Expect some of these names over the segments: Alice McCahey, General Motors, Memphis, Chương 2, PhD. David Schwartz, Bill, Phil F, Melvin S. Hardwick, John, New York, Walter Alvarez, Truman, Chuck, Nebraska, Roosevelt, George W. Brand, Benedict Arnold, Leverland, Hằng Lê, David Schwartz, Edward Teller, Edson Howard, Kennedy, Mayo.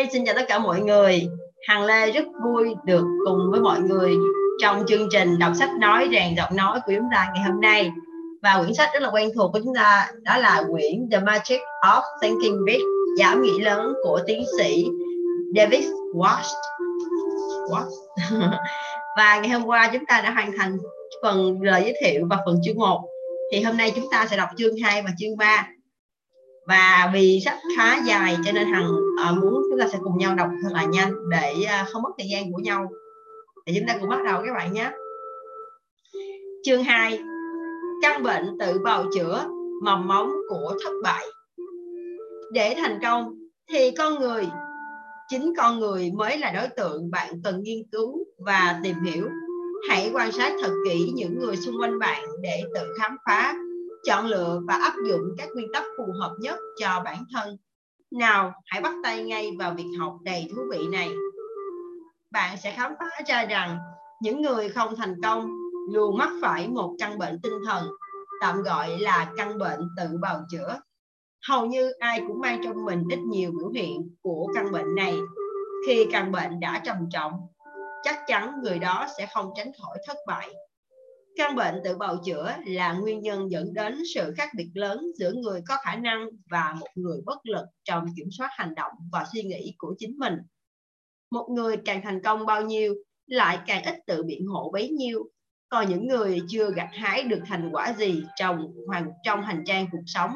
Hi, xin chào tất cả mọi người. Hằng Lê rất vui được cùng với mọi người trong chương trình đọc sách nói ràng giọng nói của chúng ta ngày hôm nay. Và quyển sách rất là quen thuộc của chúng ta đó là quyển The Magic of Thinking Big, Dám nghĩ lớn của tiến sĩ David Schwartz. Và ngày hôm qua chúng ta đã hoàn thành phần lời giới thiệu và phần chương 1. Thì hôm nay chúng ta sẽ đọc chương 2 và chương 3. Và vì sách khá dài cho nên Hằng muốn chúng ta sẽ cùng nhau đọc thật là nhanh để không mất thời gian của nhau. Thì chúng ta cùng bắt đầu các bạn nhé. Chương 2. Căn bệnh tự bào chữa, mầm móng của thất bại. Để thành công thì chính con người mới là đối tượng bạn cần nghiên cứu và tìm hiểu. Hãy quan sát thật kỹ những người xung quanh bạn để tự khám phá, chọn lựa và áp dụng các nguyên tắc phù hợp nhất cho bản thân. Nào, hãy bắt tay ngay vào việc học đầy thú vị này. Bạn sẽ khám phá ra rằng những người không thành công luôn mắc phải một căn bệnh tinh thần, tạm gọi là căn bệnh tự bào chữa. Hầu như ai cũng mang trong mình ít nhiều biểu hiện của căn bệnh này. Khi căn bệnh đã trầm trọng, chắc chắn người đó sẽ không tránh khỏi thất bại. Căn bệnh tự bào chữa là nguyên nhân dẫn đến sự khác biệt lớn giữa người có khả năng và một người bất lực trong kiểm soát hành động và suy nghĩ của chính mình. Một người càng thành công bao nhiêu, lại càng ít tự biện hộ bấy nhiêu. Còn những người chưa gặt hái được thành quả gì trong hành trang cuộc sống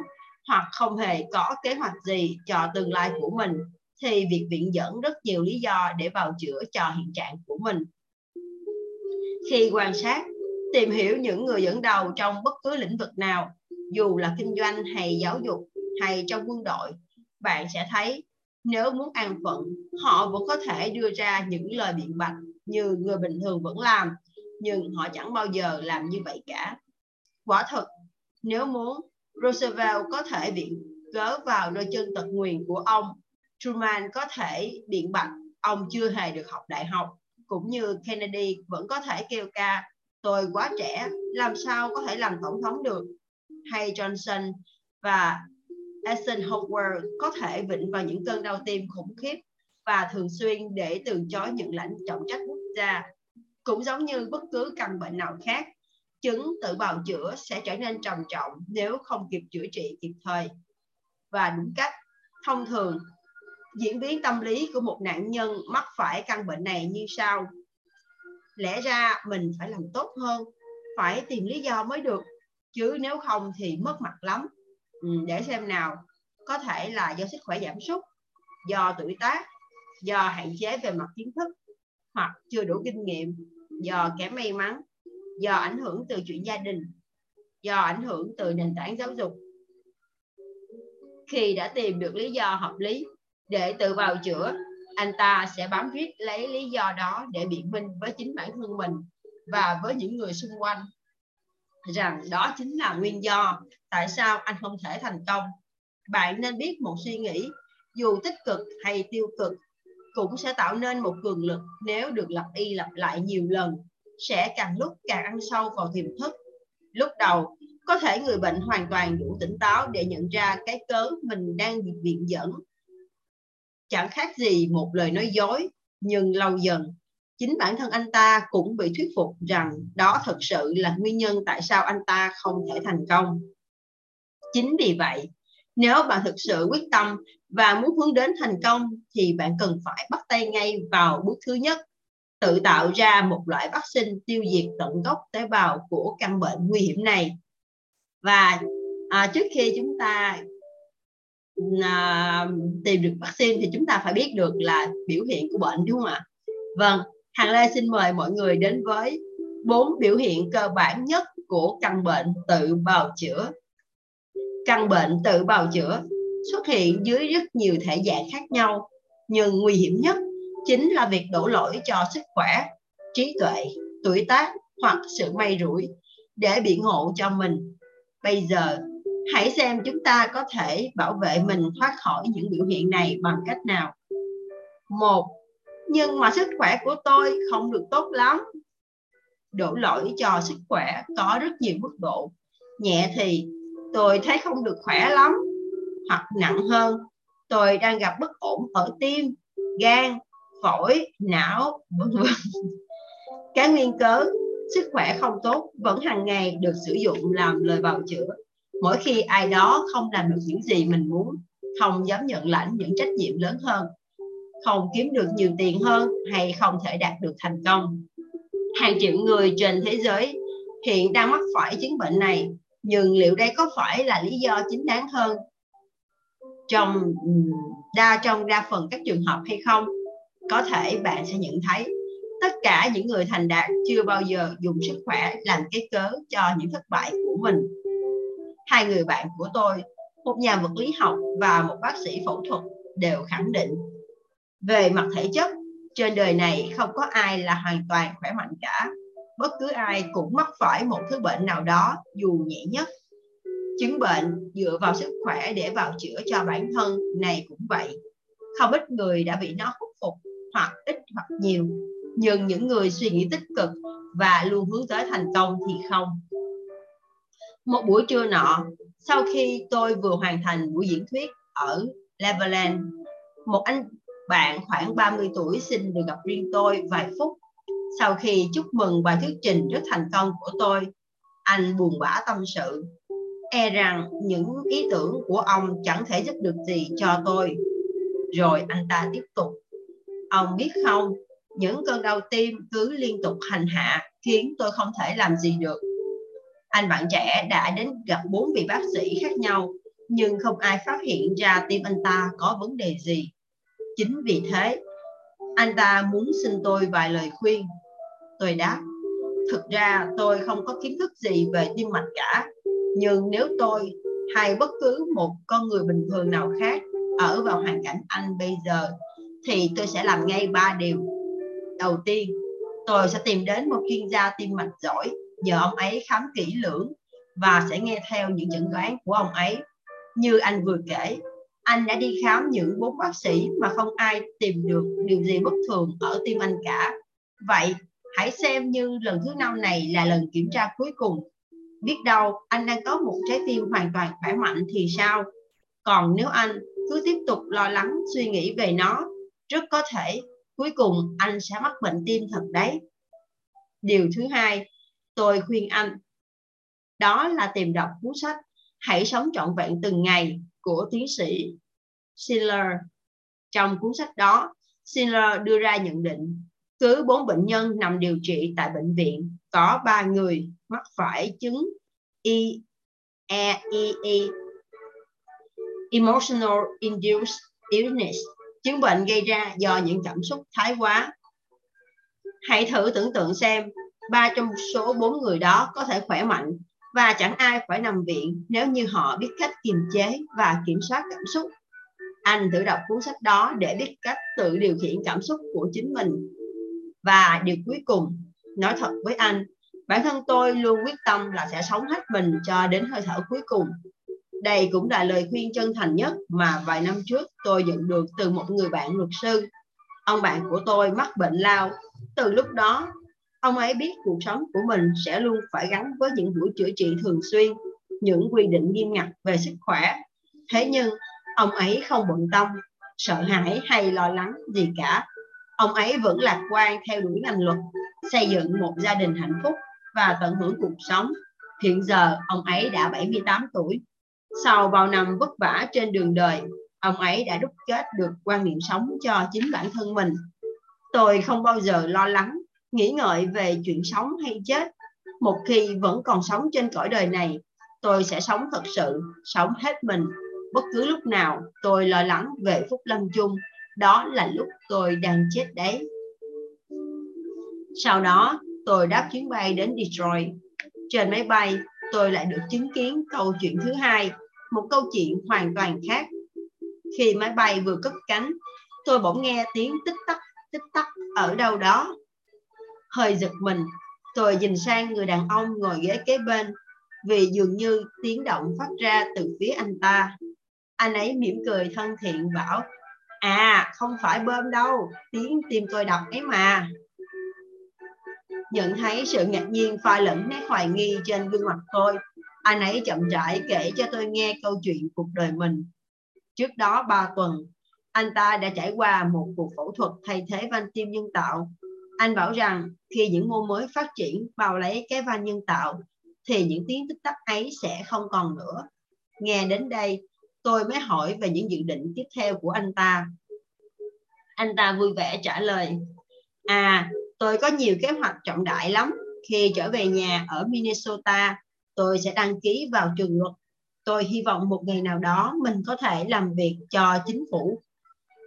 hoặc không hề có kế hoạch gì cho tương lai của mình, thì việc viện dẫn rất nhiều lý do để bào chữa cho hiện trạng của mình. Khi quan sát, tìm hiểu những người dẫn đầu trong bất cứ lĩnh vực nào, dù là kinh doanh hay giáo dục hay trong quân đội, bạn sẽ thấy nếu muốn an phận, họ vẫn có thể đưa ra những lời biện bạch như người bình thường vẫn làm, nhưng họ chẳng bao giờ làm như vậy cả. Quả thực, nếu muốn, Roosevelt có thể biện cớ vào đôi chân tật nguyền của ông, Truman có thể biện bạch ông chưa hề được học đại học, cũng như Kennedy vẫn có thể kêu ca tôi quá trẻ, làm sao có thể làm tổng thống được, hay Johnson và Edson Howard có thể vịnh vào những cơn đau tim khủng khiếp và thường xuyên để từ chối những lãnh trọng trách quốc gia. Cũng giống như bất cứ căn bệnh nào khác, chứng tự bào chữa sẽ trở nên trầm trọng nếu không kịp chữa trị kịp thời và đúng cách. Thông thường, diễn biến tâm lý của một nạn nhân mắc phải căn bệnh này như sau. Lẽ ra mình phải làm tốt hơn, phải tìm lý do mới được, chứ nếu không thì mất mặt lắm. Để xem nào, có thể là do sức khỏe giảm sút, do tuổi tác, do hạn chế về mặt kiến thức, hoặc chưa đủ kinh nghiệm, do kém may mắn, do ảnh hưởng từ chuyện gia đình, do ảnh hưởng từ nền tảng giáo dục. Khi đã tìm được lý do hợp lý để tự bào chữa, anh ta sẽ bám riết lấy lý do đó để biện minh với chính bản thân mình và với những người xung quanh rằng đó chính là nguyên do tại sao anh không thể thành công. Bạn nên biết một suy nghĩ, dù tích cực hay tiêu cực, cũng sẽ tạo nên một cường lực nếu được lặp lại nhiều lần, sẽ càng lúc càng ăn sâu vào tiềm thức. Lúc đầu, có thể người bệnh hoàn toàn đủ tỉnh táo để nhận ra cái cớ mình đang viện dẫn chẳng khác gì một lời nói dối, nhưng lâu dần, chính bản thân anh ta cũng bị thuyết phục rằng đó thật sự là nguyên nhân tại sao anh ta không thể thành công. Chính vì vậy, nếu bạn thực sự quyết tâm và muốn hướng đến thành công thì bạn cần phải bắt tay ngay vào bước thứ nhất, tự tạo ra một loại vaccine tiêu diệt tận gốc tế bào của căn bệnh nguy hiểm này. Và trước khi chúng ta tìm được vaccine thì chúng ta phải biết được là biểu hiện của bệnh, đúng không ạ? Vâng, Hằng Lê xin mời mọi người đến với 4 biểu hiện cơ bản nhất của căn bệnh tự bào chữa. Căn bệnh tự bào chữa xuất hiện dưới rất nhiều thể dạng khác nhau, nhưng nguy hiểm nhất chính là việc đổ lỗi cho sức khỏe, trí tuệ, tuổi tác hoặc sự may rủi để biện hộ cho mình. Bây giờ, hãy xem chúng ta có thể bảo vệ mình thoát khỏi những biểu hiện này bằng cách nào. 1. Nhưng mà sức khỏe của tôi không được tốt lắm. Đổ lỗi cho sức khỏe có rất nhiều mức độ. Nhẹ thì tôi thấy không được khỏe lắm, hoặc nặng hơn, tôi đang gặp bất ổn ở tim, gan, phổi, não, vân vân. Các nguyên cớ sức khỏe không tốt vẫn hàng ngày được sử dụng làm lời bào chữa. Mỗi khi ai đó không làm được những gì mình muốn, không dám nhận lãnh những trách nhiệm lớn hơn, không kiếm được nhiều tiền hơn hay không thể đạt được thành công. Hàng triệu người trên thế giới hiện đang mắc phải chứng bệnh này, nhưng liệu đây có phải là lý do chính đáng hơn trong đa phần các trường hợp hay không? Có thể bạn sẽ nhận thấy tất cả những người thành đạt chưa bao giờ dùng sức khỏe làm cái cớ cho những thất bại của mình. Hai người bạn của tôi, một nhà vật lý học và một bác sĩ phẫu thuật, đều khẳng định về mặt thể chất, trên đời này không có ai là hoàn toàn khỏe mạnh cả. Bất cứ ai cũng mắc phải một thứ bệnh nào đó, dù nhẹ nhất. Chứng bệnh dựa vào sức khỏe để bào chữa cho bản thân này cũng vậy. Không ít người đã bị nó khuất phục, hoặc ít hoặc nhiều. Nhưng những người suy nghĩ tích cực và luôn hướng tới thành công thì không. Một buổi trưa nọ, sau khi tôi vừa hoàn thành buổi diễn thuyết ở Leverland, một anh bạn khoảng 30 tuổi xin được gặp riêng tôi vài phút. Sau khi chúc mừng bài thuyết trình rất thành công của tôi, anh buồn bã tâm sự, e rằng những ý tưởng của ông chẳng thể giúp được gì cho tôi. Rồi anh ta tiếp tục, ông biết không, những cơn đau tim cứ liên tục hành hạ khiến tôi không thể làm gì được. Anh bạn trẻ đã đến gặp 4 vị bác sĩ khác nhau, nhưng không ai phát hiện ra tim anh ta có vấn đề gì. Chính vì thế, anh ta muốn xin tôi vài lời khuyên. Tôi đáp, thực ra tôi không có kiến thức gì về tim mạch cả, nhưng nếu tôi hay bất cứ một con người bình thường nào khác ở vào hoàn cảnh anh bây giờ, thì tôi sẽ làm ngay 3 điều. Đầu tiên, tôi sẽ tìm đến một chuyên gia tim mạch giỏi, nhờ ông ấy khám kỹ lưỡng và sẽ nghe theo những chẩn đoán của ông ấy. Như anh vừa kể, anh đã đi khám những 4 bác sĩ mà không ai tìm được điều gì bất thường ở tim anh cả. Vậy, hãy xem như lần thứ 5 này là lần kiểm tra cuối cùng. Biết đâu, anh đang có một trái tim hoàn toàn khỏe mạnh thì sao? Còn nếu anh cứ tiếp tục lo lắng suy nghĩ về nó, rất có thể cuối cùng anh sẽ mắc bệnh tim thật đấy. Điều thứ hai, tôi khuyên anh, đó là tìm đọc cuốn sách Hãy sống trọn vẹn từng ngày của tiến sĩ Schiller. Trong cuốn sách đó, Schiller đưa ra nhận định cứ 4 bệnh nhân nằm điều trị tại bệnh viện, có 3 người mắc phải chứng Emotional Induced Illness, chứng bệnh gây ra do những cảm xúc thái quá. Hãy thử tưởng tượng xem, 3 trong số 4 người đó có thể khỏe mạnh và chẳng ai phải nằm viện nếu như họ biết cách kiềm chế và kiểm soát cảm xúc. Anh thử đọc cuốn sách đó để biết cách tự điều khiển cảm xúc của chính mình. Và điều cuối cùng, nói thật với anh, bản thân tôi luôn quyết tâm là sẽ sống hết mình cho đến hơi thở cuối cùng. Đây cũng là lời khuyên chân thành nhất mà vài năm trước tôi nhận được từ một người bạn luật sư. Ông bạn của tôi mắc bệnh lao. Từ lúc đó, ông ấy biết cuộc sống của mình sẽ luôn phải gắn với những buổi chữa trị thường xuyên, những quy định nghiêm ngặt về sức khỏe. Thế nhưng, ông ấy không bận tâm, sợ hãi hay lo lắng gì cả. Ông ấy vẫn lạc quan theo đuổi ngành luật, xây dựng một gia đình hạnh phúc và tận hưởng cuộc sống. Hiện giờ, ông ấy đã 78 tuổi. Sau bao năm vất vả trên đường đời, ông ấy đã đúc kết được quan niệm sống cho chính bản thân mình. Tôi không bao giờ lo lắng, nghĩ ngợi về chuyện sống hay chết. Một khi vẫn còn sống trên cõi đời này, tôi sẽ sống thật sự, sống hết mình. Bất cứ lúc nào tôi lo lắng về phút lâm chung, đó là lúc tôi đang chết đấy. Sau đó, tôi đáp chuyến bay đến Detroit. Trên máy bay, tôi lại được chứng kiến câu chuyện thứ hai, một câu chuyện hoàn toàn khác. Khi máy bay vừa cất cánh, tôi bỗng nghe tiếng tích tắc ở đâu đó. Hơi giật mình, tôi nhìn sang người đàn ông ngồi ghế kế bên, vì dường như tiếng động phát ra từ phía anh ta. Anh ấy mỉm cười thân thiện bảo, à, không phải bơm đâu, tiếng tim tôi đập ấy mà. Nhận thấy sự ngạc nhiên pha lẫn nét hoài nghi trên gương mặt tôi, anh ấy chậm rãi kể cho tôi nghe câu chuyện cuộc đời mình. Trước đó 3 tuần, Anh ta đã trải qua một cuộc phẫu thuật thay thế van tim nhân tạo. Anh bảo rằng khi những mô mới phát triển bao lấy cái van nhân tạo thì những tiếng tích tắc ấy sẽ không còn nữa. Nghe đến đây, tôi mới hỏi về những dự định tiếp theo của anh ta. Anh ta vui vẻ trả lời: "À, tôi có nhiều kế hoạch trọng đại lắm. Khi trở về nhà ở Minnesota, tôi sẽ đăng ký vào trường luật. Tôi hy vọng một ngày nào đó mình có thể làm việc cho chính phủ."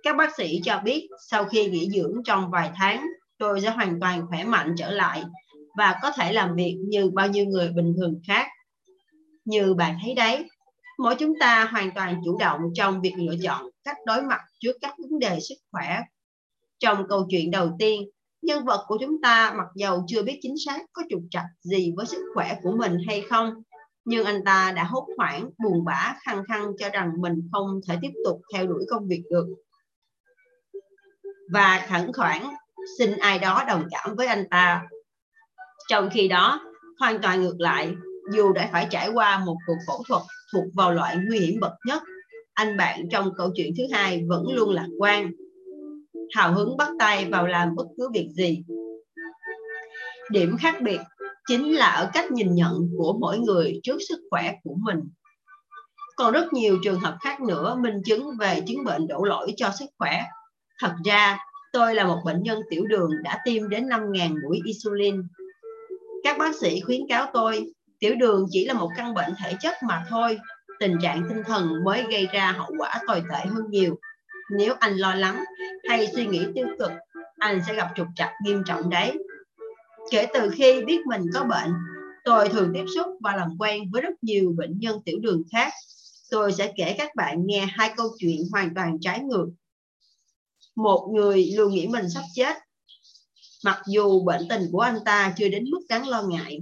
Các bác sĩ cho biết sau khi nghỉ dưỡng trong vài tháng, tôi sẽ hoàn toàn khỏe mạnh trở lại và có thể làm việc như bao nhiêu người bình thường khác. Như bạn thấy đấy, mỗi chúng ta hoàn toàn chủ động trong việc lựa chọn cách đối mặt trước các vấn đề sức khỏe. Trong câu chuyện đầu tiên, nhân vật của chúng ta mặc dầu chưa biết chính xác có trục trặc gì với sức khỏe của mình hay không, nhưng anh ta đã hốt hoảng, buồn bã, khăng khăng cho rằng mình không thể tiếp tục theo đuổi công việc được. Và khẩn khoản xin ai đó đồng cảm với anh ta. Trong khi đó, hoàn toàn ngược lại, dù đã phải trải qua một cuộc phẫu thuật thuộc vào loại nguy hiểm bậc nhất, anh bạn trong câu chuyện thứ hai vẫn luôn lạc quan, hào hứng bắt tay vào làm bất cứ việc gì. Điểm khác biệt chính là ở cách nhìn nhận của mỗi người trước sức khỏe của mình. Còn rất nhiều trường hợp khác nữa minh chứng về chứng bệnh đổ lỗi cho sức khỏe. Thật ra, tôi là một bệnh nhân tiểu đường đã tiêm đến 5.000 mũi insulin. Các bác sĩ khuyến cáo tôi, tiểu đường chỉ là một căn bệnh thể chất mà thôi, tình trạng tinh thần mới gây ra hậu quả tồi tệ hơn nhiều. Nếu anh lo lắng hay suy nghĩ tiêu cực, anh sẽ gặp trục trặc nghiêm trọng đấy. Kể từ khi biết mình có bệnh, tôi thường tiếp xúc và làm quen với rất nhiều bệnh nhân tiểu đường khác. Tôi sẽ kể các bạn nghe hai câu chuyện hoàn toàn trái ngược. Một người luôn nghĩ mình sắp chết, mặc dù bệnh tình của anh ta chưa đến mức đáng lo ngại.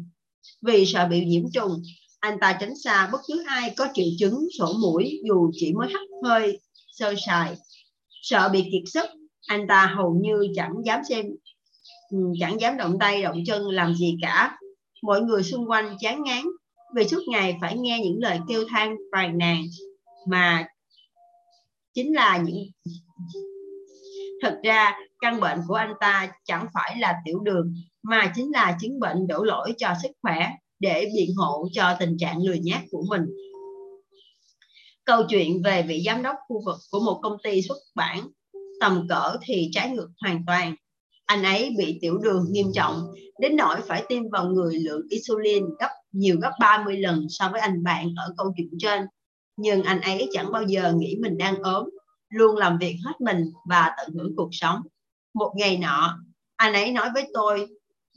Vì sợ bị nhiễm trùng, anh ta tránh xa bất cứ ai có triệu chứng sổ mũi dù chỉ mới hắt hơi sơ sài. Sợ bị kiệt sức, anh ta hầu như chẳng dám động tay động chân làm gì cả. Mọi người xung quanh chán ngán vì suốt ngày phải nghe những lời kêu than phàn nàn mà chính là những... Thật ra, căn bệnh của anh ta chẳng phải là tiểu đường mà chính là chứng bệnh đổ lỗi cho sức khỏe để biện hộ cho tình trạng lười nhác của mình. Câu chuyện về vị giám đốc khu vực của một công ty xuất bản tầm cỡ thì trái ngược hoàn toàn. Anh ấy bị tiểu đường nghiêm trọng đến nỗi phải tiêm vào người lượng insulin gấp 30 lần so với anh bạn ở câu chuyện trên. Nhưng anh ấy chẳng bao giờ nghĩ mình đang ốm, luôn làm việc hết mình và tận hưởng cuộc sống. Một ngày nọ, anh ấy nói với tôi,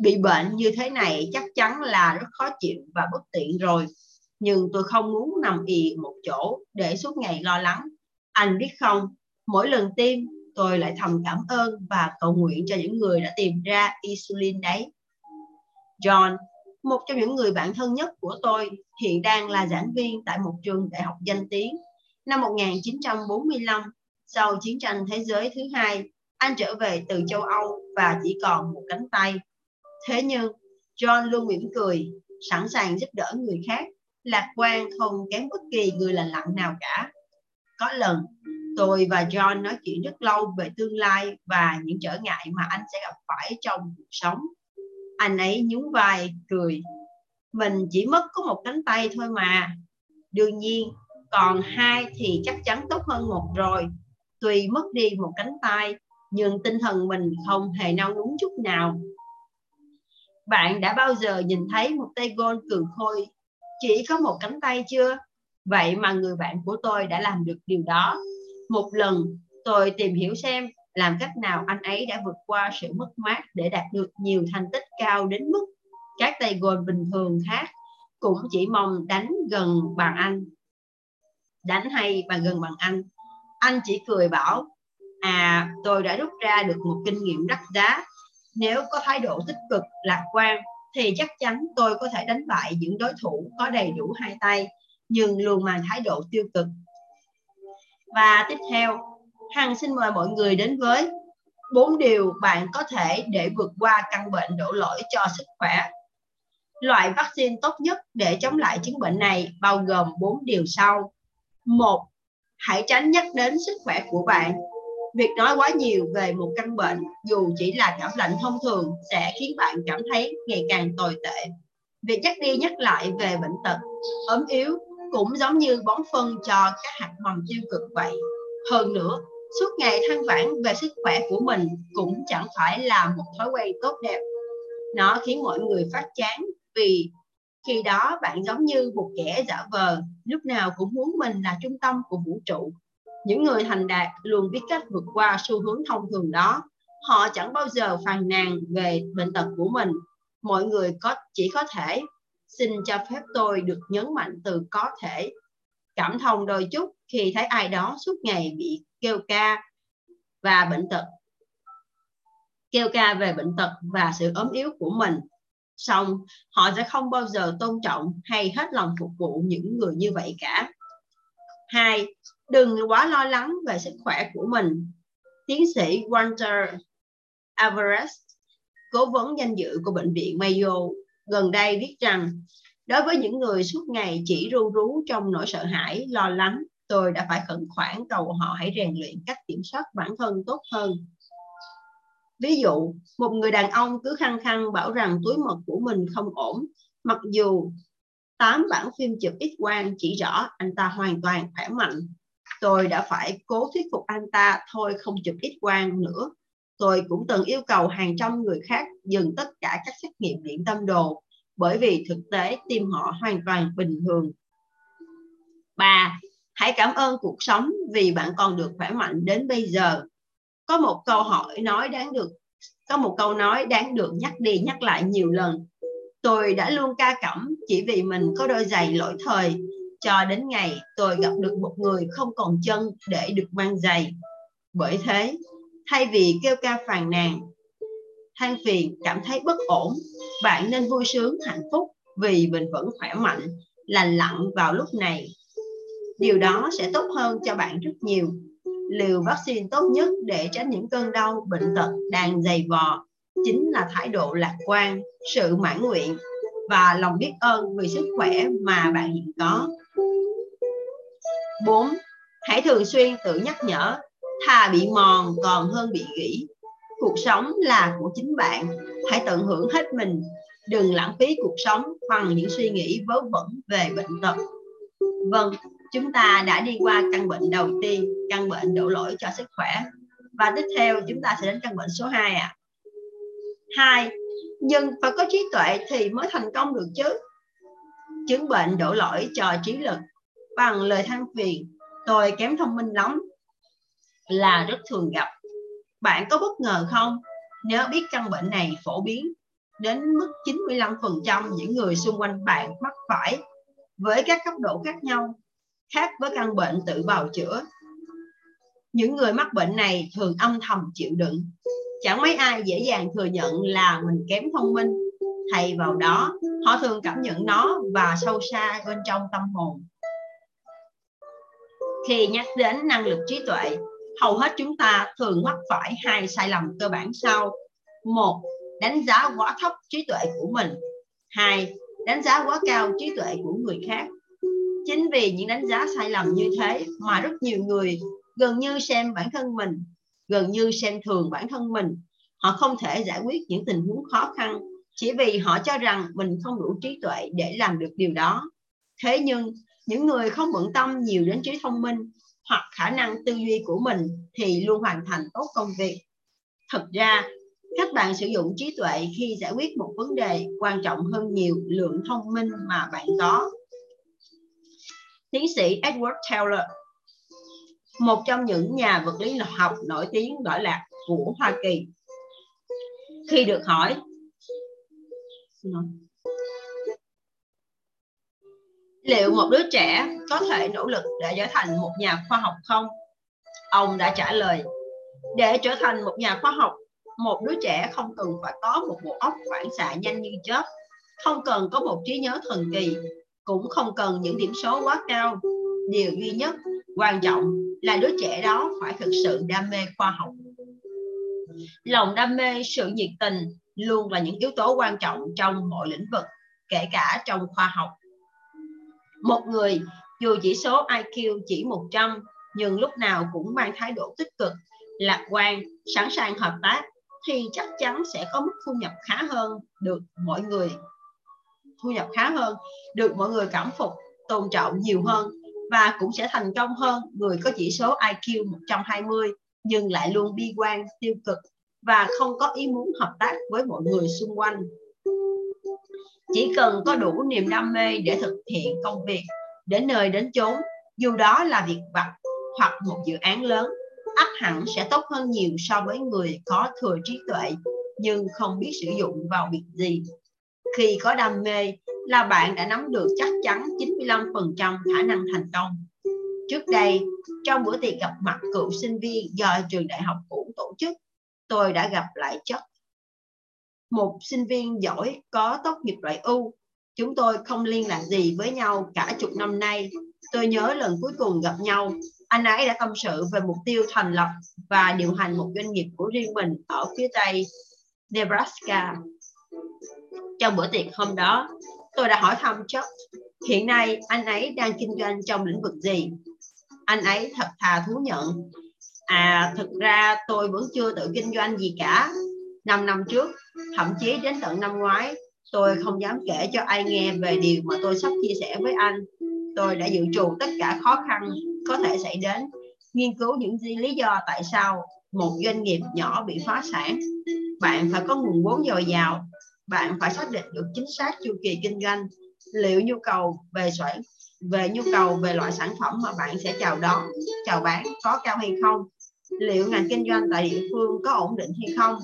bị bệnh như thế này chắc chắn là rất khó chịu và bất tiện rồi. Nhưng tôi không muốn nằm ì một chỗ để suốt ngày lo lắng. Anh biết không, mỗi lần tiêm tôi lại thầm cảm ơn và cầu nguyện cho những người đã tìm ra insulin đấy. John, một trong những người bạn thân nhất của tôi, hiện đang là giảng viên tại một trường đại học danh tiếng. Năm 1945, sau chiến tranh thế giới thứ hai, anh trở về từ châu Âu và chỉ còn một cánh tay. Thế nhưng, John luôn mỉm cười, sẵn sàng giúp đỡ người khác, lạc quan không kém bất kỳ người lành lặn nào cả. Có lần, tôi và John nói chuyện rất lâu về tương lai và những trở ngại mà anh sẽ gặp phải trong cuộc sống. Anh ấy nhún vai, cười. Mình chỉ mất có một cánh tay thôi mà. Đương nhiên, còn hai thì chắc chắn tốt hơn một rồi. Tuy mất đi một cánh tay, nhưng tinh thần mình không hề nao núng chút nào. Bạn đã bao giờ nhìn thấy một tay golf cường khôi chỉ có một cánh tay chưa? Vậy mà người bạn của tôi đã làm được điều đó. Một lần tôi tìm hiểu xem làm cách nào anh ấy đã vượt qua sự mất mát để đạt được nhiều thành tích cao đến mức các tay golf bình thường khác cũng chỉ mong đánh hay và gần bằng anh. Anh chỉ cười bảo, à, tôi đã rút ra được một kinh nghiệm đắt giá. Nếu có thái độ tích cực, lạc quan, thì chắc chắn tôi có thể đánh bại những đối thủ có đầy đủ hai tay, nhưng luôn mang thái độ tiêu cực. Và tiếp theo, Hằng xin mời mọi người đến với 4 điều bạn có thể để vượt qua căn bệnh đổ lỗi cho sức khỏe. Loại vaccine tốt nhất để chống lại chứng bệnh này bao gồm 4 điều sau. 1. Hãy tránh nhắc đến sức khỏe của bạn. Việc nói quá nhiều về một căn bệnh, dù chỉ là cảm lạnh thông thường, sẽ khiến bạn cảm thấy ngày càng tồi tệ. Việc nhắc đi nhắc lại về bệnh tật, ốm yếu cũng giống như bón phân cho các hạt mầm tiêu cực vậy. Hơn nữa, suốt ngày than vãn về sức khỏe của mình cũng chẳng phải là một thói quen tốt đẹp. Nó khiến mọi người phát chán, vì khi đó bạn giống như một kẻ giả vờ, lúc nào cũng muốn mình là trung tâm của vũ trụ. Những người thành đạt luôn biết cách vượt qua xu hướng thông thường đó. Họ chẳng bao giờ phàn nàn về bệnh tật của mình. Mọi người chỉ có thể. Xin cho phép tôi được nhấn mạnh từ có thể. Cảm thông đôi chút khi thấy ai đó suốt ngày bị kêu ca và bệnh tật. Kêu ca về bệnh tật và sự ốm yếu của mình. Xong, họ sẽ không bao giờ tôn trọng hay hết lòng phục vụ những người như vậy cả. 2. Đừng quá lo lắng về sức khỏe của mình. Tiến sĩ Walter Alvarez, cố vấn danh dự của Bệnh viện Mayo, gần đây viết rằng, đối với những người suốt ngày chỉ ru rú trong nỗi sợ hãi, lo lắng, tôi đã phải khẩn khoản cầu họ hãy rèn luyện cách kiểm soát bản thân tốt hơn. Ví dụ, một người đàn ông cứ khăng khăng bảo rằng túi mật của mình không ổn, mặc dù 8 bản phim chụp X-quang chỉ rõ anh ta hoàn toàn khỏe mạnh. Tôi đã phải cố thuyết phục anh ta thôi không chụp X-quang nữa. Tôi cũng từng yêu cầu hàng trăm người khác dừng tất cả các xét nghiệm điện tâm đồ, bởi vì thực tế tim họ hoàn toàn bình thường. 3. Hãy cảm ơn cuộc sống vì bạn còn được khỏe mạnh đến bây giờ. Có một câu nói đáng được nhắc đi nhắc lại nhiều lần. Tôi đã luôn ca cẩm chỉ vì mình có đôi giày lỗi thời, cho đến ngày tôi gặp được một người không còn chân để được mang giày. Bởi thế, thay vì kêu ca phàn nàn, than phiền, cảm thấy bất ổn, bạn nên vui sướng, hạnh phúc vì mình vẫn khỏe mạnh, lành lặn vào lúc này. Điều đó sẽ tốt hơn cho bạn rất nhiều. Liều vaccine tốt nhất để tránh những cơn đau, bệnh tật đang dày vò chính là thái độ lạc quan, sự mãn nguyện và lòng biết ơn vì sức khỏe mà bạn hiện có. 4. Hãy thường xuyên tự nhắc nhở, thà bị mòn còn hơn bị gỉ. Cuộc sống là của chính bạn, hãy tận hưởng hết mình, đừng lãng phí cuộc sống bằng những suy nghĩ vớ vẩn về bệnh tật. Vâng, chúng ta đã đi qua căn bệnh đầu tiên, căn bệnh đổ lỗi cho sức khỏe. Và tiếp theo chúng ta sẽ đến căn bệnh số 2 ạ. 2. Nhưng phải có trí tuệ thì mới thành công được chứ. Chứng bệnh đổ lỗi cho trí lực. Bằng lời than phiền, tôi kém thông minh lắm, là rất thường gặp. Bạn có bất ngờ không nếu biết căn bệnh này phổ biến đến mức 95% những người xung quanh bạn mắc phải, với các cấp độ khác nhau. Khác với căn bệnh tự bào chữa, những người mắc bệnh này thường âm thầm chịu đựng. Chẳng mấy ai dễ dàng thừa nhận là mình kém thông minh. Thay vào đó, họ thường cảm nhận nó và sâu xa bên trong tâm hồn. Khi nhắc đến năng lực trí tuệ, hầu hết chúng ta thường mắc phải 2 sai lầm cơ bản sau. 1. Đánh giá quá thấp trí tuệ của mình. 2. Đánh giá quá cao trí tuệ của người khác. Chính vì những đánh giá sai lầm như thế mà rất nhiều người gần như xem thường bản thân mình. Họ không thể giải quyết những tình huống khó khăn chỉ vì họ cho rằng mình không đủ trí tuệ để làm được điều đó. Thế nhưng, những người không bận tâm nhiều đến trí thông minh hoặc khả năng tư duy của mình thì luôn hoàn thành tốt công việc. Thật ra, các bạn sử dụng trí tuệ khi giải quyết một vấn đề quan trọng hơn nhiều lượng thông minh mà bạn có. Tiến sĩ Edward Teller, một trong những nhà vật lý học nổi tiếng lỗi lạc của Hoa Kỳ, khi được hỏi liệu một đứa trẻ có thể nỗ lực để trở thành một nhà khoa học không, ông đã trả lời: để trở thành một nhà khoa học, một đứa trẻ không cần phải có một bộ óc phản xạ nhanh như chớp, không cần có một trí nhớ thần kỳ, cũng không cần những điểm số quá cao. Điều duy nhất quan trọng là đứa trẻ đó phải thực sự đam mê khoa học. Lòng đam mê, sự nhiệt tình luôn là những yếu tố quan trọng trong mọi lĩnh vực, kể cả trong khoa học. Một người dù chỉ số IQ chỉ 100 nhưng lúc nào cũng mang thái độ tích cực, lạc quan, sẵn sàng hợp tác thì chắc chắn sẽ có mức thu nhập khá hơn, được mọi người cảm phục, tôn trọng nhiều hơn và cũng sẽ thành công hơn người có chỉ số IQ 120 nhưng lại luôn bi quan, tiêu cực và không có ý muốn hợp tác với mọi người xung quanh. Chỉ cần có đủ niềm đam mê để thực hiện công việc đến nơi đến chốn, dù đó là việc vặt hoặc một dự án lớn, ắt hẳn sẽ tốt hơn nhiều so với người có thừa trí tuệ nhưng không biết sử dụng vào việc gì. Khi có đam mê là bạn đã nắm được chắc chắn 95% khả năng thành công. Trước đây, trong bữa tiệc gặp mặt cựu sinh viên do trường đại học cũ tổ chức, tôi đã gặp lại Chuck, một sinh viên giỏi có tốt nghiệp loại U. Chúng tôi không liên lạc gì với nhau cả chục năm nay. Tôi nhớ lần cuối cùng gặp nhau, anh ấy đã tâm sự về mục tiêu thành lập và điều hành một doanh nghiệp của riêng mình ở phía tây Nebraska. Trong bữa tiệc hôm đó, tôi đã hỏi thăm Chuck, hiện nay anh ấy đang kinh doanh trong lĩnh vực gì? Anh ấy thật thà thú nhận, thực ra tôi vẫn chưa tự kinh doanh gì cả. 5 năm trước, thậm chí đến tận năm ngoái, tôi không dám kể cho ai nghe về điều mà tôi sắp chia sẻ với anh. Tôi đã dự trù tất cả khó khăn có thể xảy đến, nghiên cứu những lý do tại sao một doanh nghiệp nhỏ bị phá sản. Bạn phải có nguồn vốn dồi dào, bạn phải xác định được chính xác chu kỳ kinh doanh, liệu nhu cầu về loại sản phẩm mà bạn sẽ chào bán có cao hay không, liệu ngành kinh doanh tại địa phương có ổn định hay không.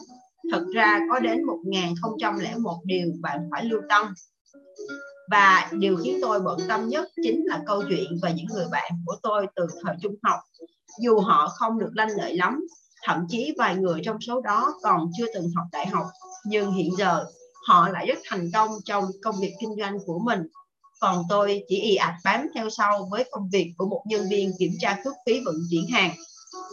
Thật ra có đến 1001 điều bạn phải lưu tâm. Và điều khiến tôi bận tâm nhất chính là câu chuyện về những người bạn của tôi từ thời trung học. Dù họ không được lanh lợi lắm, thậm chí vài người trong số đó còn chưa từng học đại học, nhưng hiện giờ họ lại rất thành công trong công việc kinh doanh của mình. Còn tôi chỉ ì ạch bám theo sau với công việc của một nhân viên kiểm tra cước phí vận chuyển hàng.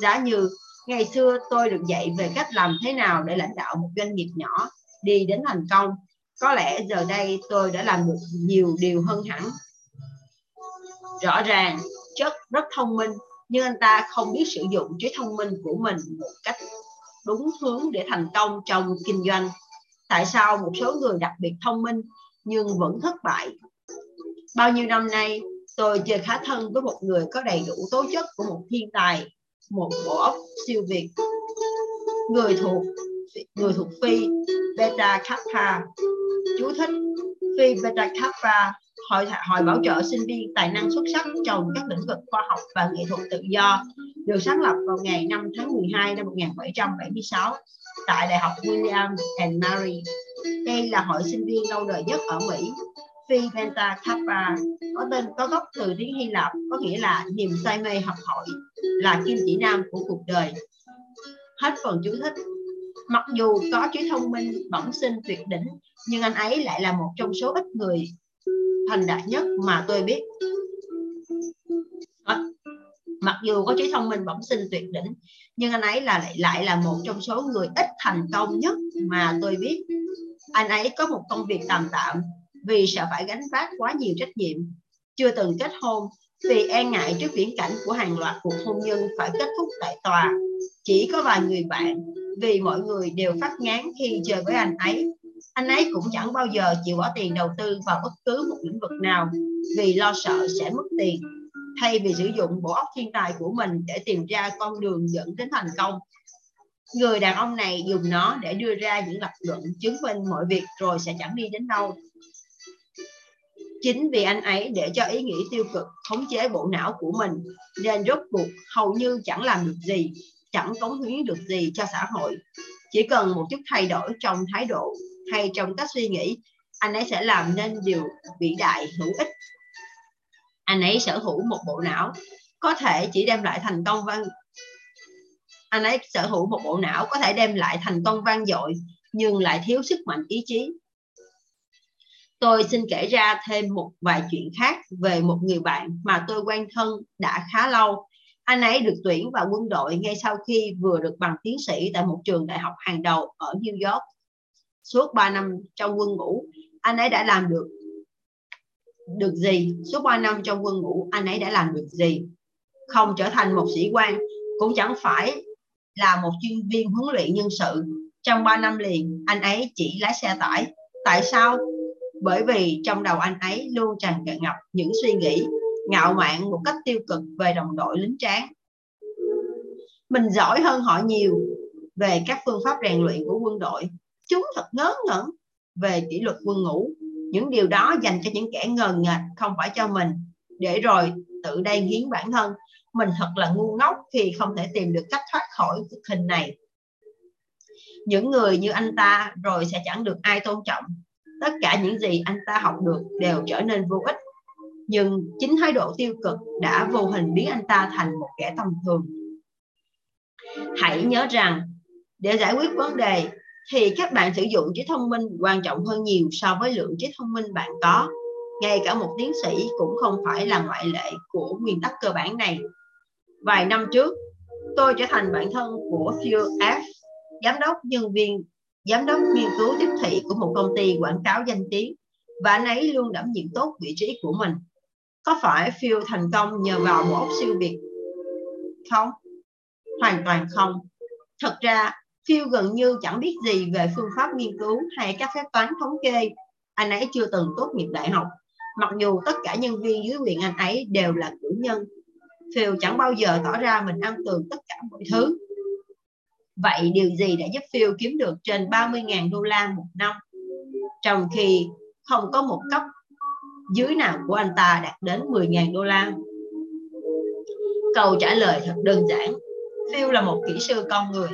Giá như ngày xưa tôi được dạy về cách làm thế nào để lãnh đạo một doanh nghiệp nhỏ đi đến thành công, có lẽ giờ đây tôi đã làm được nhiều điều hơn hẳn. Rõ ràng, Chuck rất thông minh, nhưng anh ta không biết sử dụng trí thông minh của mình một cách đúng hướng để thành công trong kinh doanh. Tại sao một số người đặc biệt thông minh nhưng vẫn thất bại? Bao nhiêu năm nay, tôi chơi khá thân với một người có đầy đủ tố chất của một thiên tài, một bộ óc siêu việt. Người thuộc Phi Beta Kappa. Chú thích: Phi Beta Kappa, hội bảo trợ sinh viên tài năng xuất sắc trong các lĩnh vực khoa học và nghệ thuật tự do, được sáng lập vào ngày 5 tháng 12 năm 1776 tại Đại học William and Mary. Đây là hội sinh viên lâu đời nhất ở Mỹ. Phi Beta Kappa có tên có gốc từ tiếng Hy Lạp, có nghĩa là niềm say mê học hỏi, là kim chỉ nam của cuộc đời. Hết phần chú thích. Mặc dù có trí thông minh bẩm sinh tuyệt đỉnh, nhưng anh ấy lại là một trong số ít người thành đạt nhất mà tôi biết. Mặc dù có trí thông minh bẩm sinh tuyệt đỉnh, nhưng anh ấy lại là một trong số người ít thành công nhất mà tôi biết. Anh ấy có một công việc tạm tạm vì sợ phải gánh vác quá nhiều trách nhiệm, chưa từng kết hôn vì e ngại trước viễn cảnh của hàng loạt cuộc hôn nhân phải kết thúc tại tòa. Chỉ có vài người bạn vì mọi người đều phát ngán khi chơi với anh ấy. Anh ấy cũng chẳng bao giờ chịu bỏ tiền đầu tư vào bất cứ một lĩnh vực nào vì lo sợ sẽ mất tiền. Thay vì sử dụng bộ óc thiên tài của mình để tìm ra con đường dẫn đến thành công, người đàn ông này dùng nó để đưa ra những lập luận chứng minh mọi việc rồi sẽ chẳng đi đến đâu. Chính vì anh ấy để cho ý nghĩ tiêu cực khống chế bộ não của mình nên rốt cuộc hầu như chẳng làm được gì, chẳng cống hiến được gì cho xã hội. Chỉ cần một chút thay đổi trong thái độ hay trong cách suy nghĩ, anh ấy sẽ làm nên điều vĩ đại hữu ích. Anh ấy sở hữu một bộ não có thể đem lại thành công vang dội nhưng lại thiếu sức mạnh ý chí. Tôi xin kể ra thêm một vài chuyện khác về một người bạn mà tôi quen thân đã khá lâu. Anh ấy được tuyển vào quân đội ngay sau khi vừa được bằng tiến sĩ tại một trường đại học hàng đầu ở New York. Suốt 3 năm trong quân ngũ, anh ấy đã làm được gì? Không trở thành một sĩ quan, cũng chẳng phải là một chuyên viên huấn luyện nhân sự. Trong 3 năm liền, anh ấy chỉ lái xe tải. Tại sao? Bởi vì trong đầu anh ấy luôn tràn ngập những suy nghĩ ngạo mạn một cách tiêu cực về đồng đội lính tráng. Mình giỏi hơn họ nhiều về các phương pháp rèn luyện của quân đội. Chúng thật ngớ ngẩn về kỷ luật quân ngũ. Những điều đó dành cho những kẻ ngờ nghệch, không phải cho mình. Để rồi tự đay nghiến bản thân. Mình thật là ngu ngốc khi không thể tìm được cách thoát khỏi bức hình này. Những người như anh ta rồi sẽ chẳng được ai tôn trọng. Tất cả những gì anh ta học được đều trở nên vô ích. Nhưng chính thái độ tiêu cực đã vô hình biến anh ta thành một kẻ tầm thường. Hãy nhớ rằng, để giải quyết vấn đề thì các bạn sử dụng trí thông minh quan trọng hơn nhiều so với lượng trí thông minh bạn có. Ngay cả một tiến sĩ cũng không phải là ngoại lệ của nguyên tắc cơ bản này. Vài năm trước, tôi trở thành bạn thân của Phil F, giám đốc nghiên cứu tiếp thị của một công ty quảng cáo danh tiếng, và anh ấy luôn đảm nhiệm tốt vị trí của mình. Có phải Phil thành công nhờ vào một óc siêu việt không? Hoàn toàn không. Thật ra, Phil gần như chẳng biết gì về phương pháp nghiên cứu hay các phép toán thống kê. Anh ấy chưa từng tốt nghiệp đại học, mặc dù tất cả nhân viên dưới quyền anh ấy đều là cử nhân. Phil chẳng bao giờ tỏ ra mình am tường tất cả mọi thứ. Vậy điều gì đã giúp Phil kiếm được trên 30.000 đô la một năm, trong khi không có một cấp dưới nào của anh ta đạt đến 10.000 đô la? Câu trả lời thật đơn giản. Phil là một kỹ sư con người.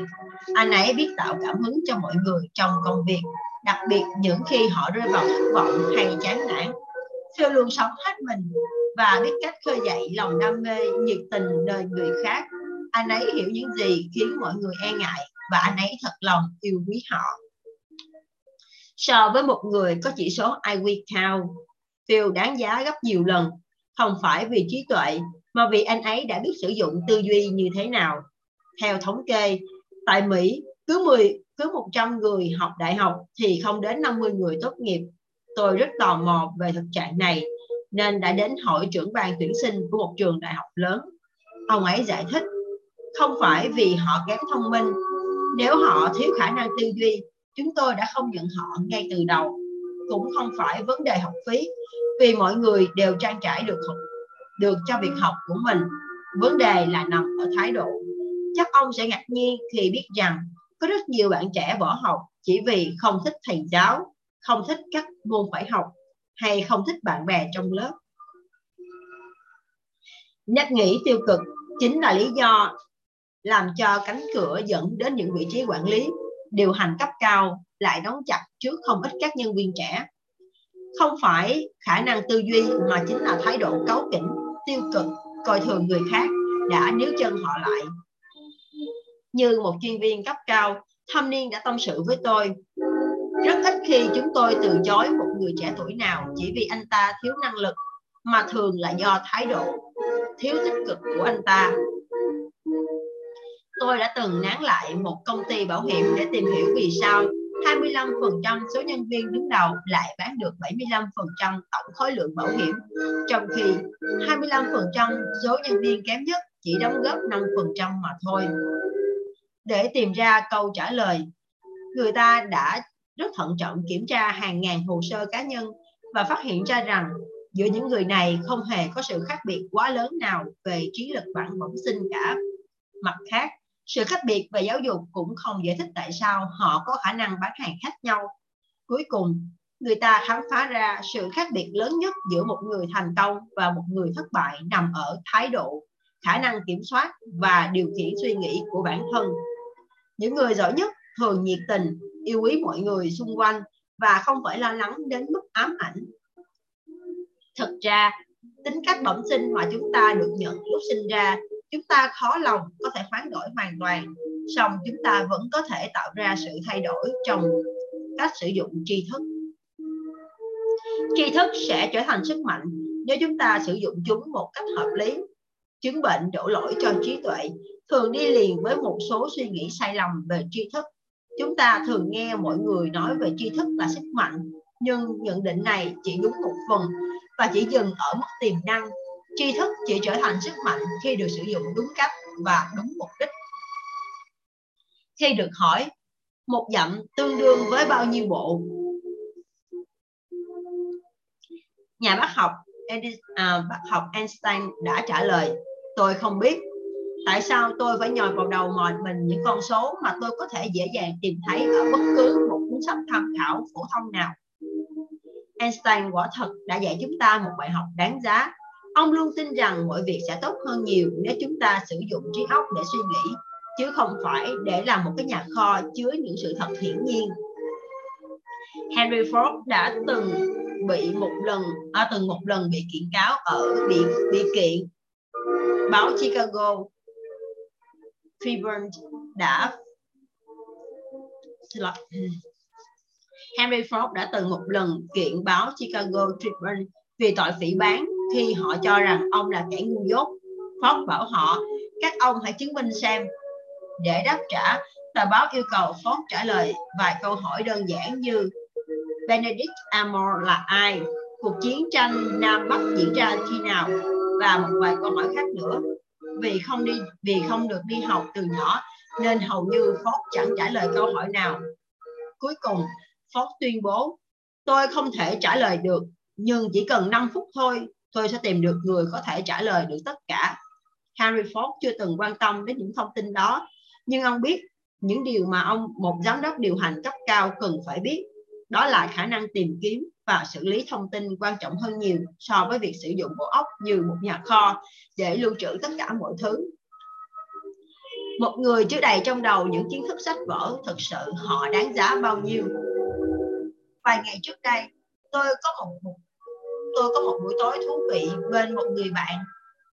Anh ấy biết tạo cảm hứng cho mọi người trong công việc, đặc biệt những khi họ rơi vào thất vọng hay chán nản. Phil luôn sống hết mình và biết cách khơi dậy lòng đam mê, nhiệt tình nơi người khác. Anh ấy hiểu những gì khiến mọi người e ngại và anh ấy thật lòng yêu quý họ. So với một người có chỉ số IQ cao, Phil đáng giá gấp nhiều lần, không phải vì trí tuệ mà vì anh ấy đã biết sử dụng tư duy như thế nào. Theo thống kê, tại Mỹ, cứ 100 người học đại học thì không đến 50 người tốt nghiệp. Tôi rất tò mò về thực trạng này nên đã đến hỏi trưởng ban tuyển sinh của một trường đại học lớn. Ông ấy giải thích, không phải vì họ kém thông minh. Nếu họ thiếu khả năng tư duy, chúng tôi đã không nhận họ ngay từ đầu. Cũng không phải vấn đề học phí, vì mọi người đều trang trải được cho việc học của mình. Vấn đề là nằm ở thái độ. Chắc ông sẽ ngạc nhiên khi biết rằng có rất nhiều bạn trẻ bỏ học chỉ vì không thích thầy giáo, không thích các môn phải học, hay không thích bạn bè trong lớp. Nếp nghĩ tiêu cực chính là lý do làm cho cánh cửa dẫn đến những vị trí quản lý, điều hành cấp cao lại đóng chặt trước không ít các nhân viên trẻ. Không phải khả năng tư duy mà chính là thái độ cáu kỉnh, tiêu cực, coi thường người khác đã níu chân họ lại. Như một chuyên viên cấp cao, thâm niên đã tâm sự với tôi, rất ít khi chúng tôi từ chối một người trẻ tuổi nào chỉ vì anh ta thiếu năng lực, mà thường là do thái độ thiếu tích cực của anh ta. Tôi đã từng nán lại một công ty bảo hiểm để tìm hiểu vì sao 25% số nhân viên đứng đầu lại bán được 75% tổng khối lượng bảo hiểm, trong khi 25% số nhân viên kém nhất chỉ đóng góp 5% mà thôi. Để tìm ra câu trả lời, người ta đã rất thận trọng kiểm tra hàng ngàn hồ sơ cá nhân và phát hiện ra rằng giữa những người này không hề có sự khác biệt quá lớn nào về trí lực bản bẩm sinh cả. Mặt khác, sự khác biệt về giáo dục cũng không giải thích tại sao họ có khả năng bán hàng khác nhau. Cuối cùng, người ta khám phá ra sự khác biệt lớn nhất giữa một người thành công và một người thất bại nằm ở thái độ, khả năng kiểm soát và điều khiển suy nghĩ của bản thân. Những người giỏi nhất thường nhiệt tình, yêu quý mọi người xung quanh và không phải lo lắng đến mức ám ảnh. Thật ra, tính cách bẩm sinh mà chúng ta được nhận lúc sinh ra, chúng ta khó lòng có thể hoán đổi hoàn toàn, song chúng ta vẫn có thể tạo ra sự thay đổi trong cách sử dụng tri thức. Tri thức sẽ trở thành sức mạnh nếu chúng ta sử dụng chúng một cách hợp lý. Chứng bệnh đổ lỗi cho trí tuệ thường đi liền với một số suy nghĩ sai lầm về tri thức. Chúng ta thường nghe mọi người nói về tri thức là sức mạnh, nhưng nhận định này chỉ đúng một phần và chỉ dừng ở mức tiềm năng. Tri thức chỉ trở thành sức mạnh khi được sử dụng đúng cách và đúng mục đích. khi được hỏi một dặm tương đương với bao nhiêu bộ. Nhà bác học Einstein đã trả lời: tôi không biết. Tại sao tôi phải nhồi vào đầu mình những con số mà tôi có thể dễ dàng tìm thấy ở bất cứ một cuốn sách tham khảo phổ thông nào? Einstein quả thật đã dạy chúng ta một bài học đáng giá. Ông luôn tin rằng mọi việc sẽ tốt hơn nhiều nếu chúng ta sử dụng trí óc để suy nghĩ, chứ không phải để làm một cái nhà kho chứa những sự thật hiển nhiên. Henry Ford đã từng một lần bị kiện cáo ở bị kiện. Báo Chicago Tribune Henry Ford đã từng một lần kiện báo Chicago Tribune vì tội phỉ báng khi họ cho rằng ông là kẻ ngu dốt. Ford bảo họ: các ông hãy chứng minh xem. Để đáp trả, tờ báo yêu cầu Ford trả lời vài câu hỏi đơn giản như: Benedict Arnold là ai? Cuộc chiến tranh Nam Bắc diễn ra khi nào? Và một vài câu hỏi khác nữa. Vì không được đi học từ nhỏ nên hầu như Ford chẳng trả lời câu hỏi nào. Cuối cùng, Ford tuyên bố: tôi không thể trả lời được, nhưng chỉ cần 5 phút thôi, tôi sẽ tìm được người có thể trả lời được tất cả. Henry Ford chưa từng quan tâm đến những thông tin đó, nhưng ông biết những điều mà một giám đốc điều hành cấp cao cần phải biết. Đó là khả năng tìm kiếm và xử lý thông tin quan trọng hơn nhiều so với việc sử dụng bộ óc như một nhà kho để lưu trữ tất cả mọi thứ. Một người chứa đầy trong đầu những kiến thức sách vở, thực sự họ đáng giá bao nhiêu? Vài ngày trước đây, tôi có một buổi tối thú vị bên một người bạn.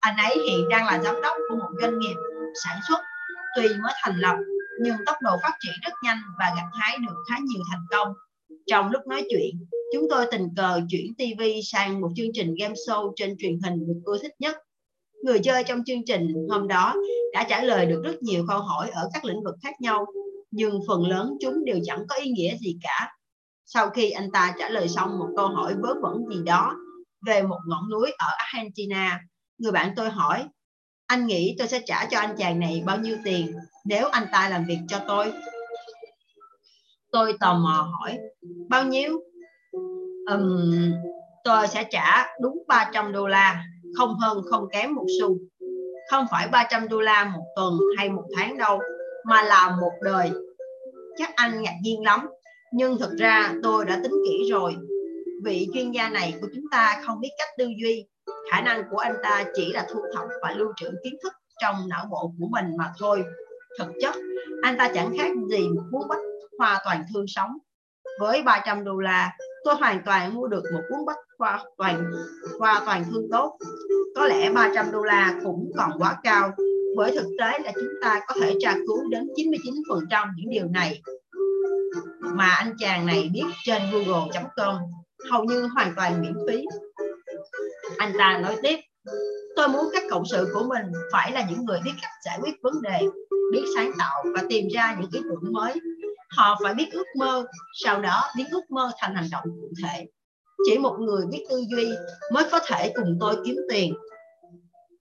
Anh ấy hiện đang là giám đốc của một doanh nghiệp sản xuất tuy mới thành lập, nhưng tốc độ phát triển rất nhanh và gặt hái được khá nhiều thành công. Trong lúc nói chuyện, chúng tôi tình cờ chuyển TV sang một chương trình game show trên truyền hình được ưa thích nhất. Người chơi trong chương trình hôm đó đã trả lời được rất nhiều câu hỏi ở các lĩnh vực khác nhau, nhưng phần lớn chúng đều chẳng có ý nghĩa gì cả. Sau khi anh ta trả lời xong một câu hỏi vớ vẩn gì đó về một ngọn núi ở Argentina, người bạn tôi hỏi: anh nghĩ tôi sẽ trả cho anh chàng này bao nhiêu tiền nếu anh ta làm việc cho tôi? Tôi tò mò hỏi: bao nhiêu? Tôi sẽ trả đúng $300, không hơn không kém một xu. Không phải $300 một tuần hay một tháng đâu, mà là một đời. Chắc anh ngạc nhiên lắm, nhưng thực ra tôi đã tính kỹ rồi. Vị chuyên gia này của chúng ta không biết cách tư duy. Khả năng của anh ta chỉ là thu thập và lưu trữ kiến thức trong não bộ của mình mà thôi. Thực chất, anh ta chẳng khác gì một cuốn bách khoa toàn thư sống. Với $300, tôi hoàn toàn mua được một cuốn bách khoa toàn thư tốt. Có lẽ $300 cũng còn quá cao, bởi thực tế là chúng ta có thể tra cứu đến 99% những điều này mà anh chàng này biết trên google.com, hầu như hoàn toàn miễn phí. Anh ta nói tiếp: tôi muốn các cộng sự của mình phải là những người biết cách giải quyết vấn đề, biết sáng tạo và tìm ra những ý tưởng mới. Họ phải biết ước mơ, sau đó biến ước mơ thành hành động cụ thể. Chỉ một người biết tư duy mới có thể cùng tôi kiếm tiền.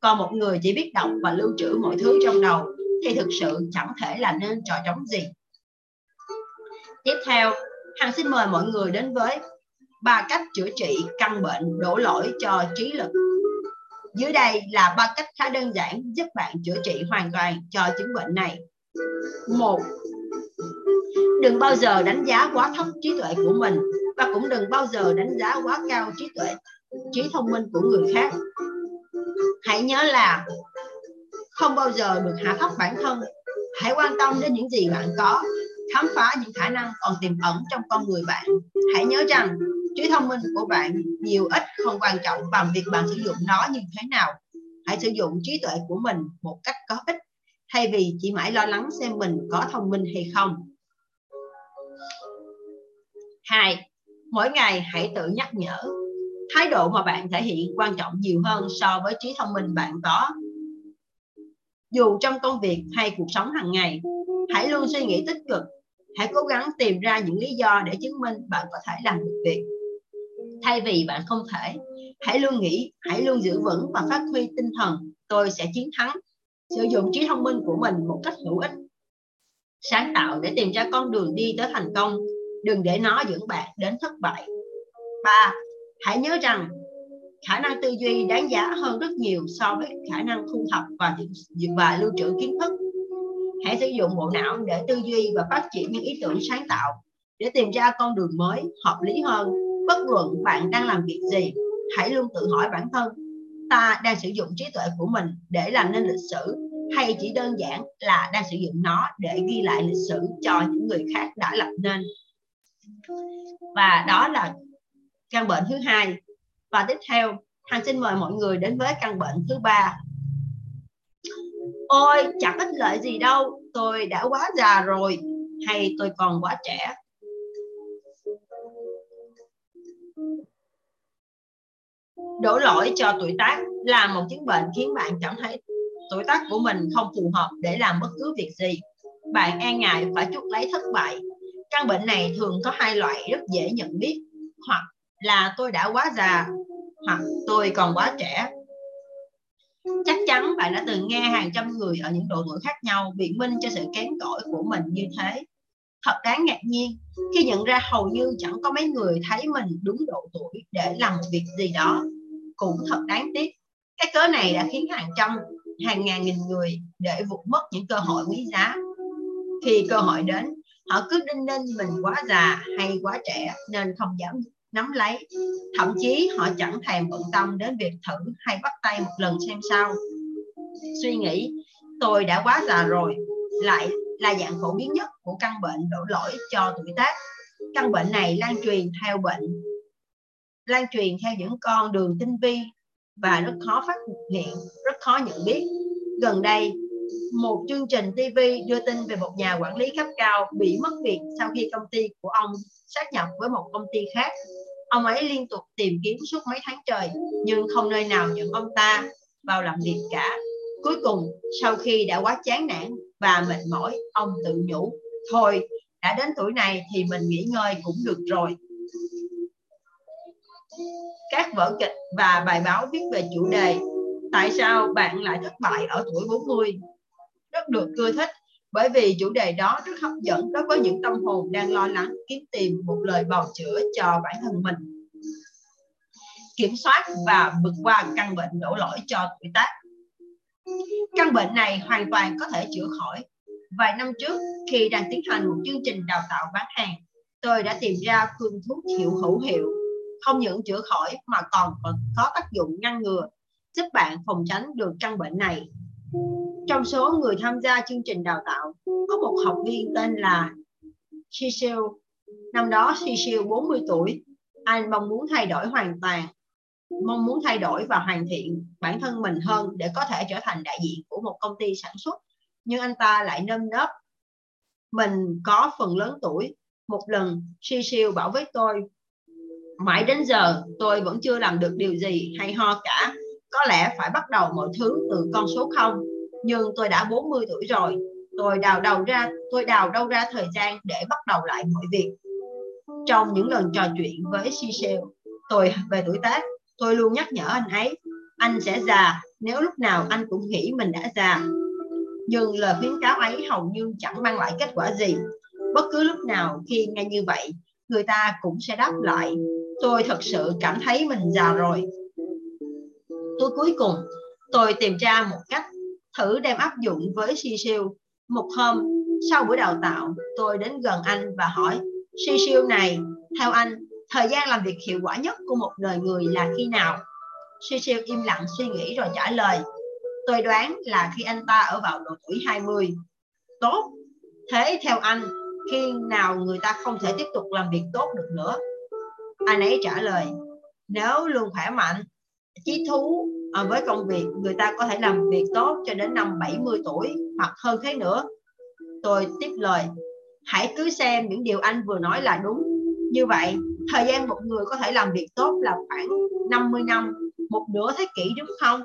Còn một người chỉ biết đọc và lưu trữ mọi thứ trong đầu thì thực sự chẳng thể làm nên trò trống gì. Tiếp theo, Hằng xin mời mọi người đến với 3 cách chữa trị căn bệnh đổ lỗi cho trí lực. Dưới đây là 3 cách khá đơn giản giúp bạn chữa trị hoàn toàn cho chứng bệnh này. 1. Đừng bao giờ đánh giá quá thấp trí tuệ của mình, và cũng đừng bao giờ đánh giá quá cao trí thông minh của người khác. Hãy nhớ là không bao giờ được hạ thấp bản thân. Hãy quan tâm đến những gì bạn có, khám phá những khả năng còn tiềm ẩn trong con người bạn. Hãy nhớ rằng trí thông minh của bạn nhiều ít không quan trọng bằng việc bạn sử dụng nó như thế nào. Hãy sử dụng trí tuệ của mình một cách có ích, thay vì chỉ mãi lo lắng xem mình có thông minh hay không. 2. Mỗi ngày hãy tự nhắc nhở. Thái độ mà bạn thể hiện quan trọng nhiều hơn so với trí thông minh bạn có. Dù trong công việc hay cuộc sống hàng ngày, hãy luôn suy nghĩ tích cực. Hãy cố gắng tìm ra những lý do để chứng minh bạn có thể làm được việc. Thay vì bạn không thể, hãy luôn giữ vững và phát huy tinh thần tôi sẽ chiến thắng. Sử dụng trí thông minh của mình một cách hữu ích. sáng tạo để tìm ra con đường đi tới thành công. Đừng để nó dẫn bạn đến thất bại. 3. Hãy nhớ rằng khả năng tư duy đáng giá hơn rất nhiều so với khả năng thu thập và lưu trữ kiến thức. Hãy sử dụng bộ não để tư duy và phát triển những ý tưởng sáng tạo để tìm ra con đường mới, hợp lý hơn. Bất luận bạn đang làm việc gì, hãy luôn tự hỏi bản thân, ta đang sử dụng trí tuệ của mình để làm nên lịch sử hay chỉ đơn giản là đang sử dụng nó để ghi lại lịch sử cho những người khác đã lập nên. Và đó là căn bệnh thứ hai. Và tiếp theo, Hằng xin mời mọi người đến với căn bệnh thứ ba. Ôi, chẳng ích lợi gì đâu, tôi đã quá già rồi, hay tôi còn quá trẻ. Đổ lỗi cho tuổi tác là một chứng bệnh khiến bạn cảm thấy tuổi tác của mình không phù hợp để làm bất cứ việc gì. Bạn e ngại phải chuốc lấy thất bại. Căn bệnh này thường có hai loại rất dễ nhận biết, hoặc là tôi đã quá già, hoặc tôi còn quá trẻ. Chắc chắn bạn đã từng nghe hàng trăm người ở những độ tuổi khác nhau biện minh cho sự kém cỏi của mình như thế. Thật đáng ngạc nhiên khi nhận ra hầu như chẳng có mấy người thấy mình đúng độ tuổi để làm một việc gì đó. Cũng thật đáng tiếc, cái cớ này đã khiến hàng trăm, hàng ngàn nghìn người để vụt mất những cơ hội quý giá. Khi cơ hội đến, họ cứ đinh ninh mình quá già hay quá trẻ nên không dám nắm lấy. Thậm chí họ chẳng thèm bận tâm đến việc thử hay bắt tay một lần xem sao. Suy nghĩ tôi đã quá già rồi lại là dạng phổ biến nhất của căn bệnh đổ lỗi cho tuổi tác. Căn bệnh này lan truyền theo những con đường tinh vi và rất khó phát hiện, rất khó nhận biết. Gần đây, một chương trình TV đưa tin về một nhà quản lý cấp cao bị mất việc sau khi công ty của ông sát nhập với một công ty khác. Ông ấy liên tục tìm kiếm suốt mấy tháng trời nhưng không nơi nào nhận ông ta vào làm việc cả. Cuối cùng, sau khi đã quá chán nản và mệt mỏi, ông tự nhủ, thôi, đã đến tuổi này thì mình nghỉ ngơi cũng được rồi. Các vở kịch và bài báo viết về chủ đề tại sao bạn lại thất bại ở tuổi 40 rất được ưa thích, bởi vì chủ đề đó rất hấp dẫn đối với những tâm hồn đang lo lắng kiếm tìm một lời bào chữa cho bản thân mình. Kiểm soát và vượt qua căn bệnh đổ lỗi cho tuổi tác. Căn bệnh này hoàn toàn có thể chữa khỏi. Vài năm trước, khi đang tiến hành một chương trình đào tạo bán hàng, tôi đã tìm ra phương thuốc hữu hiệu, không những chữa khỏi mà còn có tác dụng ngăn ngừa, giúp bạn phòng tránh được căn bệnh này. Trong số người tham gia chương trình đào tạo, có một học viên tên là Siêu. Năm đó Siêu 40 tuổi, anh mong muốn thay đổi và hoàn thiện bản thân mình hơn để có thể trở thành đại diện của một công ty sản xuất. Nhưng anh ta lại nơm nớp mình có phần lớn tuổi. Một lần Siêu bảo với tôi, mãi đến giờ tôi vẫn chưa làm được điều gì hay ho cả. Có lẽ phải bắt đầu mọi thứ từ con số 0. Nhưng tôi đã 40 tuổi rồi, tôi đào đâu ra thời gian để bắt đầu lại mọi việc. Trong những lần trò chuyện với Siêu về tuổi tác, tôi luôn nhắc nhở anh ấy, anh sẽ già nếu lúc nào anh cũng nghĩ mình đã già. Nhưng lời khuyến cáo ấy hầu như chẳng mang lại kết quả gì. Bất cứ lúc nào khi nghe như vậy, người ta cũng sẽ đáp lại, tôi thật sự cảm thấy mình già rồi. Cuối cùng, tôi tìm ra một cách thử đem áp dụng với Siêu. Một hôm, sau buổi đào tạo, tôi đến gần anh và hỏi, Siêu này, theo anh, thời gian làm việc hiệu quả nhất của một đời người là khi nào? Siêu im lặng suy nghĩ rồi trả lời, tôi đoán là khi anh ta ở vào độ tuổi 20. Tốt, thế theo anh, khi nào người ta không thể tiếp tục làm việc tốt được nữa? Anh ấy trả lời, nếu luôn khỏe mạnh, chí thú với công việc, người ta có thể làm việc tốt cho đến năm 70 tuổi hoặc hơn thế nữa. Tôi tiếp lời, hãy cứ xem những điều anh vừa nói là đúng. Như vậy, thời gian một người có thể làm việc tốt là khoảng 50 năm, một nửa thế kỷ đúng không?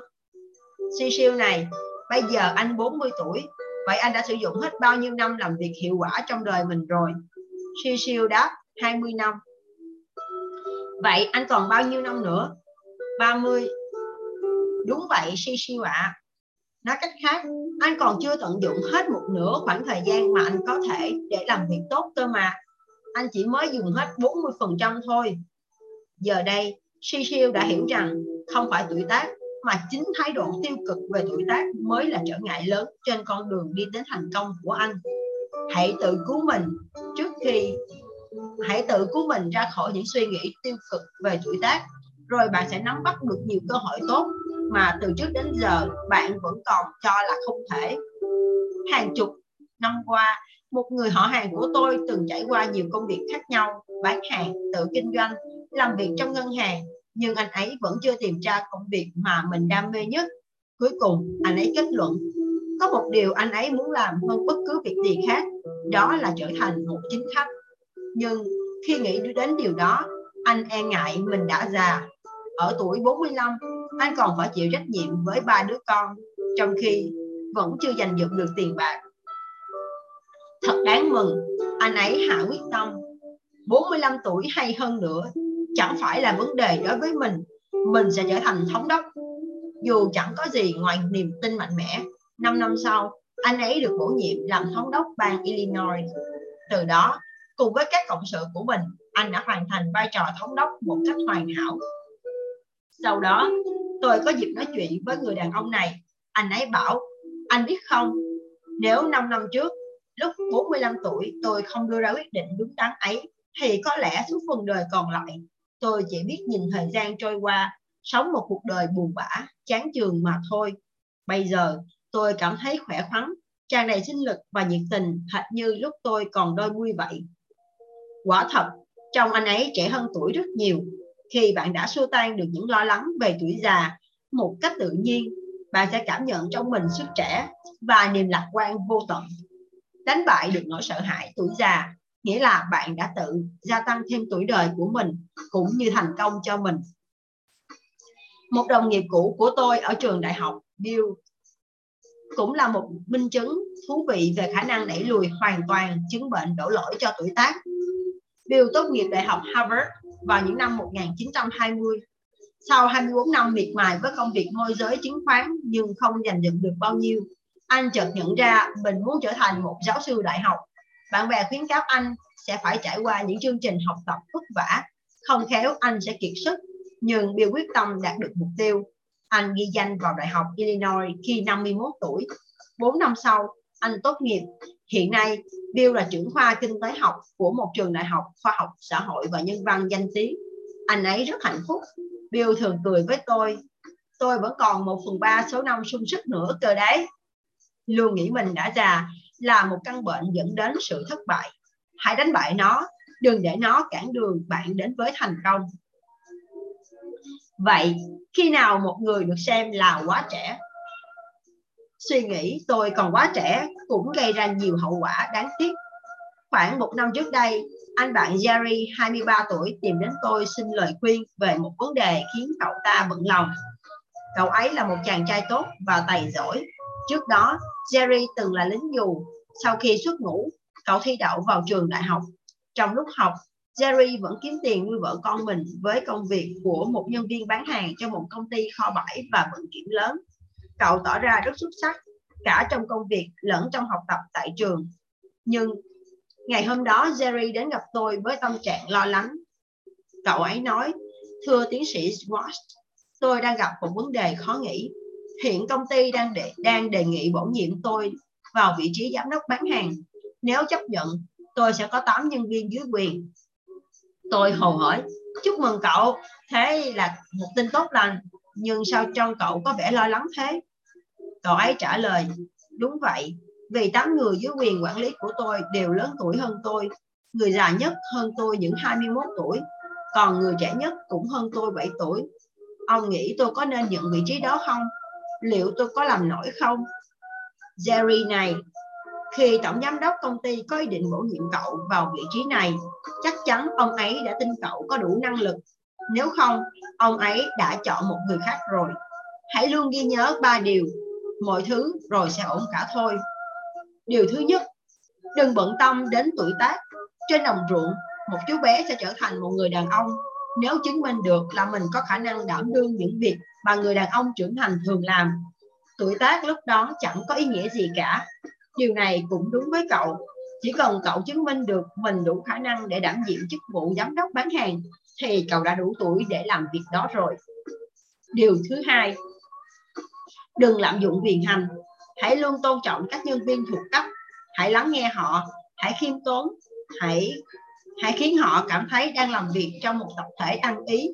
Siêu này, bây giờ anh 40 tuổi, vậy anh đã sử dụng hết bao nhiêu năm làm việc hiệu quả trong đời mình rồi? Siêu đáp, 20 năm. Vậy anh còn bao nhiêu năm nữa? 30. Đúng vậy Siêu ạ. Nói cách khác, anh còn chưa tận dụng hết một nửa khoảng thời gian mà anh có thể để làm việc tốt cơ mà. Anh chỉ mới dùng hết 40% thôi. Giờ đây, Siêu đã hiểu rằng không phải tuổi tác mà chính thái độ tiêu cực về tuổi tác mới là trở ngại lớn trên con đường đi đến thành công của anh. Hãy tự cứu mình ra khỏi những suy nghĩ tiêu cực về tuổi tác, rồi bạn sẽ nắm bắt được nhiều cơ hội tốt mà từ trước đến giờ bạn vẫn còn cho là không thể. Hàng chục năm qua, một người họ hàng của tôi từng trải qua nhiều công việc khác nhau, bán hàng, tự kinh doanh, làm việc trong ngân hàng, nhưng anh ấy vẫn chưa tìm ra công việc mà mình đam mê nhất. Cuối cùng, anh ấy kết luận, có một điều anh ấy muốn làm hơn bất cứ việc gì khác, đó là trở thành một chính khách. Nhưng khi nghĩ đến điều đó, anh e ngại mình đã già. Ở tuổi 45, anh còn phải chịu trách nhiệm với 3 đứa con, trong khi vẫn chưa dành dụm được tiền bạc. Thật đáng mừng, anh ấy hạ quyết tâm. 45 tuổi hay hơn nữa chẳng phải là vấn đề đối với mình sẽ trở thành thống đốc. Dù chẳng có gì ngoài niềm tin mạnh mẽ, 5 năm sau, anh ấy được bổ nhiệm làm thống đốc bang Illinois. Từ đó, cùng với các cộng sự của mình, anh đã hoàn thành vai trò thống đốc một cách hoàn hảo. Sau đó, tôi có dịp nói chuyện với người đàn ông này. Anh ấy bảo, anh biết không, nếu 5 năm trước, lúc 45 tuổi tôi không đưa ra quyết định đúng đắn ấy, thì có lẽ suốt phần đời còn lại, tôi chỉ biết nhìn thời gian trôi qua, sống một cuộc đời buồn bã, chán chường mà thôi. Bây giờ, tôi cảm thấy khỏe khoắn, tràn đầy sinh lực và nhiệt tình, hệt như lúc tôi còn đôi mươi vậy. Quả thật, trông anh ấy trẻ hơn tuổi rất nhiều. Khi bạn đã xua tan được những lo lắng về tuổi già một cách tự nhiên, bạn sẽ cảm nhận trong mình sức trẻ và niềm lạc quan vô tận. Đánh bại được nỗi sợ hãi tuổi già nghĩa là bạn đã tự gia tăng thêm tuổi đời của mình cũng như thành công cho mình. Một đồng nghiệp cũ của tôi ở trường đại học, Bill, cũng là một minh chứng thú vị về khả năng đẩy lùi hoàn toàn chứng bệnh đổ lỗi cho tuổi tác. Bill tốt nghiệp đại học Harvard vào những năm 1920. Sau 24 năm miệt mài với công việc môi giới chứng khoán nhưng không giành được bao nhiêu, anh chợt nhận ra mình muốn trở thành một giáo sư đại học. Bạn bè khuyến cáo anh sẽ phải trải qua những chương trình học tập vất vả, không khéo anh sẽ kiệt sức, nhưng Bill quyết tâm đạt được mục tiêu. Anh ghi danh vào Đại học Illinois khi 51 tuổi. 4 năm sau, anh tốt nghiệp. Hiện nay, Bill là trưởng khoa kinh tế học của một trường đại học khoa học xã hội và nhân văn danh tiếng. Anh ấy rất hạnh phúc. Bill thường cười với tôi vẫn còn 1/3 số năm sung sức nữa cơ đấy. Luôn nghĩ mình đã già là một căn bệnh dẫn đến sự thất bại. Hãy đánh bại nó, đừng để nó cản đường bạn đến với thành công. Vậy, khi nào một người được xem là quá trẻ? Suy nghĩ tôi còn quá trẻ cũng gây ra nhiều hậu quả đáng tiếc. Khoảng 1 năm trước đây, anh bạn Jerry, 23 tuổi, tìm đến tôi xin lời khuyên về một vấn đề khiến cậu ta bận lòng. Cậu ấy là một chàng trai tốt và tài giỏi. Trước đó, Jerry từng là lính dù. Sau khi xuất ngũ, cậu thi đậu vào trường đại học. Trong lúc học, Jerry vẫn kiếm tiền nuôi vợ con mình với công việc của một nhân viên bán hàng cho một công ty kho bãi và vận chuyển lớn. Cậu tỏ ra rất xuất sắc, cả trong công việc lẫn trong học tập tại trường. Nhưng ngày hôm đó Jerry đến gặp tôi với tâm trạng lo lắng. Cậu ấy nói, thưa tiến sĩ Schwartz, tôi đang gặp một vấn đề khó nghĩ. Hiện công ty đang đề nghị bổ nhiệm tôi vào vị trí giám đốc bán hàng. Nếu chấp nhận, tôi sẽ có 8 nhân viên dưới quyền. Tôi hồ hởi, chúc mừng cậu, thế là một tin tốt lành, nhưng sao trông cậu có vẻ lo lắng thế? Cậu ấy trả lời, đúng vậy, vì 8 người dưới quyền quản lý của tôi đều lớn tuổi hơn tôi. Người già nhất hơn tôi những 21 tuổi, còn người trẻ nhất cũng hơn tôi 7 tuổi. Ông nghĩ tôi có nên nhận vị trí đó không? Liệu tôi có làm nổi không? Jerry này, khi tổng giám đốc công ty có ý định bổ nhiệm cậu vào vị trí này, chắc chắn ông ấy đã tin cậu có đủ năng lực. Nếu không, ông ấy đã chọn một người khác rồi. Hãy luôn ghi nhớ 3 điều. Mọi thứ rồi sẽ ổn cả thôi. Điều thứ nhất, đừng bận tâm đến tuổi tác. Trên đồng ruộng, một chú bé sẽ trở thành một người đàn ông nếu chứng minh được là mình có khả năng đảm đương những việc mà người đàn ông trưởng thành thường làm. tuổi tác lúc đó chẳng có ý nghĩa gì cả. Điều này cũng đúng với cậu. Chỉ cần cậu chứng minh được mình đủ khả năng để đảm nhiệm chức vụ giám đốc bán hàng thì cậu đã đủ tuổi để làm việc đó rồi. Điều thứ hai, đừng lạm dụng quyền hành. Hãy luôn tôn trọng các nhân viên thuộc cấp. Hãy lắng nghe họ. Hãy khiêm tốn. Hãy khiến họ cảm thấy đang làm việc trong một tập thể ăn ý,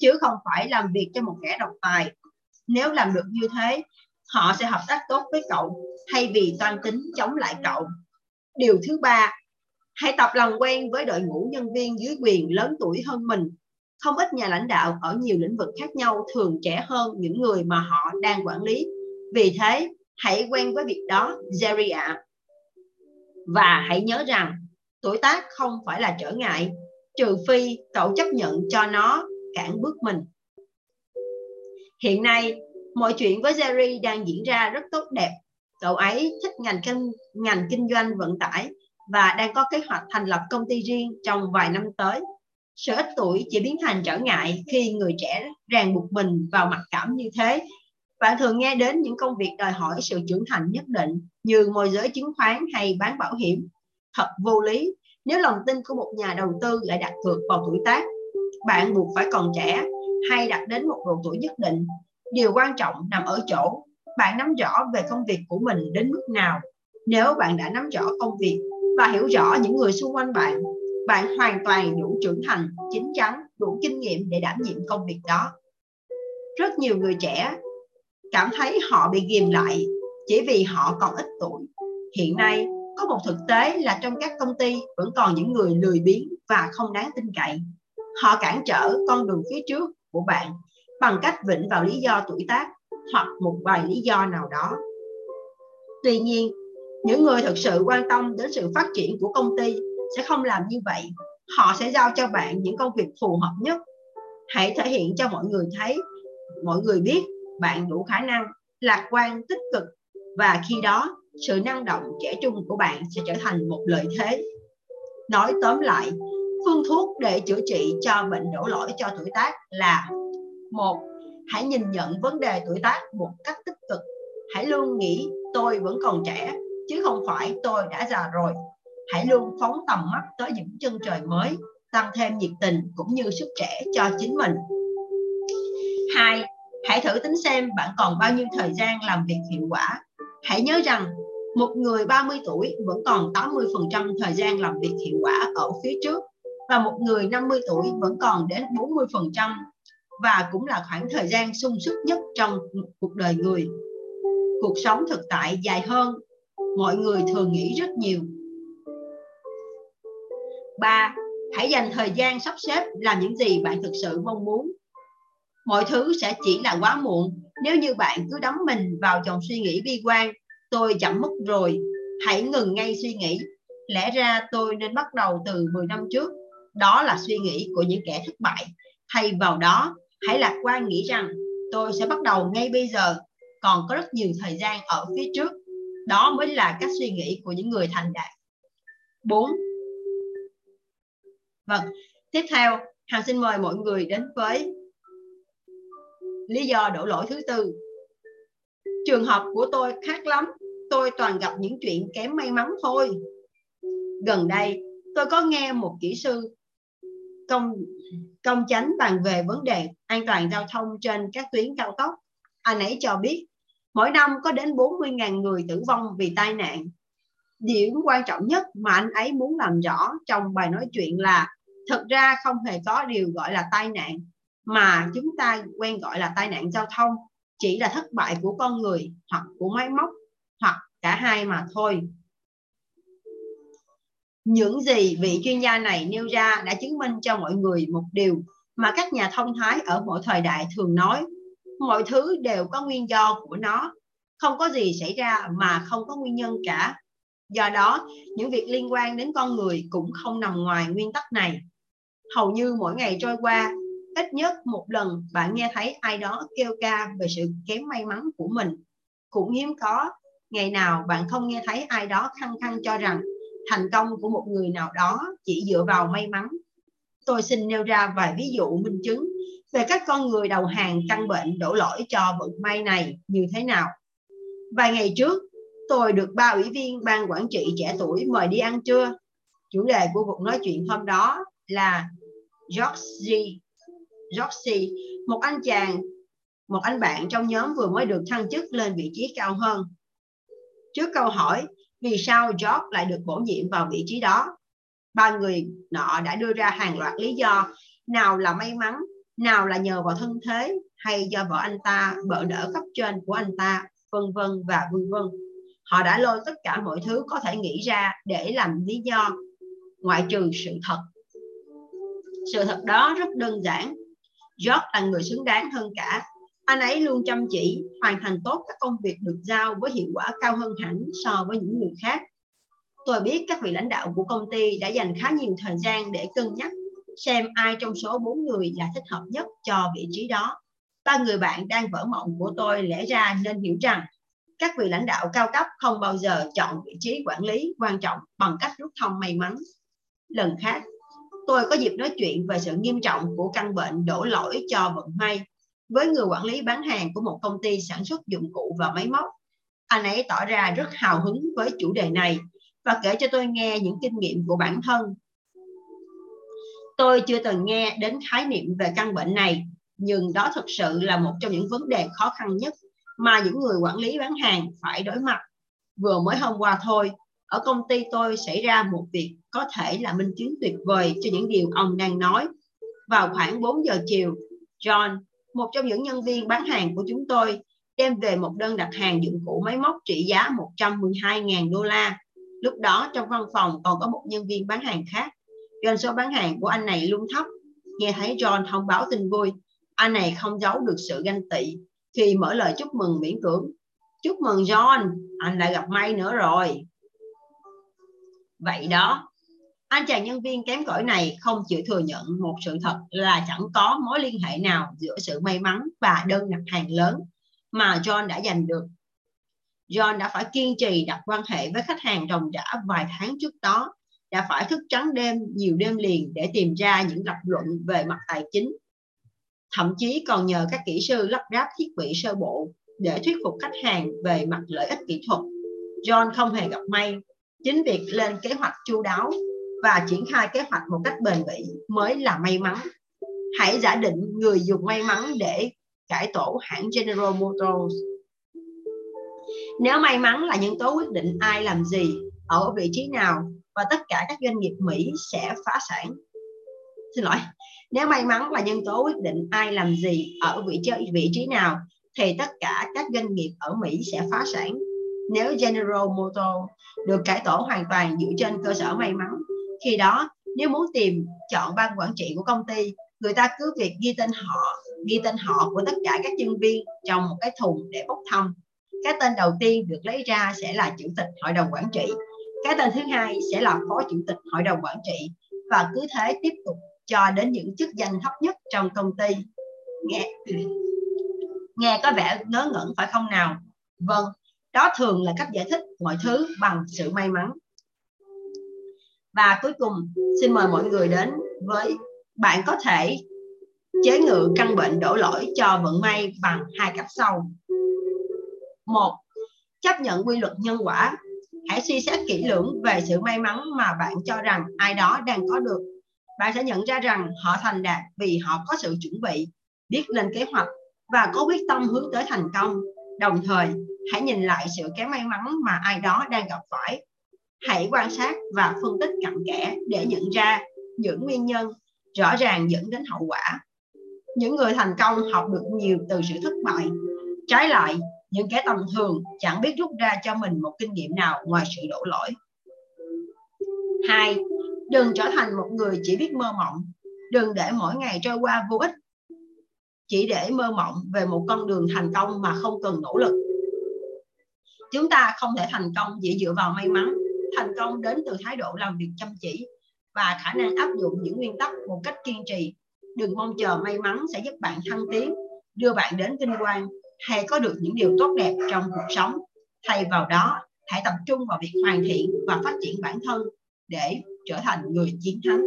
chứ không phải làm việc cho một kẻ độc tài. Nếu làm được như thế, họ sẽ hợp tác tốt với cậu thay vì toan tính chống lại cậu. Điều thứ ba, hãy tập làm quen với đội ngũ nhân viên dưới quyền lớn tuổi hơn mình. Không ít nhà lãnh đạo ở nhiều lĩnh vực khác nhau thường trẻ hơn những người mà họ đang quản lý. Vì thế, hãy quen với việc đó, Jerry ạ. Và hãy nhớ rằng, tuổi tác không phải là trở ngại, trừ phi cậu chấp nhận cho nó cản bước mình. Hiện nay, mọi chuyện với Jerry đang diễn ra rất tốt đẹp. Cậu ấy thích ngành kinh doanh vận tải và đang có kế hoạch thành lập công ty riêng trong vài năm tới. Sự ít tuổi chỉ biến thành trở ngại khi người trẻ ràng buộc mình vào mặc cảm như thế. Bạn thường nghe đến những công việc đòi hỏi sự trưởng thành nhất định như môi giới chứng khoán hay bán bảo hiểm. Thật vô lý nếu lòng tin của một nhà đầu tư lại đặt cược vào tuổi tác. Bạn buộc phải còn trẻ hay đặt đến một độ tuổi nhất định. Điều quan trọng nằm ở chỗ bạn nắm rõ về công việc của mình đến mức nào. Nếu bạn đã nắm rõ công việc và hiểu rõ những người xung quanh bạn, bạn hoàn toàn đủ trưởng thành, chín chắn, đủ kinh nghiệm để đảm nhiệm công việc đó. Rất nhiều người trẻ cảm thấy họ bị ghìm lại chỉ vì họ còn ít tuổi. Hiện nay, có một thực tế là trong các công ty vẫn còn những người lười biếng và không đáng tin cậy. Họ cản trở con đường phía trước của bạn bằng cách vịnh vào lý do tuổi tác hoặc một vài lý do nào đó. Tuy nhiên, những người thực sự quan tâm đến sự phát triển của công ty sẽ không làm như vậy. Họ sẽ giao cho bạn những công việc phù hợp nhất. Hãy thể hiện cho mọi người thấy, mọi người biết bạn đủ khả năng, lạc quan, tích cực, và khi đó sự năng động trẻ trung của bạn sẽ trở thành một lợi thế. Nói tóm lại, phương thuốc để chữa trị cho bệnh đổ lỗi cho tuổi tác là: 1. Hãy nhìn nhận vấn đề tuổi tác một cách tích cực. Hãy luôn nghĩ tôi vẫn còn trẻ, chứ không phải tôi đã già rồi. Hãy luôn phóng tầm mắt tới những chân trời mới, tăng thêm nhiệt tình cũng như sức trẻ cho chính mình. 2. Hãy thử tính xem bạn còn bao nhiêu thời gian làm việc hiệu quả. Hãy nhớ rằng, một người 30 tuổi vẫn còn 80% thời gian làm việc hiệu quả ở phía trước, và một người 50 tuổi vẫn còn đến 40%, và cũng là khoảng thời gian sung sức nhất trong cuộc đời người. Cuộc sống thực tại dài hơn mọi người thường nghĩ rất nhiều. 3. Hãy dành thời gian sắp xếp làm những gì bạn thực sự mong muốn. Mọi thứ sẽ chỉ là quá muộn nếu như bạn cứ đắm mình vào dòng suy nghĩ bi quan. Tôi chậm mất rồi. Hãy ngừng ngay suy nghĩ. Lẽ ra tôi nên bắt đầu từ 10 năm trước. Đó là suy nghĩ của những kẻ thất bại. Thay vào đó, hãy lạc quan nghĩ rằng tôi sẽ bắt đầu ngay bây giờ. Còn có rất nhiều thời gian ở phía trước. Đó mới là cách suy nghĩ của những người thành đạt. 4. Vâng, tiếp theo, Hằng xin mời mọi người đến với lý do đổ lỗi thứ tư. Trường hợp của tôi khác lắm. Tôi toàn gặp những chuyện kém may mắn thôi. Gần đây, tôi có nghe một kỹ sư công chánh bàn về vấn đề an toàn giao thông trên các tuyến cao tốc. Anh ấy cho biết, mỗi năm có đến 40.000 người tử vong vì tai nạn. Điểm quan trọng nhất mà anh ấy muốn làm rõ trong bài nói chuyện là thực ra không hề có điều gọi là tai nạn mà chúng ta quen gọi là tai nạn giao thông, chỉ là thất bại của con người hoặc của máy móc hoặc cả hai mà thôi. Những gì vị chuyên gia này nêu ra đã chứng minh cho mọi người một điều mà các nhà thông thái ở mỗi thời đại thường nói: mọi thứ đều có nguyên do của nó, không có gì xảy ra mà không có nguyên nhân cả. Do đó, những việc liên quan đến con người cũng không nằm ngoài nguyên tắc này. Hầu như mỗi ngày trôi qua, ít nhất một lần bạn nghe thấy ai đó kêu ca về sự kém may mắn của mình. Cũng hiếm có ngày nào bạn không nghe thấy ai đó khăng khăng cho rằng thành công của một người nào đó chỉ dựa vào may mắn. Tôi xin nêu ra vài ví dụ minh chứng về cách con người đầu hàng căn bệnh đổ lỗi cho vận may này như thế nào. Vài ngày trước, tôi được 3 ủy viên ban quản trị trẻ tuổi mời đi ăn trưa. Chủ đề của cuộc nói chuyện hôm đó là George C, một anh bạn trong nhóm vừa mới được thăng chức lên vị trí cao hơn. Trước câu hỏi vì sao George lại được bổ nhiệm vào vị trí đó, ba người nọ đã đưa ra hàng loạt lý do, nào là may mắn, nào là nhờ vào thân thế, hay do vợ anh ta, bợ đỡ cấp trên của anh ta, vân vân và vân vân. Họ đã lôi tất cả mọi thứ có thể nghĩ ra để làm lý do, ngoại trừ sự thật. Sự thật đó rất đơn giản. George là người xứng đáng hơn cả. Anh ấy luôn chăm chỉ, hoàn thành tốt các công việc được giao với hiệu quả cao hơn hẳn so với những người khác. Tôi biết các vị lãnh đạo của công ty đã dành khá nhiều thời gian để cân nhắc xem ai trong số 4 người là thích hợp nhất cho vị trí đó. Ba người bạn đang vỡ mộng của tôi lẽ ra nên hiểu rằng các vị lãnh đạo cao cấp không bao giờ chọn vị trí quản lý quan trọng bằng cách rút thăm may mắn. Lần khác, tôi có dịp nói chuyện về sự nghiêm trọng của căn bệnh đổ lỗi cho vận may với người quản lý bán hàng của một công ty sản xuất dụng cụ và máy móc. Anh ấy tỏ ra rất hào hứng với chủ đề này và kể cho tôi nghe những kinh nghiệm của bản thân. Tôi chưa từng nghe đến khái niệm về căn bệnh này, nhưng đó thực sự là một trong những vấn đề khó khăn nhất mà những người quản lý bán hàng phải đối mặt. Vừa mới hôm qua thôi, ở công ty tôi xảy ra một việc có thể là minh chứng tuyệt vời cho những điều ông đang nói. Vào khoảng 4 giờ chiều, John, một trong những nhân viên bán hàng của chúng tôi, đem về một đơn đặt hàng dụng cụ máy móc trị giá $112,000. Lúc đó trong văn phòng còn có một nhân viên bán hàng khác. Doanh số bán hàng của anh này luôn thấp. Nghe thấy John thông báo tin vui, anh này không giấu được sự ganh tị khi mở lời chúc mừng miễn cưỡng. Chúc mừng John, anh lại gặp may nữa rồi. Vậy đó, anh chàng nhân viên kém cỏi này không chịu thừa nhận một sự thật là chẳng có mối liên hệ nào giữa sự may mắn và đơn đặt hàng lớn mà John đã giành được. John đã phải kiên trì đặt quan hệ với khách hàng ròng rã vài tháng trước đó, đã phải thức trắng đêm nhiều đêm liền để tìm ra những lập luận về mặt tài chính. Thậm chí còn nhờ các kỹ sư lắp ráp thiết bị sơ bộ để thuyết phục khách hàng về mặt lợi ích kỹ thuật. John không hề gặp may. Chính việc lên kế hoạch chu đáo và triển khai kế hoạch một cách bền bỉ mới là may mắn. Hãy giả định người dùng may mắn để cải tổ hãng General Motors. Nếu may mắn là nhân tố quyết định ai làm gì, ở vị trí nào, và tất cả các doanh nghiệp Mỹ sẽ phá sản. Nếu may mắn là nhân tố quyết định ai làm gì ở vị trí nào thì tất cả các doanh nghiệp ở Mỹ sẽ phá sản. Nếu General Motors được cải tổ hoàn toàn dựa trên cơ sở may mắn, khi đó nếu muốn tìm chọn ban quản trị của công ty, người ta cứ việc ghi tên họ của tất cả các nhân viên trong một cái thùng để bốc thăm. Cái tên đầu tiên được lấy ra sẽ là chủ tịch hội đồng quản trị. Cái tên thứ hai sẽ là phó chủ tịch hội đồng quản trị, và cứ thế tiếp tục cho đến những chức danh thấp nhất trong công ty. Nghe có vẻ ngớ ngẩn phải không nào? Vâng, đó thường là cách giải thích mọi thứ bằng sự may mắn. Và cuối cùng, xin mời mọi người đến với bạn có thể chế ngự căn bệnh đổ lỗi cho vận may bằng hai cách sau. 1. Chấp nhận quy luật nhân quả. Hãy suy xét kỹ lưỡng về sự may mắn mà bạn cho rằng ai đó đang có được. Bạn sẽ nhận ra rằng họ thành đạt vì họ có sự chuẩn bị, biết lên kế hoạch và có quyết tâm hướng tới thành công. Đồng thời, hãy nhìn lại sự kém may mắn mà ai đó đang gặp phải. Hãy quan sát và phân tích cặn kẽ để nhận ra những nguyên nhân rõ ràng dẫn đến hậu quả. Những người thành công học được nhiều từ sự thất bại. Trái lại, những kẻ tầm thường chẳng biết rút ra cho mình một kinh nghiệm nào ngoài sự đổ lỗi. 2. Đừng trở thành một người chỉ biết mơ mộng. Đừng để mỗi ngày trôi qua vô ích, chỉ để mơ mộng về một con đường thành công mà không cần nỗ lực. Chúng ta không thể thành công chỉ dựa vào may mắn. Thành công đến từ thái độ làm việc chăm chỉ và khả năng áp dụng những nguyên tắc một cách kiên trì. Đừng mong chờ may mắn sẽ giúp bạn thăng tiến, đưa bạn đến vinh quang hay có được những điều tốt đẹp trong cuộc sống. Thay vào đó, hãy tập trung vào việc hoàn thiện và phát triển bản thân để trở thành người chiến thắng.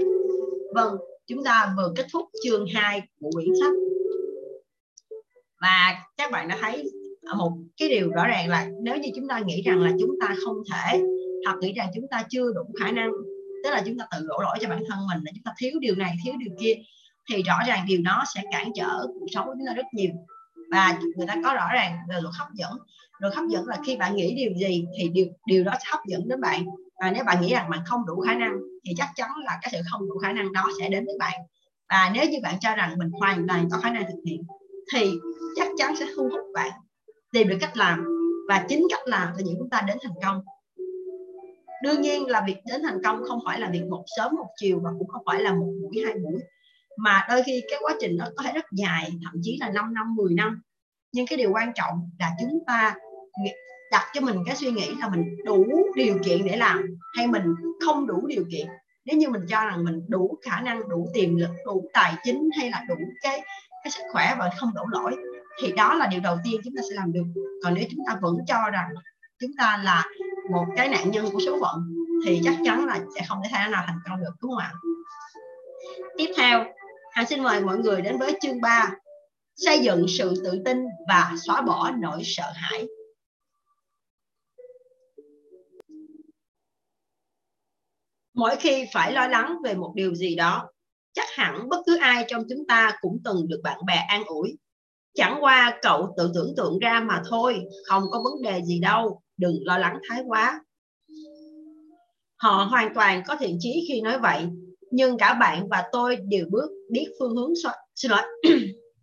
Vâng, chúng ta vừa kết thúc chương 2 của quyển sách. Và các bạn đã thấy một cái điều rõ ràng là nếu như chúng ta nghĩ rằng là chúng ta không thể, hoặc nghĩ rằng chúng ta chưa đủ khả năng, tức là chúng ta tự đổ lỗi cho bản thân mình là chúng ta thiếu điều này, thiếu điều kia, thì rõ ràng điều đó sẽ cản trở cuộc sống của chúng ta rất nhiều. Và người ta có rõ ràng về luật hấp dẫn. Luật hấp dẫn là khi bạn nghĩ điều gì thì điều đó sẽ hấp dẫn đến bạn. Và nếu bạn nghĩ rằng bạn không đủ khả năng thì chắc chắn là cái sự không đủ khả năng đó sẽ đến với bạn. Và nếu như bạn cho rằng mình hoàn toàn có khả năng thực hiện thì chắc chắn sẽ thu hút bạn tìm được cách làm, và chính cách làm là những chúng ta đến thành công. Đương nhiên là việc đến thành công không phải là việc một sớm một chiều, và cũng không phải là một buổi hai buổi, mà đôi khi cái quá trình nó có thể rất dài, thậm chí là 5 năm, 10 năm. Nhưng cái điều quan trọng là chúng ta đặt cho mình cái suy nghĩ là mình đủ điều kiện để làm, hay mình không đủ điều kiện. Nếu như mình cho rằng mình đủ khả năng, đủ tiềm lực, đủ tài chính, hay là đủ cái sức khỏe và không đổ lỗi, thì đó là điều đầu tiên chúng ta sẽ làm được. Còn nếu chúng ta vẫn cho rằng chúng ta là một cái nạn nhân của số phận thì chắc chắn là sẽ không thể nào thành công được, đúng không ạ? Tiếp theo, Hằng xin mời mọi người đến với chương 3, xây dựng sự tự tin và xóa bỏ nỗi sợ hãi. Mỗi khi phải lo lắng về một điều gì đó, chắc hẳn bất cứ ai trong chúng ta cũng từng được bạn bè an ủi. Chẳng qua cậu tự tưởng tượng ra mà thôi, không có vấn đề gì đâu, đừng lo lắng thái quá. Họ hoàn toàn có thiện chí khi nói vậy, nhưng cả bạn và tôi đều biết phương hướng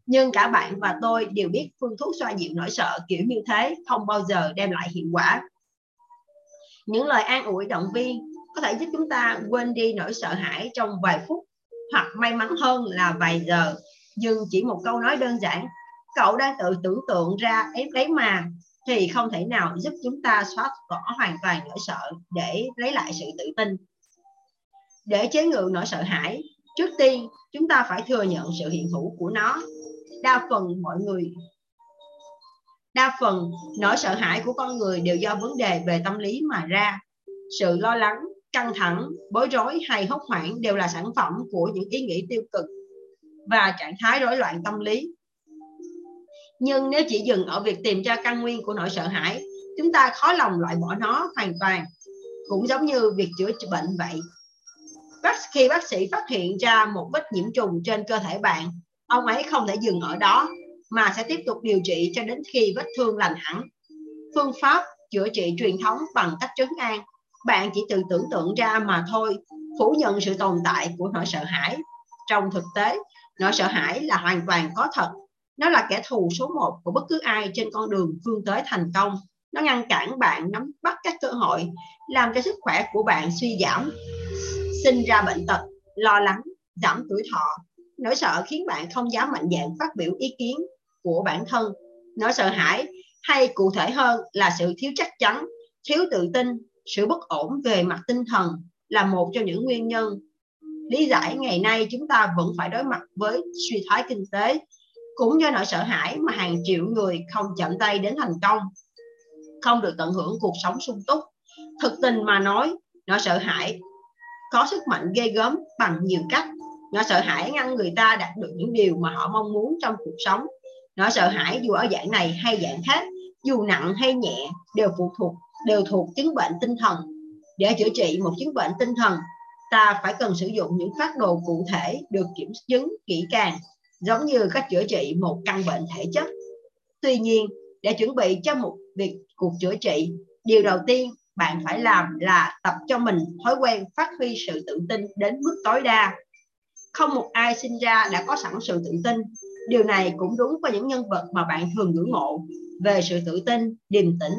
nhưng cả bạn và tôi đều biết phương thuốc xoa dịu nỗi sợ kiểu như thế không bao giờ đem lại hiệu quả. Những lời an ủi động viên có thể giúp chúng ta quên đi nỗi sợ hãi trong vài phút, hoặc may mắn hơn là vài giờ. Nhưng chỉ một câu nói đơn giản, cậu đang tự tưởng tượng ra đấy mà, thì không thể nào giúp chúng ta xóa bỏ hoàn toàn nỗi sợ để lấy lại sự tự tin. Để chế ngự nỗi sợ hãi, trước tiên chúng ta phải thừa nhận sự hiện hữu của nó. Đa phần nỗi sợ hãi của con người đều do vấn đề về tâm lý mà ra. Sự lo lắng, căng thẳng, bối rối hay hốt hoảng đều là sản phẩm của những ý nghĩ tiêu cực và trạng thái rối loạn tâm lý. Nhưng nếu chỉ dừng ở việc tìm ra căn nguyên của nỗi sợ hãi, chúng ta khó lòng loại bỏ nó hoàn toàn, cũng giống như việc chữa bệnh vậy. Khi bác sĩ phát hiện ra một vết nhiễm trùng trên cơ thể bạn, ông ấy không thể dừng ở đó mà sẽ tiếp tục điều trị cho đến khi vết thương lành hẳn. Phương pháp chữa trị truyền thống bằng cách trấn an, bạn chỉ tự tưởng tượng ra mà thôi, phủ nhận sự tồn tại của nỗi sợ hãi. Trong thực tế, nỗi sợ hãi là hoàn toàn có thật. Nó là kẻ thù số 1 của bất cứ ai trên con đường vươn tới thành công. Nó ngăn cản bạn nắm bắt các cơ hội, làm cho sức khỏe của bạn suy giảm, sinh ra bệnh tật, lo lắng, giảm tuổi thọ. Nỗi sợ khiến bạn không dám mạnh dạn phát biểu ý kiến của bản thân. Nỗi sợ hãi, hay cụ thể hơn là sự thiếu chắc chắn, thiếu tự tin, sự bất ổn về mặt tinh thần là một trong những nguyên nhân. Lý giải ngày nay chúng ta vẫn phải đối mặt với suy thoái kinh tế. Cũng do nỗi sợ hãi mà hàng triệu người không chạm tay đến thành công, không được tận hưởng cuộc sống sung túc. Thực tình mà nói, nỗi sợ hãi có sức mạnh ghê gớm bằng nhiều cách. Nỗi sợ hãi ngăn người ta đạt được những điều mà họ mong muốn trong cuộc sống. Nỗi sợ hãi dù ở dạng này hay dạng khác, dù nặng hay nhẹ, đều thuộc chứng bệnh tinh thần. Để chữa trị một chứng bệnh tinh thần, ta phải cần sử dụng những phác đồ cụ thể được kiểm chứng kỹ càng, giống như cách chữa trị một căn bệnh thể chất. Tuy nhiên, để chuẩn bị cho một cuộc chữa trị, điều đầu tiên bạn phải làm là tập cho mình thói quen phát huy sự tự tin đến mức tối đa. Không một ai sinh ra đã có sẵn sự tự tin. Điều này cũng đúng với những nhân vật mà bạn thường ngưỡng mộ về sự tự tin, điềm tĩnh,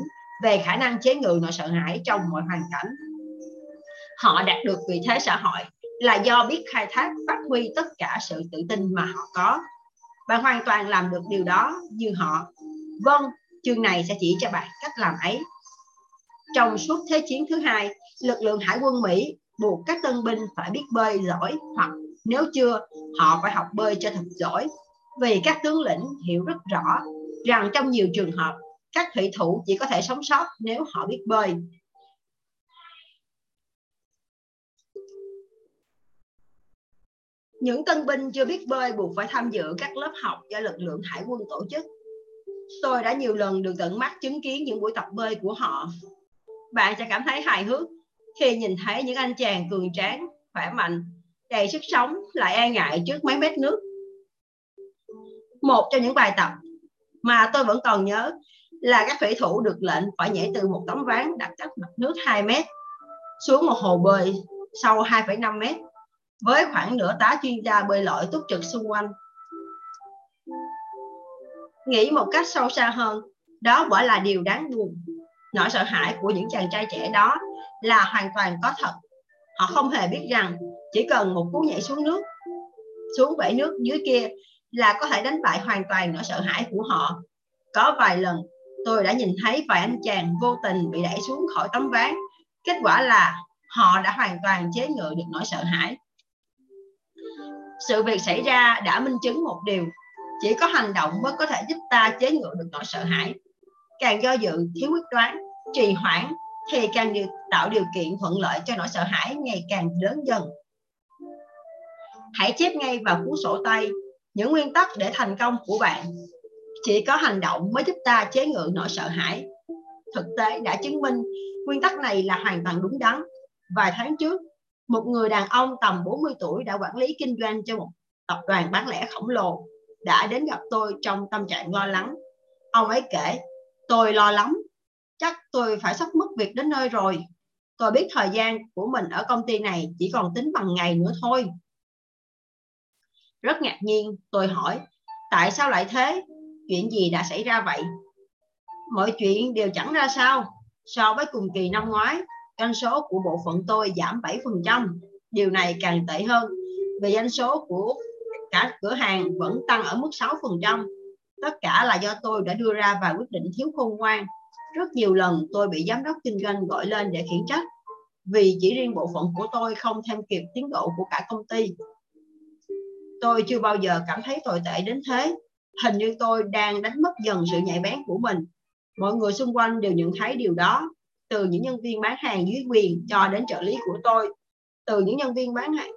về khả năng chế ngự nỗi sợ hãi trong mọi hoàn cảnh. Họ đạt được vị thế xã hội là do biết khai thác, phát huy tất cả sự tự tin mà họ có. Bạn hoàn toàn làm được điều đó như họ. Vâng, chương này sẽ chỉ cho bạn cách làm ấy. Trong suốt Thế chiến thứ hai, lực lượng hải quân Mỹ buộc các tân binh phải biết bơi giỏi, hoặc nếu chưa, họ phải học bơi cho thật giỏi. Vì các tướng lĩnh hiểu rất rõ rằng trong nhiều trường hợp, các thủy thủ chỉ có thể sống sót nếu họ biết bơi. Những tân binh chưa biết bơi buộc phải tham dự các lớp học do lực lượng hải quân tổ chức. Tôi đã nhiều lần được tận mắt chứng kiến những buổi tập bơi của họ. Bạn sẽ cảm thấy hài hước khi nhìn thấy những anh chàng cường tráng, khỏe mạnh, đầy sức sống lại e ngại trước mấy mét nước. Một trong những bài tập mà tôi vẫn còn nhớ là các thủy thủ được lệnh phải nhảy từ một tấm ván đặt cách mặt nước 2 mét xuống một hồ bơi sâu 2,5 mét với khoảng nửa tá chuyên gia bơi lội túc trực xung quanh. Nghĩ một cách sâu xa hơn, đó quả là điều đáng buồn. Nỗi sợ hãi của những chàng trai trẻ đó là hoàn toàn có thật. Họ không hề biết rằng chỉ cần một cú nhảy xuống nước, xuống bể nước dưới kia là có thể đánh bại hoàn toàn nỗi sợ hãi của họ. Có vài lần tôi đã nhìn thấy vài anh chàng vô tình bị đẩy xuống khỏi tấm ván. Kết quả là họ đã hoàn toàn chế ngự được nỗi sợ hãi. Sự việc xảy ra đã minh chứng một điều: chỉ có hành động mới có thể giúp ta chế ngự được nỗi sợ hãi. Càng do dự, thiếu quyết đoán, trì hoãn thì càng tạo điều kiện thuận lợi cho nỗi sợ hãi ngày càng lớn dần. Hãy chép ngay vào cuốn sổ tay những nguyên tắc để thành công của bạn. Chỉ có hành động mới giúp ta chế ngự nỗi sợ hãi. Thực tế đã chứng minh nguyên tắc này là hoàn toàn đúng đắn. Vài tháng trước, một người đàn ông tầm 40 tuổi đã quản lý kinh doanh cho một tập đoàn bán lẻ khổng lồ đã đến gặp tôi trong tâm trạng lo lắng. Ông ấy kể, tôi lo lắm, chắc tôi phải sắp mất việc đến nơi rồi. Tôi biết thời gian của mình ở công ty này chỉ còn tính bằng ngày nữa thôi. Rất ngạc nhiên, tôi hỏi, tại sao lại thế? Chuyện gì đã xảy ra vậy? Mọi chuyện đều chẳng ra sao. So với cùng kỳ năm ngoái, doanh số của bộ phận tôi giảm 7%. Điều này càng tệ hơn, vì doanh số của cả cửa hàng vẫn tăng ở mức 6%. Tất cả là do tôi đã đưa ra vài quyết định thiếu khôn ngoan. Rất nhiều lần tôi bị giám đốc kinh doanh gọi lên để khiển trách, vì chỉ riêng bộ phận của tôi không theo kịp tiến độ của cả công ty. Tôi chưa bao giờ cảm thấy tồi tệ đến thế. Hình như tôi đang đánh mất dần sự nhạy bén của mình. Mọi người xung quanh đều nhận thấy điều đó, từ những nhân viên bán hàng dưới quyền cho đến trợ lý của tôi, từ những nhân viên bán hàng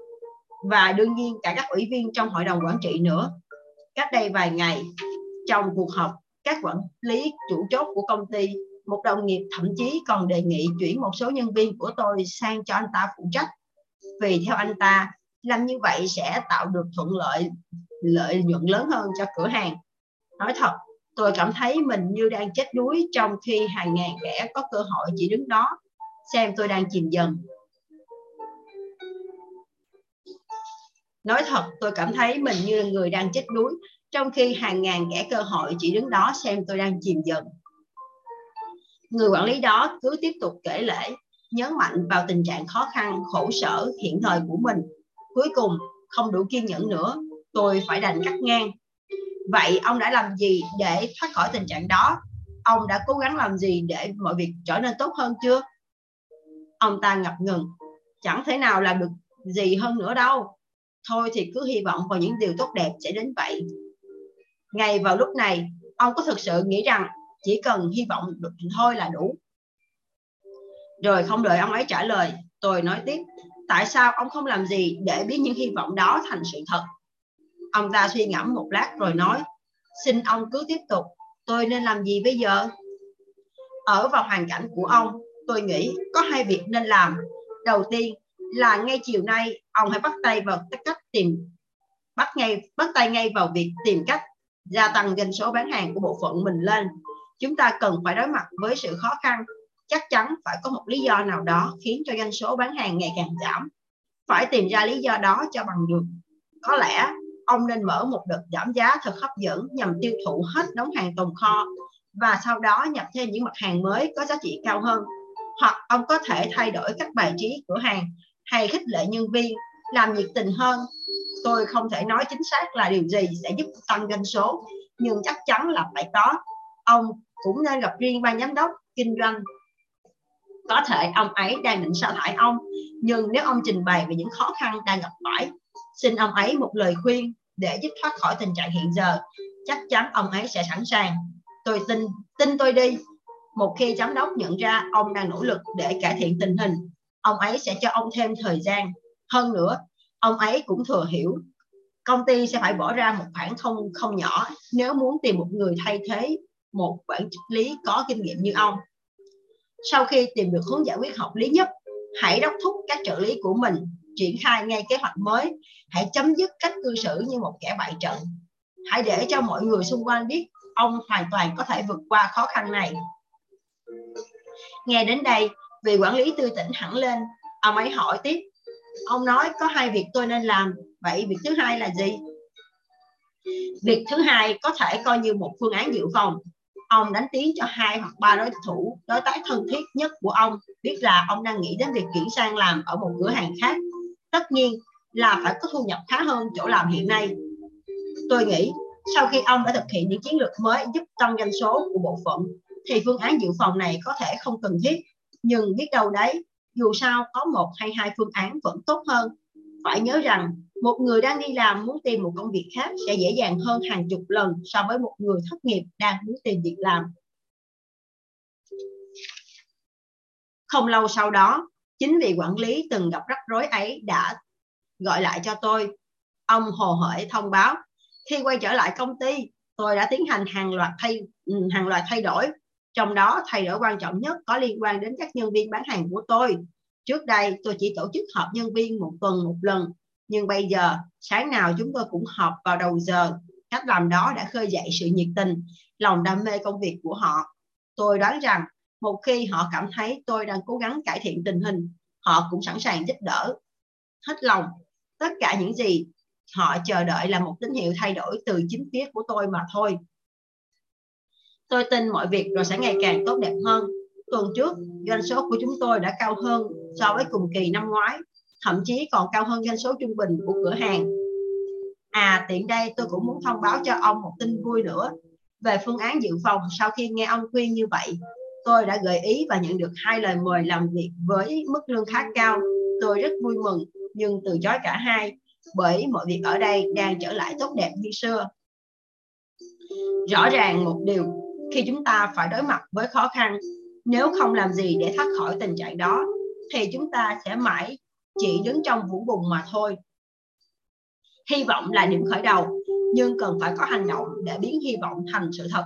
và đương nhiên cả các ủy viên trong hội đồng quản trị nữa. Cách đây vài ngày, trong cuộc họp các quản lý chủ chốt của công ty, một đồng nghiệp thậm chí còn đề nghị chuyển một số nhân viên của tôi sang cho anh ta phụ trách, vì theo anh ta, làm như vậy sẽ tạo được lợi nhuận lớn hơn cho cửa hàng. Nói thật, tôi cảm thấy mình như đang chết đuối, trong khi hàng ngàn kẻ có cơ hội chỉ đứng đó xem tôi đang chìm dần. Nói thật, tôi cảm thấy mình như người đang chết đuối, trong khi hàng ngàn kẻ cơ hội chỉ đứng đó xem tôi đang chìm dần. Người quản lý đó cứ tiếp tục kể lể, nhấn mạnh vào tình trạng khó khăn, khổ sở hiện thời của mình. Cuối cùng, không đủ kiên nhẫn nữa, tôi phải đành cắt ngang. Vậy ông đã làm gì để thoát khỏi tình trạng đó? Ông đã cố gắng làm gì để mọi việc trở nên tốt hơn chưa? Ông ta ngập ngừng, chẳng thể nào làm được gì hơn nữa đâu. Thôi thì cứ hy vọng vào những điều tốt đẹp sẽ đến vậy. Ngay vào lúc này, ông có thực sự nghĩ rằng chỉ cần hy vọng thôi là đủ? Rồi không đợi ông ấy trả lời, tôi nói tiếp, tại sao ông không làm gì để biến những hy vọng đó thành sự thật? Ông ta suy ngẫm một lát rồi nói, xin ông cứ tiếp tục, tôi nên làm gì bây giờ? Ở vào hoàn cảnh của ông, tôi nghĩ có hai việc nên làm. Đầu tiên là ngay chiều nay, ông hãy bắt tay ngay vào việc tìm cách gia tăng doanh số bán hàng của bộ phận mình lên. Chúng ta cần phải đối mặt với sự khó khăn. Chắc chắn phải có một lý do nào đó khiến cho doanh số bán hàng ngày càng giảm. Phải tìm ra lý do đó cho bằng được. Có lẽ ông nên mở một đợt giảm giá thật hấp dẫn nhằm tiêu thụ hết đống hàng tồn kho và sau đó nhập thêm những mặt hàng mới có giá trị cao hơn. Hoặc ông có thể thay đổi cách bài trí cửa hàng hay khích lệ nhân viên làm nhiệt tình hơn. Tôi không thể nói chính xác là điều gì sẽ giúp tăng doanh số, nhưng chắc chắn là phải có. Ông cũng nên gặp riêng ban giám đốc kinh doanh. Có thể ông ấy đang định sa thải ông, nhưng nếu ông trình bày về những khó khăn đang gặp phải, xin ông ấy một lời khuyên để giúp thoát khỏi tình trạng hiện giờ, chắc chắn ông ấy sẽ sẵn sàng. Tôi tin tôi đi, một khi giám đốc nhận ra ông đang nỗ lực để cải thiện tình hình, ông ấy sẽ cho ông thêm thời gian. Hơn nữa, ông ấy cũng thừa hiểu công ty sẽ phải bỏ ra một khoản không nhỏ nếu muốn tìm một người thay thế một quản lý có kinh nghiệm như ông. Sau khi tìm được hướng giải quyết hợp lý nhất, hãy đốc thúc các trợ lý của mình triển khai ngay kế hoạch mới. Hãy chấm dứt cách cư xử như một kẻ bại trận. Hãy để cho mọi người xung quanh biết ông hoàn toàn có thể vượt qua khó khăn này. Nghe đến đây, vị quản lý tư tỉnh hẳn lên. Ông ấy hỏi tiếp. Ông nói có hai việc tôi nên làm. Vậy việc thứ hai là gì? Việc thứ hai có thể coi như một phương án dự phòng. Ông đánh tiếng cho 2 hoặc 3 đối tác thân thiết nhất của ông biết là ông đang nghĩ đến việc chuyển sang làm ở một cửa hàng khác. Tất nhiên là phải có thu nhập khá hơn chỗ làm hiện nay. Tôi nghĩ sau khi ông đã thực hiện những chiến lược mới giúp tăng doanh số của bộ phận thì phương án dự phòng này có thể không cần thiết. Nhưng biết đâu đấy, dù sao có 1 hay 2 phương án vẫn tốt hơn. Phải nhớ rằng một người đang đi làm muốn tìm một công việc khác sẽ dễ dàng hơn hàng chục lần so với một người thất nghiệp đang muốn tìm việc làm. Không lâu sau đó, chính vị quản lý từng gặp rắc rối ấy đã gọi lại cho tôi. Ông hồ hởi thông báo, khi quay trở lại công ty, tôi đã tiến hành hàng loạt thay đổi. Trong đó, thay đổi quan trọng nhất có liên quan đến các nhân viên bán hàng của tôi. Trước đây, tôi chỉ tổ chức họp nhân viên một tuần một lần. Nhưng bây giờ, sáng nào chúng tôi cũng họp vào đầu giờ. Cách làm đó đã khơi dậy sự nhiệt tình, lòng đam mê công việc của họ. Tôi đoán rằng, một khi họ cảm thấy tôi đang cố gắng cải thiện tình hình, họ cũng sẵn sàng giúp đỡ. Hết lòng, tất cả những gì họ chờ đợi là một tín hiệu thay đổi từ chính phía của tôi mà thôi. Tôi tin mọi việc rồi sẽ ngày càng tốt đẹp hơn. Tuần trước, doanh số của chúng tôi đã cao hơn so với cùng kỳ năm ngoái, thậm chí còn cao hơn doanh số trung bình của cửa hàng. À, tiện đây tôi cũng muốn thông báo cho ông một tin vui nữa. Về phương án dự phòng, sau khi nghe ông khuyên như vậy, tôi đã gợi ý và nhận được 2 lời mời làm việc với mức lương khá cao. Tôi rất vui mừng, nhưng từ chối cả 2, bởi mọi việc ở đây đang trở lại tốt đẹp như xưa. Rõ ràng một điều, khi chúng ta phải đối mặt với khó khăn, nếu không làm gì để thoát khỏi tình trạng đó, thì chúng ta sẽ mãi chỉ đứng trong vũng bùn mà thôi. Hy vọng là điểm khởi đầu, nhưng cần phải có hành động để biến hy vọng thành sự thật.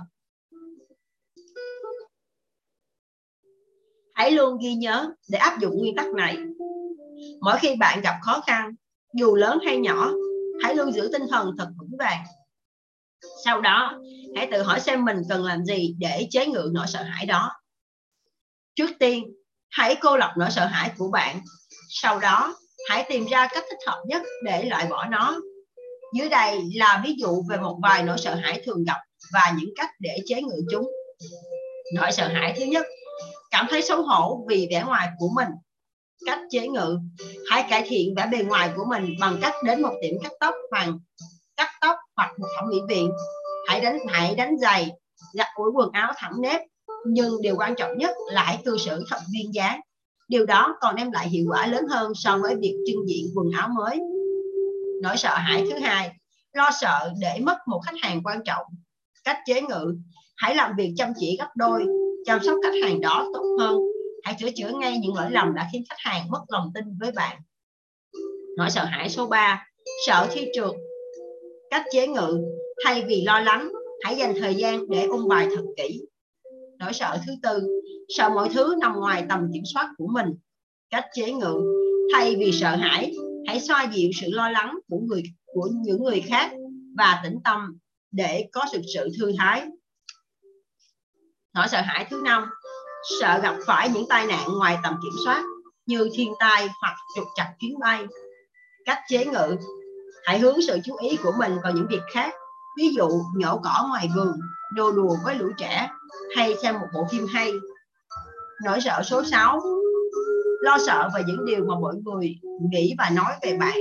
Hãy luôn ghi nhớ để áp dụng nguyên tắc này. Mỗi khi bạn gặp khó khăn, dù lớn hay nhỏ, hãy luôn giữ tinh thần thật vững vàng. Sau đó, hãy tự hỏi xem mình cần làm gì để chế ngự nỗi sợ hãi đó. Trước tiên, hãy cô lập nỗi sợ hãi của bạn. Sau đó, hãy tìm ra cách thích hợp nhất để loại bỏ nó. Dưới đây là ví dụ về một vài nỗi sợ hãi thường gặp và những cách để chế ngự chúng. Nỗi sợ hãi thứ nhất, cảm thấy xấu hổ vì vẻ ngoài của mình. Cách chế ngự, hãy cải thiện vẻ bề ngoài của mình bằng cách đến một tiệm cắt tóc hoặc một thẩm mỹ viện. Hãy đánh giày, giặt ủi quần áo thẳng nếp. Nhưng điều quan trọng nhất là hãy cư xử thật duyên dáng. Điều đó còn đem lại hiệu quả lớn hơn so với việc trưng diện quần áo mới. Nỗi sợ hãi thứ hai, lo sợ để mất một khách hàng quan trọng. Cách chế ngự, hãy làm việc chăm chỉ gấp đôi, chăm sóc khách hàng đó tốt hơn. Hãy sửa chữa ngay những lỗi lầm đã khiến khách hàng mất lòng tin với bạn. Nỗi sợ hãi số 3, sợ thi trượt. Cách chế ngự, thay vì lo lắng, hãy dành thời gian để ôn bài thật kỹ. Nỗi sợ thứ 4, sợ mọi thứ nằm ngoài tầm kiểm soát của mình. Cách chế ngự, thay vì sợ hãi, hãy xoa dịu sự lo lắng của những người khác và tĩnh tâm để có sự thư thái. Nỗi sợ hãi thứ 5, sợ gặp phải những tai nạn ngoài tầm kiểm soát như thiên tai hoặc trục trặc chuyến bay. Cách chế ngự, hãy hướng sự chú ý của mình vào những việc khác, ví dụ nhổ cỏ ngoài vườn, nô đùa với lũ trẻ hay xem một bộ phim hay. Nỗi sợ số 6, lo sợ về những điều mà mọi người nghĩ và nói về bạn.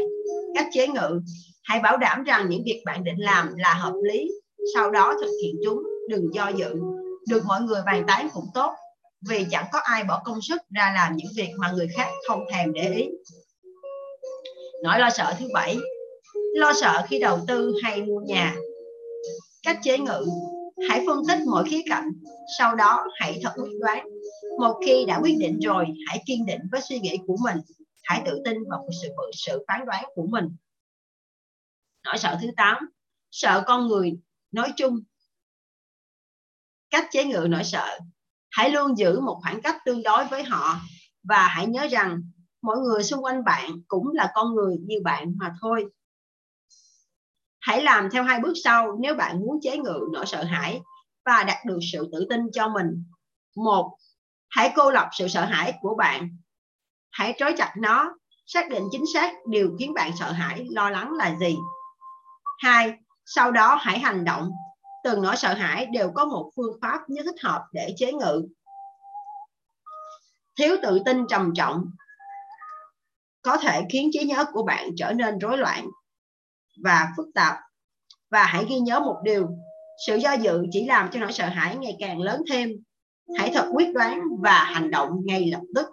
Cách chế ngự, hãy bảo đảm rằng những việc bạn định làm là hợp lý, sau đó thực hiện chúng, đừng do dự. Được mọi người bàn tán cũng tốt, vì chẳng có ai bỏ công sức ra làm những việc mà người khác không thèm để ý. Nỗi lo sợ thứ 7, lo sợ khi đầu tư hay mua nhà. Cách chế ngự, hãy phân tích mọi khía cạnh, sau đó hãy thật quyết đoán. Một khi đã quyết định rồi, hãy kiên định với suy nghĩ của mình, hãy tự tin vào sự phán đoán của mình. Nỗi sợ thứ 8, sợ con người nói chung. cách chế ngự nỗi sợ. Hãy luôn giữ một khoảng cách tương đối với họ và hãy nhớ rằng mọi người xung quanh bạn cũng là con người như bạn mà thôi. Hãy làm theo hai bước sau nếu bạn muốn chế ngự nỗi sợ hãi và đạt được sự tự tin cho mình. 1. Hãy cô lập sự sợ hãi của bạn. Hãy trói chặt nó, xác định chính xác điều khiến bạn sợ hãi, lo lắng là gì. 2. Sau đó hãy hành động. Từng nỗi sợ hãi đều có một phương pháp như thích hợp để chế ngự. Thiếu tự tin trầm trọng có thể khiến trí nhớ của bạn trở nên rối loạn và phức tạp. Và hãy ghi nhớ một điều, sự do dự chỉ làm cho nỗi sợ hãi ngày càng lớn thêm. Hãy thật quyết đoán và hành động ngay lập tức.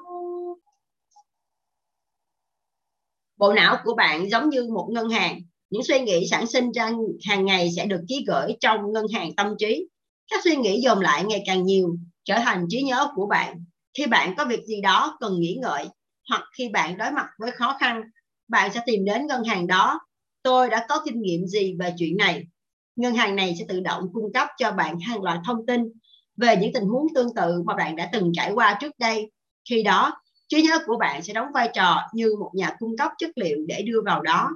Bộ não của bạn giống như một ngân hàng. Những suy nghĩ sản sinh ra hàng ngày sẽ được ký gửi trong ngân hàng tâm trí. Các suy nghĩ dồn lại ngày càng nhiều, trở thành trí nhớ của bạn. Khi bạn có việc gì đó cần nghĩ ngợi, hoặc khi bạn đối mặt với khó khăn, bạn sẽ tìm đến ngân hàng đó. Tôi đã có kinh nghiệm gì về chuyện này? Ngân hàng này sẽ tự động cung cấp cho bạn hàng loạt thông tin về những tình huống tương tự mà bạn đã từng trải qua trước đây. Khi đó, trí nhớ của bạn sẽ đóng vai trò như một nhà cung cấp chất liệu để đưa vào đó.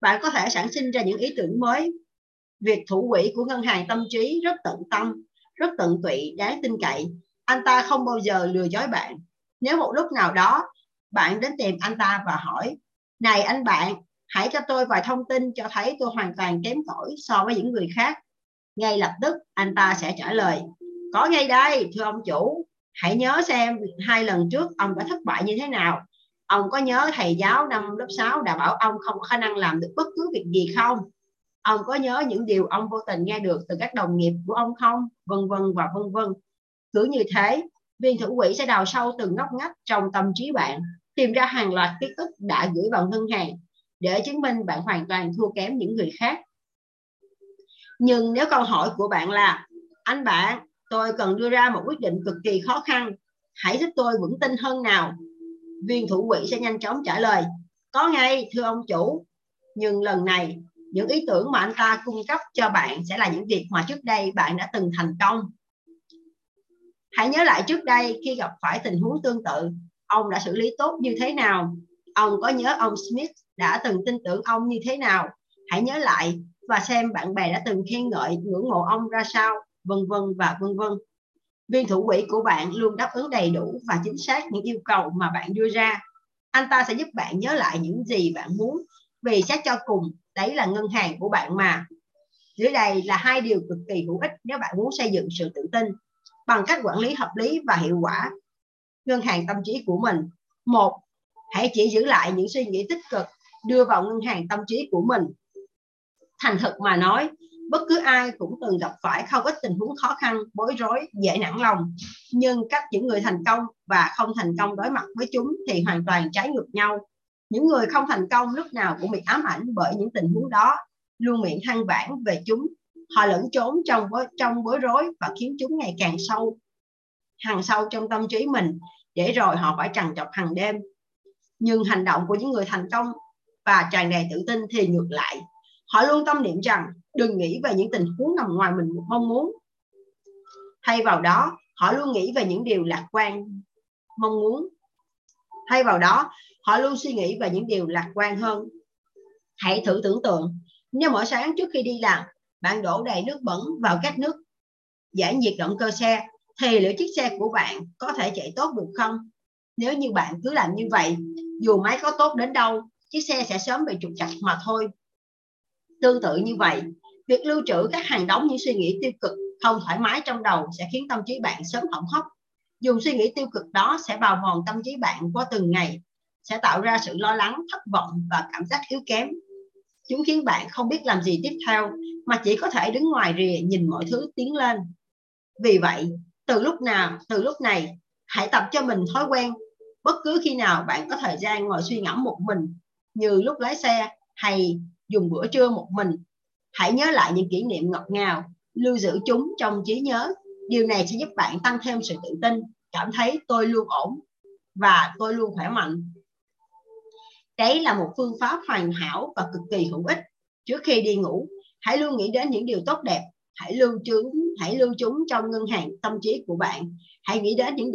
Bạn có thể sản sinh ra những ý tưởng mới. Việc thủ quỹ của ngân hàng tâm trí rất tận tâm, rất tận tụy, đáng tin cậy. Anh ta không bao giờ lừa dối bạn. Nếu một lúc nào đó, bạn đến tìm anh ta và hỏi, này anh bạn, hãy cho tôi vài thông tin cho thấy tôi hoàn toàn kém cỏi so với những người khác. Ngay lập tức, anh ta sẽ trả lời, có ngay đây, thưa ông chủ. Hãy nhớ xem 2 lần trước ông đã thất bại như thế nào. Ông có nhớ thầy giáo năm lớp 6 đã bảo ông không có khả năng làm được bất cứ việc gì không? Ông có nhớ những điều ông vô tình nghe được từ các đồng nghiệp của ông không? Vân vân và vân vân. Cứ như thế, viên thủ quỹ sẽ đào sâu từng ngóc ngách trong tâm trí bạn, tìm ra hàng loạt ký ức đã gửi vào ngân hàng để chứng minh bạn hoàn toàn thua kém những người khác. Nhưng nếu câu hỏi của bạn là, anh bạn, tôi cần đưa ra một quyết định cực kỳ khó khăn, hãy giúp tôi vững tin hơn nào. Viên thủ quỹ sẽ nhanh chóng trả lời, có ngay, thưa ông chủ. Nhưng lần này, những ý tưởng mà anh ta cung cấp cho bạn sẽ là những việc mà trước đây bạn đã từng thành công. Hãy nhớ lại trước đây khi gặp phải tình huống tương tự, ông đã xử lý tốt như thế nào? Ông có nhớ ông Smith đã từng tin tưởng ông như thế nào? Hãy nhớ lại và xem bạn bè đã từng khen ngợi, ngưỡng mộ ông ra sao, vân vân và vân vân. Viên thủ quỹ của bạn luôn đáp ứng đầy đủ và chính xác những yêu cầu mà bạn đưa ra. Anh ta sẽ giúp bạn nhớ lại những gì bạn muốn, vì xét cho cùng, đấy là ngân hàng của bạn mà. Dưới đây là 2 điều cực kỳ hữu ích nếu bạn muốn xây dựng sự tự tin bằng cách quản lý hợp lý và hiệu quả ngân hàng tâm trí của mình. 1. Hãy chỉ giữ lại những suy nghĩ tích cực đưa vào ngân hàng tâm trí của mình. Thành thật mà nói, bất cứ ai cũng từng gặp phải không ít tình huống khó khăn, bối rối, dễ nản lòng. Nhưng cách những người thành công và không thành công đối mặt với chúng thì hoàn toàn trái ngược nhau. Những người không thành công lúc nào cũng bị ám ảnh bởi những tình huống đó, luôn miệng than vãn về chúng. Họ lẫn trốn trong bối rối và khiến chúng ngày càng sâu, hằn sâu trong tâm trí mình, để rồi họ phải trằn trọc hàng đêm. Nhưng hành động của những người thành công và tràn đầy tự tin thì ngược lại. Họ luôn tâm niệm rằng đừng nghĩ về những tình huống nằm ngoài mình mong muốn. Thay vào đó, họ luôn nghĩ về những điều lạc quan mong muốn. Thay vào đó, họ luôn suy nghĩ về những điều lạc quan hơn. Hãy thử tưởng tượng, nếu mỗi sáng trước khi đi làm, bạn đổ đầy nước bẩn vào các nước giải nhiệt động cơ xe, thì liệu chiếc xe của bạn có thể chạy tốt được không? Nếu như bạn cứ làm như vậy, dù máy có tốt đến đâu, chiếc xe sẽ sớm bị trục trặc mà thôi. Tương tự như vậy, việc lưu trữ các hàng đống những suy nghĩ tiêu cực không thoải mái trong đầu sẽ khiến tâm trí bạn sớm hỏng hóc. Dùng suy nghĩ tiêu cực đó sẽ bào mòn tâm trí bạn qua từng ngày, sẽ tạo ra sự lo lắng, thất vọng và cảm giác yếu kém. Chúng khiến bạn không biết làm gì tiếp theo, mà chỉ có thể đứng ngoài rìa nhìn mọi thứ tiến lên. Vì vậy, từ lúc này, hãy tập cho mình thói quen. Bất cứ khi nào bạn có thời gian ngồi suy ngẫm một mình, như lúc lái xe hay dùng bữa trưa một mình, hãy nhớ lại những kỷ niệm ngọt ngào, lưu giữ chúng trong trí nhớ. Điều này sẽ giúp bạn tăng thêm sự tự tin, cảm thấy tôi luôn ổn và tôi luôn khỏe mạnh. Đấy là một phương pháp hoàn hảo và cực kỳ hữu ích. Trước khi đi ngủ, hãy luôn nghĩ đến những điều tốt đẹp Hãy lưu trú trong ngân hàng tâm trí của bạn. Hãy nghĩ đến những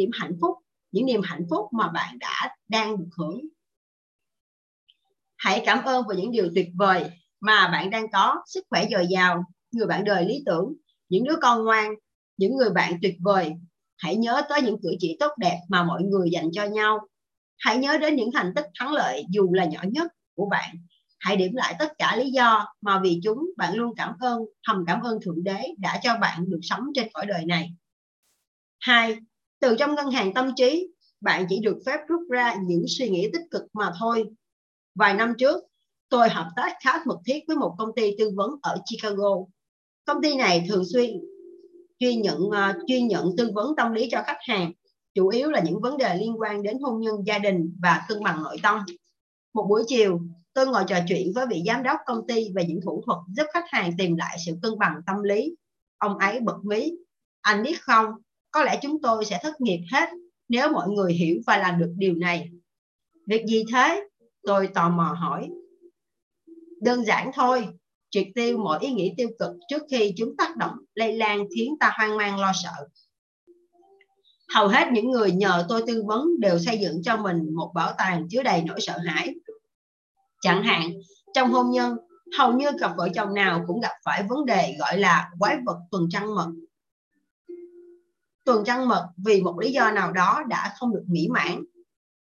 niềm hạnh phúc mà bạn đang được hưởng. Hãy cảm ơn về những điều tuyệt vời mà bạn đang có: sức khỏe dồi dào, người bạn đời lý tưởng, những đứa con ngoan, những người bạn tuyệt vời. Hãy nhớ tới những cử chỉ tốt đẹp mà mọi người dành cho nhau. Hãy nhớ đến những thành tích thắng lợi dù là nhỏ nhất của bạn. Hãy điểm lại tất cả lý do mà vì chúng bạn luôn thầm cảm ơn Thượng Đế đã cho bạn được sống trên cõi đời này. 2. Từ trong ngân hàng tâm trí, bạn chỉ được phép rút ra những suy nghĩ tích cực mà thôi. Vài năm trước, tôi hợp tác khá mật thiết với một công ty tư vấn ở Chicago. Công ty này thường xuyên chuyên nhận tư vấn tâm lý cho khách hàng, chủ yếu là những vấn đề liên quan đến hôn nhân, gia đình và cân bằng nội tâm. Một buổi chiều, tôi ngồi trò chuyện với vị giám đốc công ty về những thủ thuật giúp khách hàng tìm lại sự cân bằng tâm lý. Ông ấy bật mí: "Anh biết không, có lẽ chúng tôi sẽ thất nghiệp hết nếu mọi người hiểu và làm được điều này." "Việc gì thế?" tôi tò mò hỏi. "Đơn giản thôi, triệt tiêu mọi ý nghĩ tiêu cực trước khi chúng tác động lây lan khiến ta hoang mang lo sợ. Hầu hết những người nhờ tôi tư vấn đều xây dựng cho mình một bảo tàng chứa đầy nỗi sợ hãi. Chẳng hạn, trong hôn nhân, hầu như cặp vợ chồng nào cũng gặp phải vấn đề gọi là quái vật tuần trăng mật vì một lý do nào đó đã không được mỹ mãn.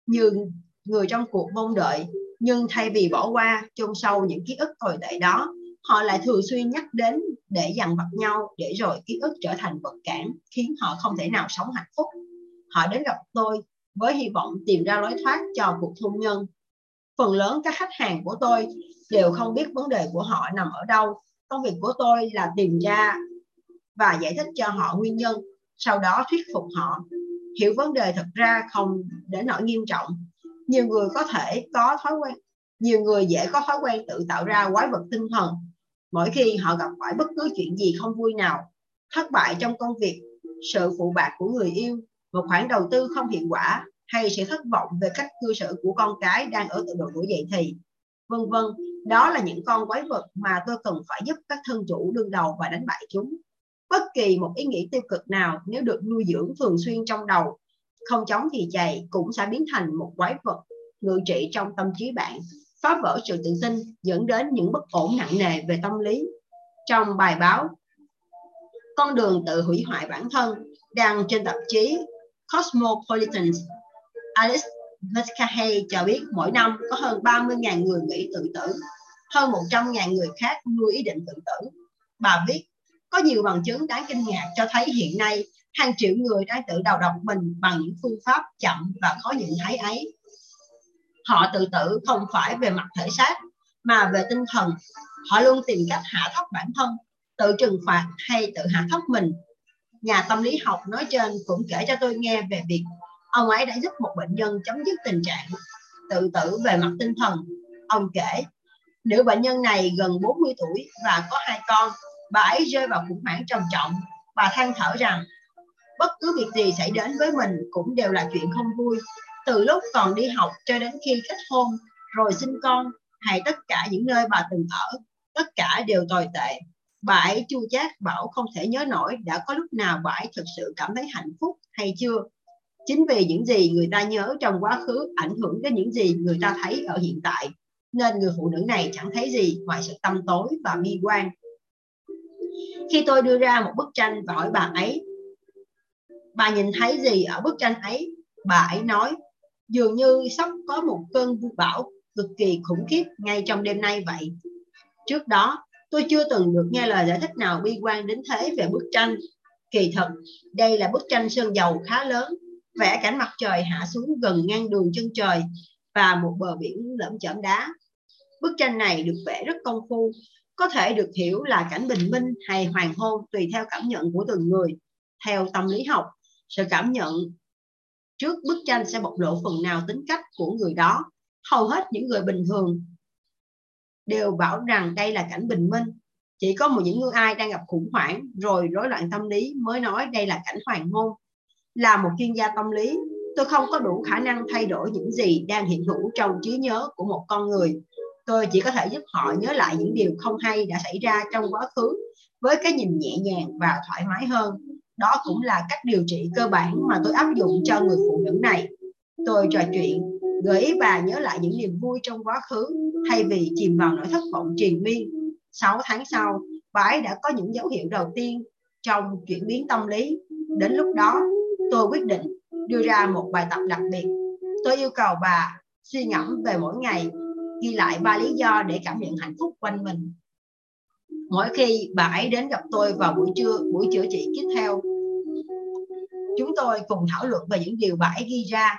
Nhưng người trong cuộc mong đợi, nhưng thay vì bỏ qua, chôn sâu những ký ức tồi tệ đó, họ lại thường xuyên nhắc đến để dằn vặt nhau, để rồi ký ức trở thành vật cản, khiến họ không thể nào sống hạnh phúc. Họ đến gặp tôi với hy vọng tìm ra lối thoát cho cuộc hôn nhân. Phần lớn các khách hàng của tôi đều không biết vấn đề của họ nằm ở đâu. Công việc của tôi là tìm ra và giải thích cho họ nguyên nhân, sau đó thuyết phục họ. Hiểu vấn đề thật ra không đến nỗi nghiêm trọng. Nhiều người dễ có thói quen tự tạo ra quái vật tinh thần mỗi khi họ gặp phải bất cứ chuyện gì không vui nào: thất bại trong công việc, sự phụ bạc của người yêu, một khoản đầu tư không hiệu quả, hay sự thất vọng về cách cư xử của con cái đang ở độ tuổi dậy thì, vân vân. Đó là những con quái vật mà tôi cần phải giúp các thân chủ đương đầu và đánh bại chúng. Bất kỳ một ý nghĩ tiêu cực nào nếu được nuôi dưỡng thường xuyên trong đầu, không chống thì chạy, cũng sẽ biến thành một quái vật ngự trị trong tâm trí bạn, phá vỡ sự tự tin, dẫn đến những bất ổn nặng nề về tâm lý." Trong bài báo "Con đường tự hủy hoại bản thân" đăng trên tạp chí Cosmopolitan, Alice McCahey cho biết mỗi năm có hơn 30.000 người nghĩ tự tử, hơn 100.000 người khác nuôi ý định tự tử. Bà viết: "Có nhiều bằng chứng đáng kinh ngạc cho thấy hiện nay hàng triệu người đang tự đầu độc mình bằng những phương pháp chậm và khó nhận thấy ấy. Họ tự tử không phải về mặt thể xác mà về tinh thần. Họ luôn tìm cách hạ thấp bản thân, tự trừng phạt hay tự hạ thấp mình." Nhà tâm lý học nói trên cũng kể cho tôi nghe về việc ông ấy đã giúp một bệnh nhân chấm dứt tình trạng tự tử về mặt tinh thần. Ông kể, nữ bệnh nhân này gần 40 tuổi và có 2 con. Bà ấy rơi vào khủng hoảng trầm trọng. Bà than thở rằng bất cứ việc gì xảy đến với mình cũng đều là chuyện không vui. Từ lúc còn đi học cho đến khi kết hôn, rồi sinh con, hay tất cả những nơi bà từng ở, tất cả đều tồi tệ. Bà ấy chua chát bảo không thể nhớ nổi đã có lúc nào bà ấy thực sự cảm thấy hạnh phúc hay chưa. Chính vì những gì người ta nhớ trong quá khứ ảnh hưởng đến những gì người ta thấy ở hiện tại, nên người phụ nữ này chẳng thấy gì ngoài sự tăm tối và bi quan. Khi tôi đưa ra một bức tranh và hỏi bà ấy, bà nhìn thấy gì ở bức tranh ấy? Bà ấy nói, dường như sắp có một cơn vũ bão cực kỳ khủng khiếp ngay trong đêm nay vậy. Trước đó, tôi chưa từng được nghe lời giải thích nào bi quan đến thế về bức tranh. Kỳ thật, đây là bức tranh sơn dầu khá lớn, vẽ cảnh mặt trời hạ xuống gần ngang đường chân trời và một bờ biển lởm chởm đá. Bức tranh này được vẽ rất công phu, có thể được hiểu là cảnh bình minh hay hoàng hôn tùy theo cảm nhận của từng người. Theo tâm lý học, sự cảm nhận trước bức tranh sẽ bộc lộ phần nào tính cách của người đó. Hầu hết những người bình thường đều bảo rằng đây là cảnh bình minh. Chỉ có những người ai đang gặp khủng hoảng rồi rối loạn tâm lý mới nói đây là cảnh hoàng hôn. Là một chuyên gia tâm lý, tôi không có đủ khả năng thay đổi những gì đang hiện hữu trong trí nhớ của một con người. Tôi chỉ có thể giúp họ nhớ lại những điều không hay đã xảy ra trong quá khứ với cái nhìn nhẹ nhàng và thoải mái hơn. Đó cũng là cách điều trị cơ bản mà tôi áp dụng cho người phụ nữ này. Tôi trò chuyện, gợi ý bà nhớ lại những niềm vui trong quá khứ thay vì chìm vào nỗi thất vọng triền miên. 6 tháng sau, bà ấy đã có những dấu hiệu đầu tiên trong chuyển biến tâm lý. Đến lúc đó, tôi quyết định đưa ra một bài tập đặc biệt. Tôi yêu cầu bà suy ngẫm về mỗi ngày, ghi lại 3 lý do để cảm nhận hạnh phúc quanh mình. Mỗi khi bà ấy đến gặp tôi vào buổi chữa trị tiếp theo, chúng tôi cùng thảo luận về những điều bà ấy ghi ra.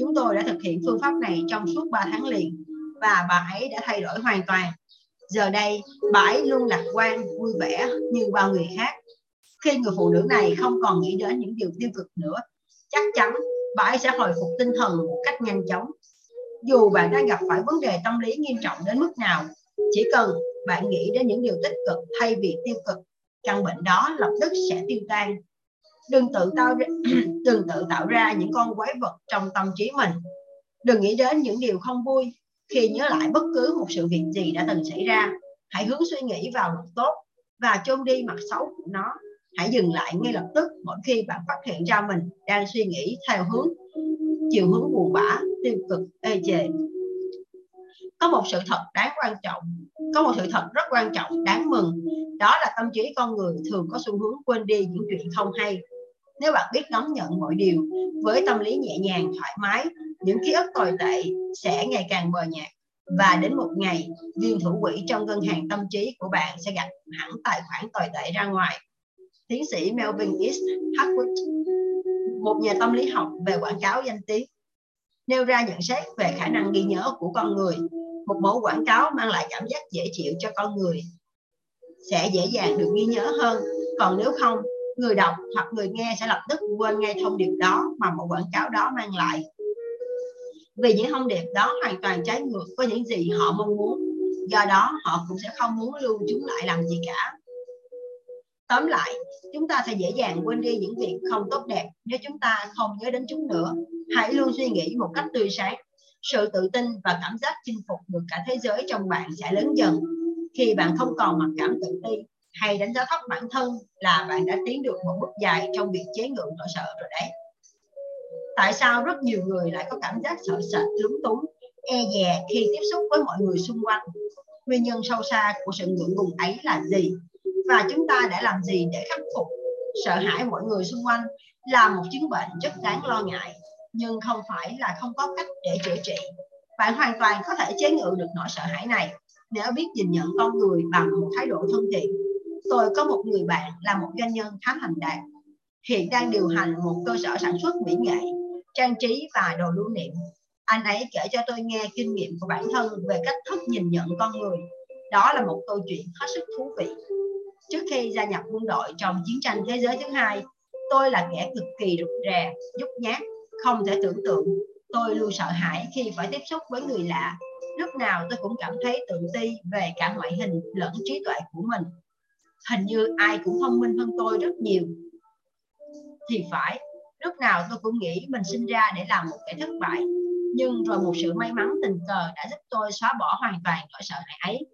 Chúng tôi đã thực hiện phương pháp này trong suốt 3 tháng liền và bà ấy đã thay đổi hoàn toàn. Giờ đây, bà ấy luôn lạc quan, vui vẻ như bao người khác. Khi người phụ nữ này không còn nghĩ đến những điều tiêu cực nữa, chắc chắn bà ấy sẽ hồi phục tinh thần một cách nhanh chóng. Dù bạn đang gặp phải vấn đề tâm lý nghiêm trọng đến mức nào, chỉ cần bạn nghĩ đến những điều tích cực thay vì tiêu cực, căn bệnh đó lập tức sẽ tiêu tan. Đừng tự tạo ra những con quái vật trong tâm trí mình. Đừng nghĩ đến những điều không vui khi nhớ lại bất cứ một sự việc gì đã từng xảy ra. Hãy hướng suy nghĩ vào mặt tốt và chôn đi mặt xấu của nó. Hãy dừng lại ngay lập tức mỗi khi bạn phát hiện ra mình đang suy nghĩ theo chiều hướng buồn bã, tiêu cực, ê chề. Có một sự thật rất quan trọng, đáng mừng. Đó là tâm trí con người thường có xu hướng quên đi những chuyện không hay. Nếu bạn biết đón nhận mọi điều với tâm lý nhẹ nhàng, thoải mái, những ký ức tồi tệ sẽ ngày càng mờ nhạt. Và đến một ngày, viên thủ quỹ trong ngân hàng tâm trí của bạn sẽ gạt hẳn tài khoản tồi tệ ra ngoài. Tiến sĩ Melvin S. Hardwick, một nhà tâm lý học về quảng cáo danh tiếng, nêu ra nhận xét về khả năng ghi nhớ của con người. Một mẫu quảng cáo mang lại cảm giác dễ chịu cho con người sẽ dễ dàng được ghi nhớ hơn. Còn nếu không, người đọc hoặc người nghe sẽ lập tức quên ngay thông điệp đó mà mẫu quảng cáo đó mang lại. Vì những thông điệp đó hoàn toàn trái ngược với những gì họ mong muốn, do đó họ cũng sẽ không muốn lưu chúng lại làm gì cả. Tóm lại, chúng ta sẽ dễ dàng quên đi những việc không tốt đẹp nếu chúng ta không nhớ đến chúng nữa. Hãy luôn suy nghĩ một cách tươi sáng. Sự tự tin và cảm giác chinh phục được cả thế giới trong bạn sẽ lớn dần. Khi bạn không còn mặc cảm tự ti hay đánh giá thấp bản thân là bạn đã tiến được một bước dài trong việc chế ngự nỗi sợ rồi đấy. Tại sao rất nhiều người lại có cảm giác sợ sệt, lúng túng, e dè khi tiếp xúc với mọi người xung quanh? Nguyên nhân sâu xa của sự ngượng ngùng ấy là gì? Và chúng ta đã làm gì để khắc phục? Sợ hãi mọi người xung quanh là một chứng bệnh rất đáng lo ngại, nhưng không phải là không có cách để chữa trị. Bạn hoàn toàn có thể chế ngự được nỗi sợ hãi này nếu biết nhìn nhận con người bằng một thái độ thân thiện. Tôi có một người bạn là một doanh nhân khá thành đạt, hiện đang điều hành một cơ sở sản xuất mỹ nghệ, trang trí và đồ lưu niệm. Anh ấy kể cho tôi nghe kinh nghiệm của bản thân về cách thức nhìn nhận con người. Đó là một câu chuyện hết sức thú vị. Trước khi gia nhập quân đội trong chiến tranh thế giới thứ hai, tôi là kẻ cực kỳ rụt rè, nhút nhát, không thể tưởng tượng. Tôi luôn sợ hãi khi phải tiếp xúc với người lạ. Lúc nào tôi cũng cảm thấy tự ti về cả ngoại hình lẫn trí tuệ của mình. Hình như ai cũng thông minh hơn tôi rất nhiều thì phải. Lúc nào tôi cũng nghĩ mình sinh ra để làm một kẻ thất bại. Nhưng rồi một sự may mắn tình cờ đã giúp tôi xóa bỏ hoàn toàn nỗi sợ hãi ấy.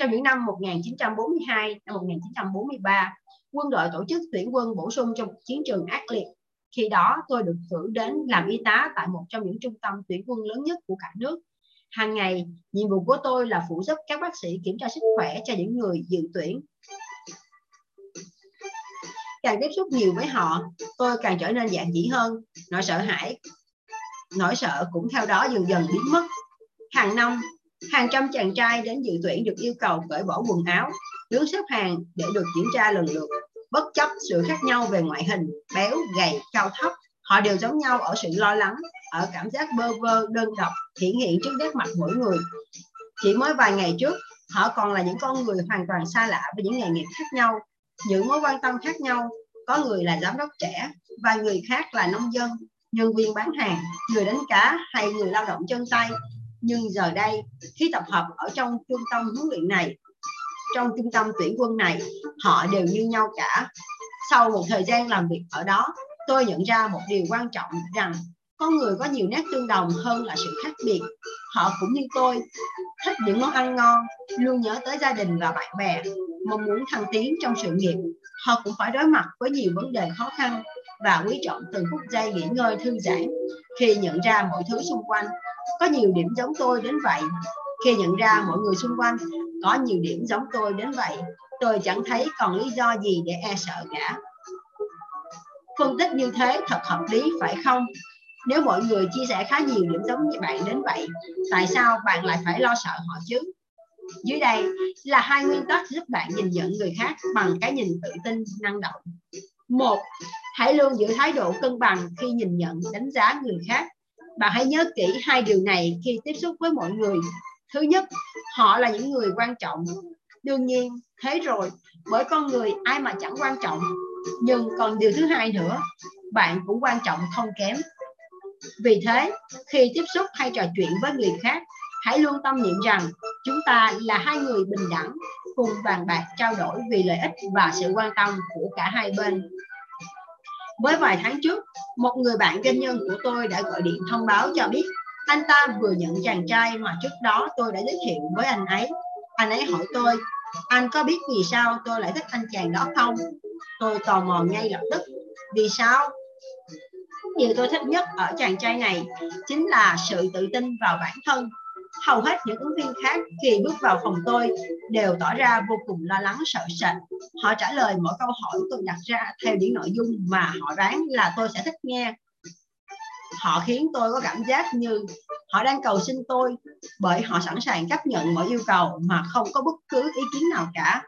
Trong những năm 1942 đến 1943, quân đội tổ chức tuyển quân bổ sung trong chiến trường ác liệt. Khi đó, tôi được cử đến làm y tá tại một trong những trung tâm tuyển quân lớn nhất của cả nước. Hàng ngày, nhiệm vụ của tôi là phụ giúp các bác sĩ kiểm tra sức khỏe cho những người dự tuyển. Càng tiếp xúc nhiều với họ, tôi càng trở nên dạn dĩ hơn. Nỗi sợ cũng theo đó dần dần biến mất. Hàng năm, hàng trăm chàng trai đến dự tuyển được yêu cầu cởi bỏ quần áo, đứng xếp hàng để được kiểm tra lần lượt. Bất chấp sự khác nhau về ngoại hình, béo, gầy, cao thấp, họ đều giống nhau ở sự lo lắng, ở cảm giác bơ vơ, đơn độc, hiện trước nét mặt mỗi người. Chỉ mới vài ngày trước, họ còn là những con người hoàn toàn xa lạ với những nghề nghiệp khác nhau, những mối quan tâm khác nhau. Có người là giám đốc trẻ, vài người khác là nông dân, nhân viên bán hàng, người đánh cá hay người lao động chân tay. Nhưng giờ đây, khi tập hợp ở trong trung tâm huấn luyện này, trong trung tâm tuyển quân này, họ đều như nhau cả. Sau một thời gian làm việc ở đó, tôi nhận ra một điều quan trọng rằng con người có nhiều nét tương đồng hơn là sự khác biệt. Họ cũng như tôi, thích những món ăn ngon, luôn nhớ tới gia đình và bạn bè, mong muốn thăng tiến trong sự nghiệp. Họ cũng phải đối mặt với nhiều vấn đề khó khăn và quý trọng từng phút giây nghỉ ngơi thư giãn. Khi nhận ra mọi thứ xung quanh có nhiều điểm giống tôi đến vậy, khi nhận ra mọi người xung quanh có nhiều điểm giống tôi đến vậy, tôi chẳng thấy còn lý do gì để e sợ cả. Phân tích như thế thật hợp lý phải không? Nếu mọi người chia sẻ khá nhiều điểm giống như bạn đến vậy, tại sao bạn lại phải lo sợ họ chứ? Dưới đây là hai nguyên tắc giúp bạn nhìn nhận người khác bằng cái nhìn tự tin, năng động. 1. Hãy luôn giữ thái độ cân bằng khi nhìn nhận, đánh giá người khác. Bạn hãy nhớ kỹ hai điều này khi tiếp xúc với mọi người. Thứ nhất, họ là những người quan trọng. Đương nhiên, thế rồi, bởi con người ai mà chẳng quan trọng. Nhưng còn điều thứ hai nữa, bạn cũng quan trọng không kém. Vì thế, khi tiếp xúc hay trò chuyện với người khác, hãy luôn tâm niệm rằng chúng ta là hai người bình đẳng, cùng bàn bạc trao đổi vì lợi ích và sự quan tâm của cả hai bên. Mới vài tháng trước, một người bạn doanh nhân của tôi đã gọi điện thông báo cho biết anh ta vừa nhận chàng trai mà trước đó tôi đã giới thiệu với anh ấy. Anh ấy hỏi tôi, anh có biết vì sao tôi lại thích anh chàng đó không? Tôi tò mò ngay lập tức. Vì sao? Điều tôi thích nhất ở chàng trai này chính là sự tự tin vào bản thân. Hầu hết những ứng viên khác khi bước vào phòng tôi đều tỏ ra vô cùng lo lắng sợ sệt. Họ trả lời mỗi câu hỏi tôi đặt ra theo những nội dung mà họ đoán là tôi sẽ thích nghe. Họ khiến tôi có cảm giác như họ đang cầu xin tôi, bởi họ sẵn sàng chấp nhận mọi yêu cầu mà không có bất cứ ý kiến nào cả.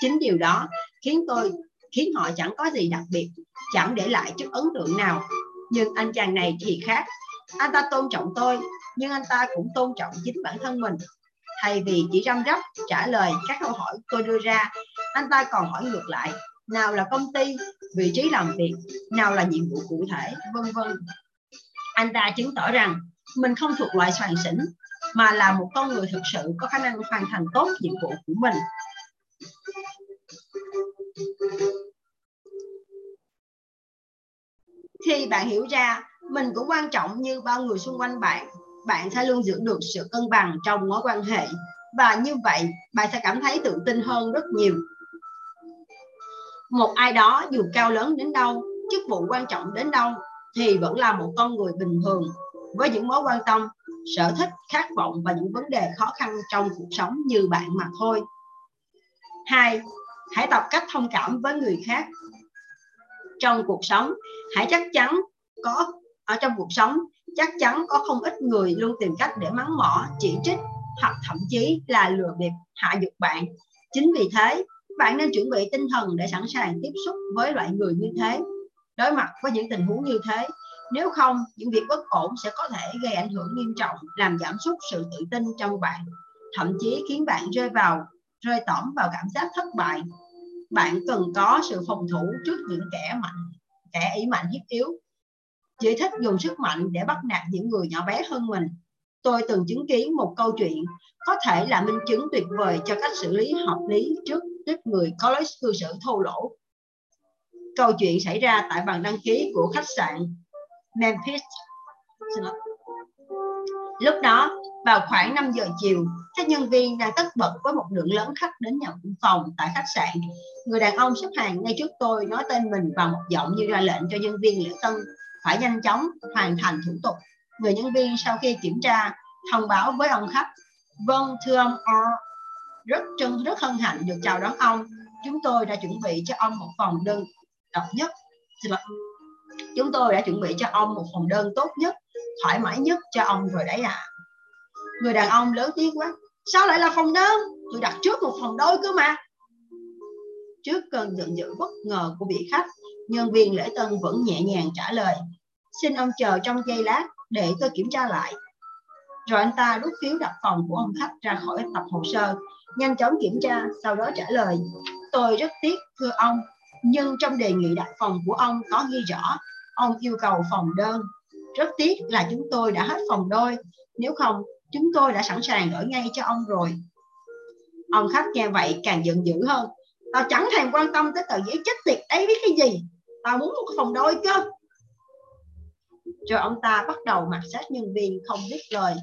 Chính điều đó khiến họ chẳng có gì đặc biệt, chẳng để lại chút ấn tượng nào. Nhưng anh chàng này thì khác. Anh ta tôn trọng tôi, nhưng anh ta cũng tôn trọng chính bản thân mình. Thay vì chỉ răm rắp trả lời các câu hỏi tôi đưa ra, anh ta còn hỏi ngược lại, nào là công ty, vị trí làm việc, nào là nhiệm vụ cụ thể, vân vân. Anh ta chứng tỏ rằng mình không thuộc loại soàng xỉn, mà là một con người thực sự có khả năng hoàn thành tốt nhiệm vụ của mình. Khi bạn hiểu ra mình cũng quan trọng như bao người xung quanh bạn, bạn sẽ luôn giữ được sự cân bằng trong mối quan hệ, và như vậy bạn sẽ cảm thấy tự tin hơn rất nhiều. Một ai đó dù cao lớn đến đâu, chức vụ quan trọng đến đâu, thì vẫn là một con người bình thường với những mối quan tâm, sở thích, khát vọng và những vấn đề khó khăn trong cuộc sống như bạn mà thôi. 2. Hãy tập cách thông cảm với người khác. Trong cuộc sống, chắc chắn có không ít người luôn tìm cách để mắng mỏ, chỉ trích hoặc thậm chí là lừa bịp, hạ nhục bạn. Chính vì thế, bạn nên chuẩn bị tinh thần để sẵn sàng tiếp xúc với loại người như thế, đối mặt với những tình huống như thế. Nếu không, những việc bất ổn sẽ có thể gây ảnh hưởng nghiêm trọng, làm giảm sút sự tự tin trong bạn, thậm chí khiến bạn rơi tỏm vào cảm giác thất bại. Bạn cần có sự phòng thủ trước những kẻ ý mạnh hiếp yếu, chỉ thích dùng sức mạnh để bắt nạt những người nhỏ bé hơn mình. Tôi từng chứng kiến một câu chuyện có thể là minh chứng tuyệt vời cho cách xử lý hợp lý trước tiếp người có lối cư xử thô lỗ. Câu chuyện xảy ra tại bàn đăng ký của khách sạn Memphis. Lúc đó, vào khoảng 5 giờ chiều, các nhân viên đang tất bật với một lượng lớn khách đến nhận phòng tại khách sạn. Người đàn ông xếp hàng ngay trước tôi nói tên mình bằng một giọng như ra lệnh cho nhân viên lễ tân phải nhanh chóng hoàn thành thủ tục. Người nhân viên sau khi kiểm tra thông báo với ông khách, vâng thưa ông R, rất hân hạnh được chào đón ông. Chúng tôi đã chuẩn bị cho ông một phòng đơn tốt nhất, thoải mái nhất cho ông rồi đấy ạ. Người đàn ông lớn tiếng quá, sao lại là phòng đơn? Tôi đặt trước một phòng đôi cơ mà. Trước cơn giận dữ bất ngờ của vị khách, nhân viên lễ tân vẫn nhẹ nhàng trả lời, xin ông chờ trong giây lát để tôi kiểm tra lại. Rồi anh ta rút phiếu đặt phòng của ông khách ra khỏi tập hồ sơ, nhanh chóng kiểm tra, sau đó trả lời, tôi rất tiếc thưa ông, nhưng trong đề nghị đặt phòng của ông có ghi rõ ông yêu cầu phòng đơn. Rất tiếc là chúng tôi đã hết phòng đôi, nếu không chúng tôi đã sẵn sàng đổi ngay cho ông rồi. Ông khách nghe vậy càng giận dữ hơn, tao chẳng thèm quan tâm tới tờ giấy chết tiệt ấy biết cái gì, tao muốn một phòng đôi cơ. Rồi ông ta bắt đầu mặc sát nhân viên không biết lời.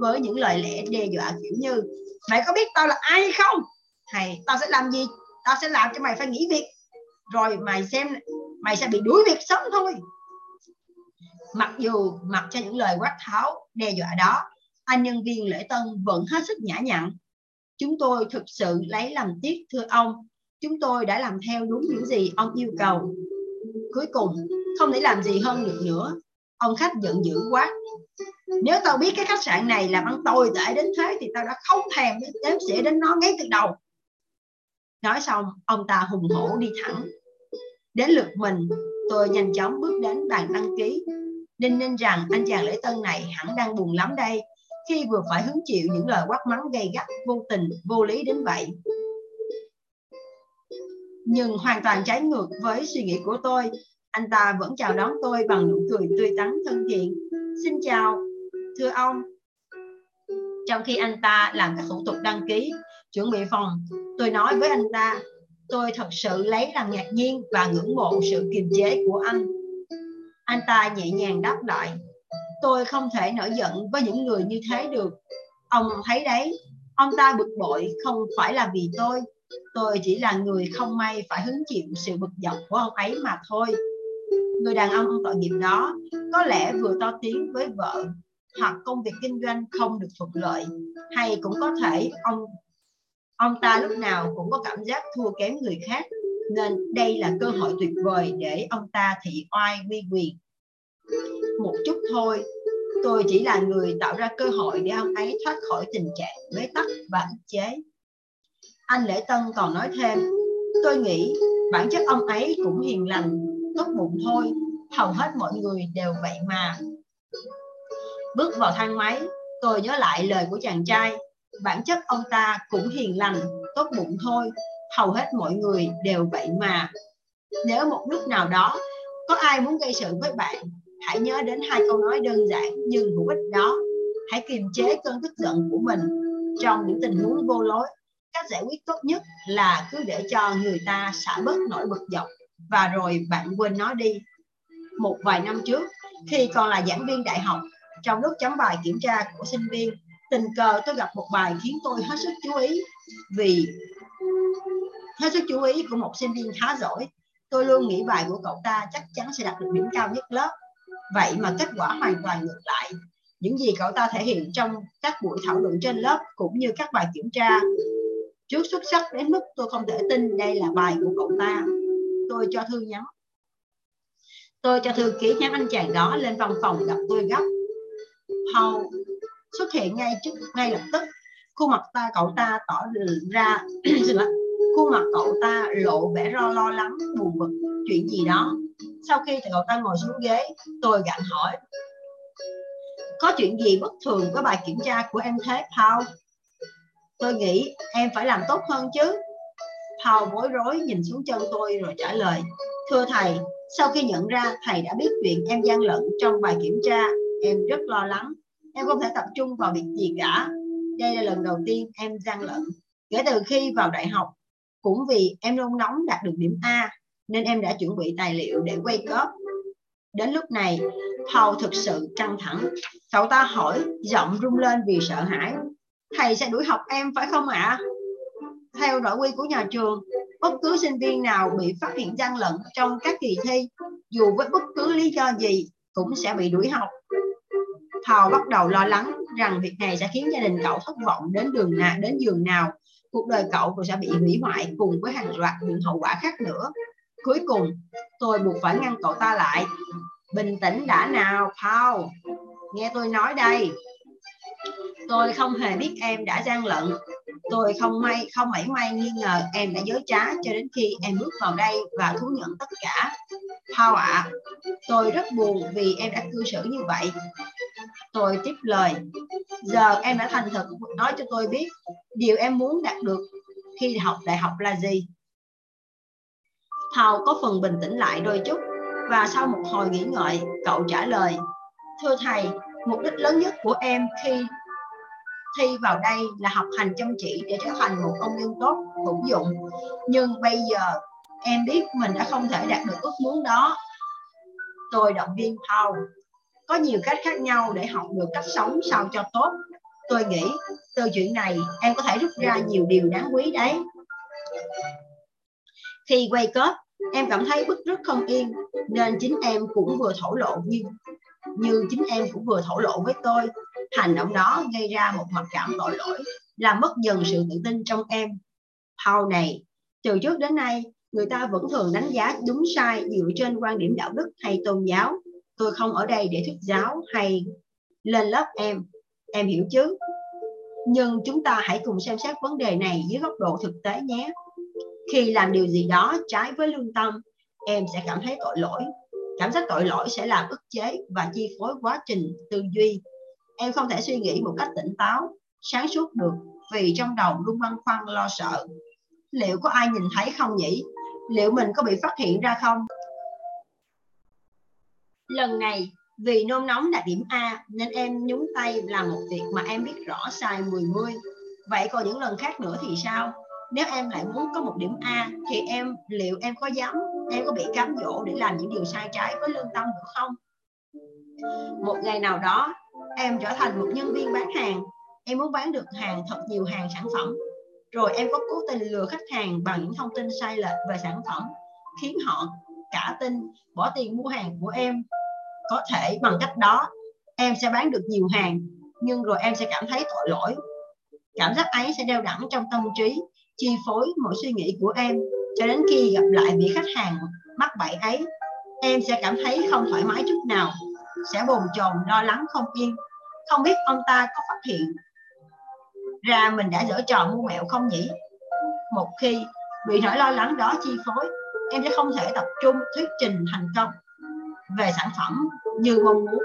với những lời lẽ đe dọa kiểu như: mày có biết tao là ai hay không? Hay tao sẽ làm gì? Tao sẽ làm cho mày phải nghỉ việc. Rồi mày xem, mày sẽ bị đuổi việc sớm thôi. Mặc dù mặc cho những lời quát tháo đe dọa đó, anh nhân viên lễ tân vẫn hết sức nhã nhặn. Chúng tôi thực sự lấy làm tiếc thưa ông. Chúng tôi đã làm theo đúng những gì ông yêu cầu. Cuối cùng, không thể làm gì hơn được nữa, ông khách giận dữ quá: nếu tao biết cái khách sạn này làm ăn tồi tệ đến thế thì tao đã không thèm đếm xỉa đến nó ngay từ đầu. Nói xong, ông ta hùng hổ đi thẳng. Đến lượt mình, tôi nhanh chóng bước đến bàn đăng ký. Đinh ninh rằng anh chàng lễ tân này hẳn đang buồn lắm đây, khi vừa phải hứng chịu những lời quát mắng gay gắt, vô tình, vô lý đến vậy. Nhưng hoàn toàn trái ngược với suy nghĩ của tôi, anh ta vẫn chào đón tôi bằng nụ cười tươi tắn thân thiện. Xin chào, thưa ông. Trong khi anh ta làm các thủ tục đăng ký, chuẩn bị phòng, tôi nói với anh ta: tôi thật sự lấy làm ngạc nhiên và ngưỡng mộ sự kiềm chế của anh. Anh ta nhẹ nhàng đáp lại: tôi không thể nổi giận với những người như thế được. Ông thấy đấy, ông ta bực bội không phải là vì tôi chỉ là người không may phải hứng chịu sự bực dọc của ông ấy mà thôi. Người đàn ông tội nghiệp đó có lẽ vừa to tiếng với vợ, hoặc công việc kinh doanh không được thuận lợi, hay cũng có thể ông ta lúc nào cũng có cảm giác thua kém người khác, nên đây là cơ hội tuyệt vời để ông ta thị oai uy quyền. Một chút thôi, tôi chỉ là người tạo ra cơ hội để ông ấy thoát khỏi tình trạng bế tắc và ức chế. Anh lễ tân còn nói thêm: tôi nghĩ bản chất ông ấy cũng hiền lành, tốt bụng thôi, hầu hết mọi người đều vậy mà. Bước vào thang máy, tôi nhớ lại lời của chàng trai: bản chất ông ta cũng hiền lành, tốt bụng thôi, hầu hết mọi người đều vậy mà. Nếu một lúc nào đó có ai muốn gây sự với bạn, hãy nhớ đến hai câu nói đơn giản nhưng hữu ích đó. Hãy kiềm chế cơn tức giận của mình. Trong những tình huống vô lối, cách giải quyết tốt nhất là cứ để cho người ta xả bớt nỗi bực dọc, và rồi bạn quên nó đi. Một vài năm trước, khi còn là giảng viên đại học, trong lúc chấm bài kiểm tra của sinh viên, tình cờ tôi gặp một bài khiến tôi hết sức chú ý của một sinh viên khá giỏi. Tôi luôn nghĩ bài của cậu ta chắc chắn sẽ đạt được điểm cao nhất lớp. Vậy mà kết quả hoàn toàn ngược lại. Những gì cậu ta thể hiện trong các buổi thảo luận trên lớp cũng như các bài kiểm tra trước xuất sắc đến mức tôi không thể tin đây là bài của cậu ta. Tôi cho thư ký nhắn anh chàng đó lên văn phòng gặp tôi gấp. Paul xuất hiện ngay lập tức. Khuôn mặt cậu ta lộ vẻ lo lắng, buồn bực chuyện gì đó. Sau khi cậu ta ngồi xuống ghế, tôi gặng hỏi: có chuyện gì bất thường với bài kiểm tra của em thế, Paul? Tôi nghĩ em phải làm tốt hơn chứ. Paul bối rối nhìn xuống chân tôi rồi trả lời: thưa thầy, sau khi nhận ra thầy đã biết chuyện em gian lận trong bài kiểm tra, em rất lo lắng. Em không thể tập trung vào việc gì cả. Đây là lần đầu tiên em gian lận kể từ khi vào đại học. Cũng vì em nôn nóng đạt được điểm A nên em đã chuẩn bị tài liệu để quay cóp. Đến lúc này, Paul thực sự căng thẳng. Cậu ta hỏi, giọng rung lên vì sợ hãi: thầy sẽ đuổi học em phải không ạ? Theo nội quy của nhà trường, bất cứ sinh viên nào bị phát hiện gian lận trong các kỳ thi, dù với bất cứ lý do gì, cũng sẽ bị đuổi học. Paul bắt đầu lo lắng rằng việc này sẽ khiến gia đình cậu thất vọng đến giường nào. Cuộc đời cậu cũng sẽ bị hủy hoại cùng với hàng loạt những hậu quả khác nữa. Cuối cùng, tôi buộc phải ngăn cậu ta lại. Bình tĩnh đã nào, Paul. Nghe tôi nói đây. Tôi không hề biết em đã gian lận. Tôi không mảy may nghi ngờ em đã dối trá cho đến khi em bước vào đây và thú nhận tất cả. Paul ạ, tôi rất buồn vì em đã cư xử như vậy. Tôi tiếp lời: giờ em đã thành thật nói cho tôi biết điều em muốn đạt được khi học đại học là gì. Paul có phần bình tĩnh lại đôi chút, và sau một hồi nghĩ ngợi, cậu trả lời: thưa thầy, mục đích lớn nhất của em khi thi vào đây là học hành chăm chỉ để trở thành một công nhân tốt, hữu dụng. Nhưng bây giờ em biết mình đã không thể đạt được ước muốn đó. Tôi động viên Paul: có nhiều cách khác nhau để học được cách sống sao cho tốt. tôi nghĩ từ chuyện này em có thể rút ra nhiều điều đáng quý đấy. Khi quay cóp, em cảm thấy bức rất không yên, nên chính em cũng vừa thổ lộ như chính em cũng vừa thổ lộ với tôi. Hành động đó gây ra một mặc cảm tội lỗi, làm mất dần sự tự tin trong em. Paul này, từ trước đến nay, người ta vẫn thường đánh giá đúng sai dựa trên quan điểm đạo đức hay tôn giáo. Tôi không ở đây để thuyết giáo hay lên lớp em hiểu chứ? Nhưng chúng ta hãy cùng xem xét vấn đề này dưới góc độ thực tế nhé. Khi làm điều gì đó trái với lương tâm, em sẽ cảm thấy tội lỗi. Cảm giác tội lỗi sẽ làm ức chế và chi phối quá trình tư duy. Em không thể suy nghĩ một cách tỉnh táo, sáng suốt được vì trong đầu luôn băn khoăn lo sợ. Liệu có ai nhìn thấy không nhỉ? Liệu mình có bị phát hiện ra không? Lần này, vì nôn nóng đạt điểm A nên em nhúng tay làm một việc mà em biết rõ sai 10/10. Vậy còn những lần khác nữa thì sao? Nếu em lại muốn có một điểm A thì liệu em có dám, em có bị cám dỗ để làm những điều sai trái với lương tâm nữa không? Một ngày nào đó, em trở thành một nhân viên bán hàng. Em muốn bán được hàng, thật nhiều hàng sản phẩm. Rồi em có cố tình lừa khách hàng bằng những thông tin sai lệch về sản phẩm, khiến họ cả tin, bỏ tiền mua hàng của em. Có thể bằng cách đó, em sẽ bán được nhiều hàng, nhưng rồi em sẽ cảm thấy tội lỗi. Cảm giác ấy sẽ đeo đẳng trong tâm trí, chi phối mọi suy nghĩ của em, cho đến khi gặp lại vị khách hàng mắc bẫy ấy. Em sẽ cảm thấy không thoải mái chút nào, sẽ bồn chồn, lo lắng không yên. Không biết ông ta có phát hiện ra mình đã dở trò mua mẹo không nhỉ? Một khi bị nỗi lo lắng đó chi phối, em sẽ không thể tập trung thuyết trình thành công về sản phẩm như mong muốn.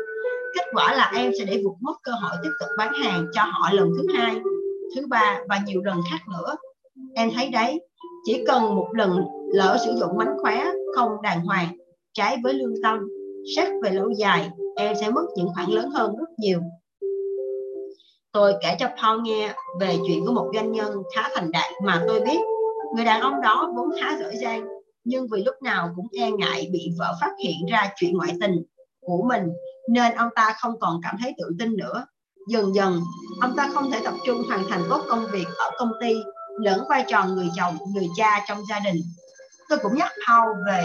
Kết quả là em sẽ để vụt mất cơ hội tiếp tục bán hàng cho họ lần thứ hai, thứ ba và nhiều lần khác nữa. Em thấy đấy, chỉ cần một lần lỡ sử dụng mánh khóe không đàng hoàng, trái với lương tâm, xét về lâu dài, em sẽ mất những khoản lớn hơn rất nhiều. Tôi kể cho Paul nghe về chuyện của một doanh nhân khá thành đạt mà tôi biết. Người đàn ông đó vốn khá giỏi giang, nhưng vì lúc nào cũng e ngại bị vợ phát hiện ra chuyện ngoại tình của mình, nên ông ta không còn cảm thấy tự tin nữa. Dần dần, ông ta không thể tập trung hoàn thành tốt công việc ở công ty, lẫn vai trò người chồng, người cha trong gia đình. Tôi cũng nhắc Paul về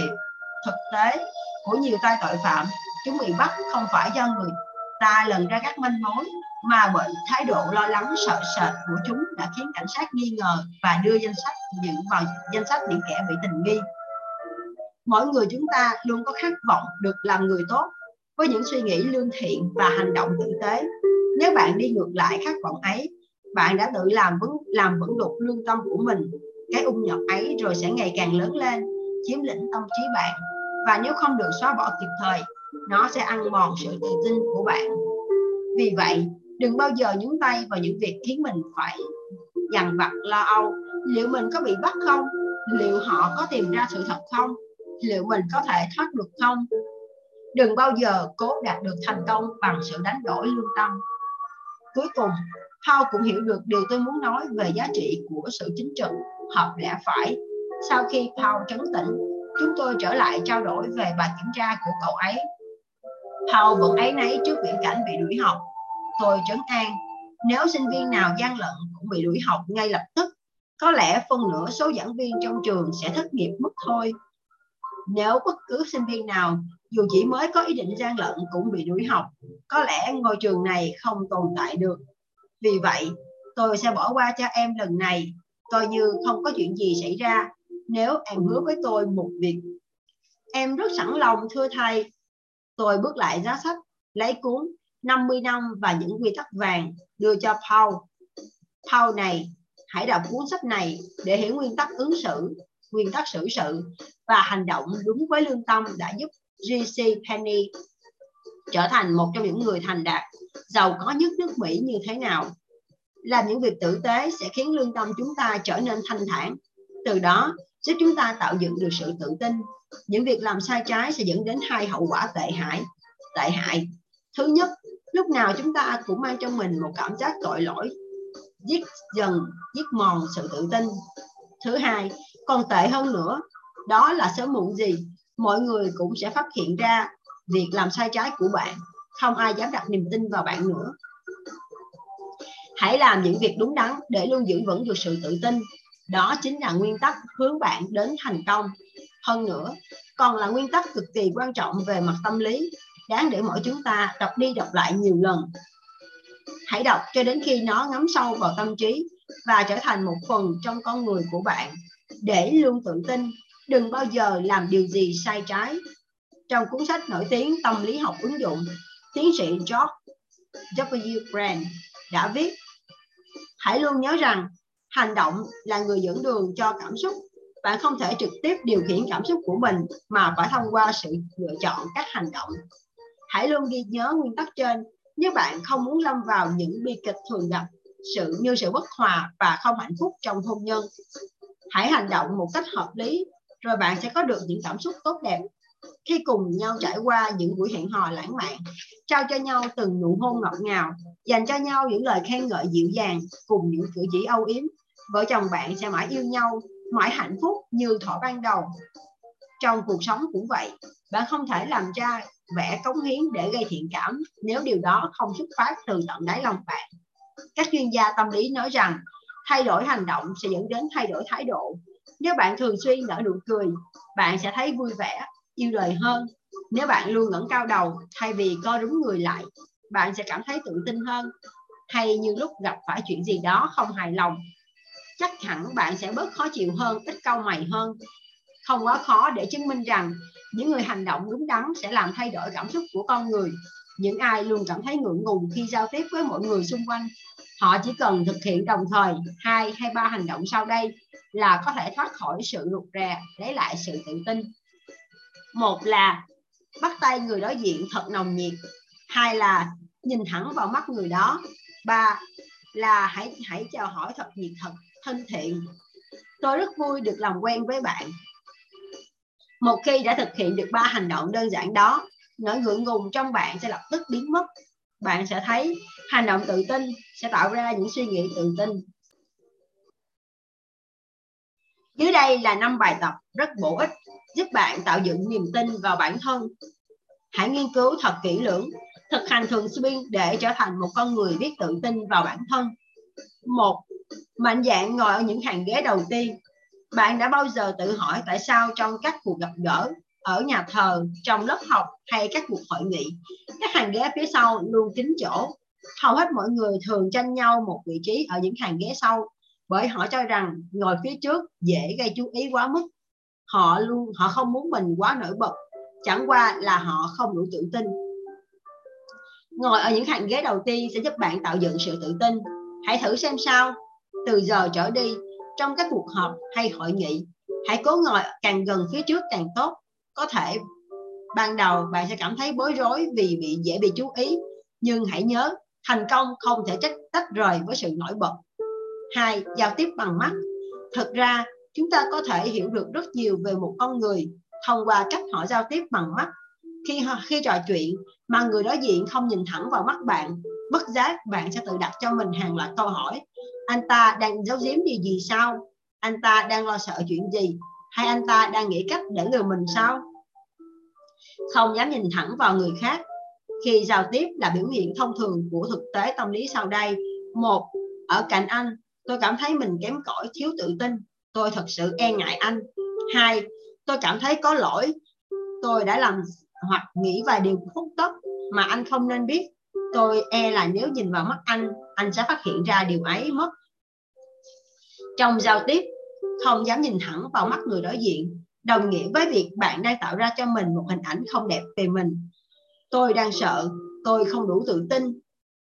thực tế của nhiều tay tội phạm. Chúng bị bắt không phải do người ta lần ra các manh mối, mà bởi thái độ lo lắng sợ sệt của chúng đã khiến cảnh sát nghi ngờ và đưa vào danh sách những kẻ bị tình nghi. Mỗi người chúng ta luôn có khát vọng được làm người tốt, với những suy nghĩ lương thiện và hành động tử tế. Nếu bạn đi ngược lại khát vọng ấy, bạn đã tự làm vững đục lương tâm của mình. Cái ung nhọt ấy rồi sẽ ngày càng lớn lên, chiếm lĩnh tâm trí bạn, và nếu không được xóa bỏ kịp thời, nó sẽ ăn mòn sự tự tin của bạn. Vì vậy, đừng bao giờ nhúng tay vào những việc khiến mình phải dằn vặt lo âu. Liệu mình có bị bắt không? Liệu họ có tìm ra sự thật không? Liệu mình có thể thoát được không? Đừng bao giờ cố đạt được thành công bằng sự đánh đổi lương tâm. Cuối cùng, Paul cũng hiểu được điều tôi muốn nói về giá trị của sự chính trực, hợp lẽ phải. Sau khi Paul trấn tĩnh, chúng tôi trở lại trao đổi về bài kiểm tra của cậu ấy. Paul vẫn áy náy trước viễn cảnh bị đuổi học. Tôi trấn an, nếu sinh viên nào gian lận cũng bị đuổi học ngay lập tức, có lẽ phân nửa số giảng viên trong trường sẽ thất nghiệp mất thôi. Nếu bất cứ sinh viên nào, dù chỉ mới có ý định gian lận cũng bị đuổi học, có lẽ ngôi trường này không tồn tại được. Vì vậy, tôi sẽ bỏ qua cho em lần này, coi như không có chuyện gì xảy ra, nếu em hứa với tôi một việc. Em rất sẵn lòng, thưa thầy. Tôi bước lại giá sách, lấy cuốn 50 năm và những quy tắc vàng đưa cho Paul. Paul này, hãy đọc cuốn sách này để hiểu nguyên tắc ứng xử, nguyên tắc xử sự và hành động đúng với lương tâm đã giúp J.C. Penney trở thành một trong những người thành đạt, giàu có nhất nước Mỹ như thế nào. Làm những việc tử tế sẽ khiến lương tâm chúng ta trở nên thanh thản, từ đó giúp chúng ta tạo dựng được sự tự tin. Những việc làm sai trái sẽ dẫn đến hai hậu quả tệ hại. Thứ nhất, lúc nào chúng ta cũng mang trong mình một cảm giác tội lỗi, giết mòn sự tự tin. Thứ hai, còn tệ hơn nữa, đó là sớm muộn gì mọi người cũng sẽ phát hiện ra việc làm sai trái của bạn. Không ai dám đặt niềm tin vào bạn nữa. Hãy làm những việc đúng đắn để luôn giữ vững được sự tự tin. Đó chính là nguyên tắc hướng bạn đến thành công. Hơn nữa, còn là nguyên tắc cực kỳ quan trọng về mặt tâm lý, đáng để mỗi chúng ta đọc đi đọc lại nhiều lần. Hãy đọc cho đến khi nó ngấm sâu vào tâm trí và trở thành một phần trong con người của bạn. Để luôn tự tin, đừng bao giờ làm điều gì sai trái. Trong cuốn sách nổi tiếng Tâm lý học ứng dụng, tiến sĩ George W. Brand đã viết: hãy luôn nhớ rằng hành động là người dẫn đường cho cảm xúc. Bạn không thể trực tiếp điều khiển cảm xúc của mình mà phải thông qua sự lựa chọn các hành động. Hãy luôn ghi nhớ nguyên tắc trên nếu bạn không muốn lâm vào những bi kịch thường gặp, sự bất hòa và không hạnh phúc trong hôn nhân. Hãy hành động một cách hợp lý, rồi bạn sẽ có được những cảm xúc tốt đẹp. Khi cùng nhau trải qua những buổi hẹn hò lãng mạn, trao cho nhau từng nụ hôn ngọt ngào, dành cho nhau những lời khen ngợi dịu dàng cùng những cử chỉ âu yếm, vợ chồng bạn sẽ mãi yêu nhau, mãi hạnh phúc như thuở ban đầu. Trong cuộc sống cũng vậy, bạn không thể làm ra vẻ cống hiến để gây thiện cảm nếu điều đó không xuất phát từ tận đáy lòng bạn. Các chuyên gia tâm lý nói rằng thay đổi hành động sẽ dẫn đến thay đổi thái độ. Nếu bạn thường xuyên nở nụ cười, bạn sẽ thấy vui vẻ, yêu đời hơn. Nếu bạn luôn ngẩng cao đầu thay vì co rúm người lại, bạn sẽ cảm thấy tự tin hơn. Hay như lúc gặp phải chuyện gì đó không hài lòng, chắc hẳn bạn sẽ bớt khó chịu hơn, ít cau mày hơn. Không quá khó để chứng minh rằng những người hành động đúng đắn sẽ làm thay đổi cảm xúc của con người. Những ai luôn cảm thấy ngượng ngùng khi giao tiếp với mọi người xung quanh, họ chỉ cần thực hiện đồng thời 2 hay 3 hành động sau đây là có thể thoát khỏi sự rụt rè, lấy lại sự tự tin. 1 là bắt tay người đối diện thật nồng nhiệt. 2 là nhìn thẳng vào mắt người đó. 3 là hãy chào hỏi thật nhiệt thật, thân thiện. Tôi rất vui được làm quen với bạn. Một khi đã thực hiện được 3 hành động đơn giản đó, nỗi ngượng ngùng trong bạn sẽ lập tức biến mất. Bạn sẽ thấy hành động tự tin sẽ tạo ra những suy nghĩ tự tin. Dưới đây là 5 bài tập rất bổ ích giúp bạn tạo dựng niềm tin vào bản thân. Hãy nghiên cứu thật kỹ lưỡng, thực hành thường xuyên để trở thành một con người biết tự tin vào bản thân. 1. Mạnh dạn ngồi ở những hàng ghế đầu tiên. Bạn đã bao giờ tự hỏi tại sao trong các cuộc gặp gỡ, ở nhà thờ, trong lớp học hay các cuộc hội nghị, các hàng ghế phía sau luôn kín chỗ? Hầu hết mọi người thường tranh nhau một vị trí ở những hàng ghế sau, bởi họ cho rằng ngồi phía trước dễ gây chú ý quá mức. Họ không muốn mình quá nổi bật, chẳng qua là họ không đủ tự tin. Ngồi ở những hàng ghế đầu tiên sẽ giúp bạn tạo dựng sự tự tin. Hãy thử xem sao. Từ giờ trở đi, trong các cuộc họp hay hội nghị, hãy cố ngồi càng gần phía trước càng tốt. Có thể ban đầu bạn sẽ cảm thấy bối rối vì dễ bị chú ý, nhưng hãy nhớ thành công không thể tách rời với sự nổi bật. 2. Giao tiếp bằng mắt. Thực ra chúng ta có thể hiểu được rất nhiều về một con người thông qua cách họ giao tiếp bằng mắt. Khi trò chuyện mà người đối diện không nhìn thẳng vào mắt bạn, bất giác bạn sẽ tự đặt cho mình hàng loạt câu hỏi. Anh ta đang giấu giếm điều gì sao? Anh ta đang lo sợ chuyện gì? Hay anh ta đang nghĩ cách để lừa mình sao? Không dám nhìn thẳng vào người khác khi giao tiếp là biểu hiện thông thường của thực tế tâm lý sau đây. 1. Ở cạnh anh, tôi cảm thấy mình kém cỏi, thiếu tự tin. Tôi thật sự e ngại anh. 2. Tôi cảm thấy có lỗi. Tôi đã làm hoặc nghĩ vài điều khuất tất mà anh không nên biết. Tôi e là nếu nhìn vào mắt anh sẽ phát hiện ra điều ấy mất. Trong giao tiếp, không dám nhìn thẳng vào mắt người đối diện đồng nghĩa với việc bạn đang tạo ra cho mình một hình ảnh không đẹp về mình. Tôi đang sợ, tôi không đủ tự tin.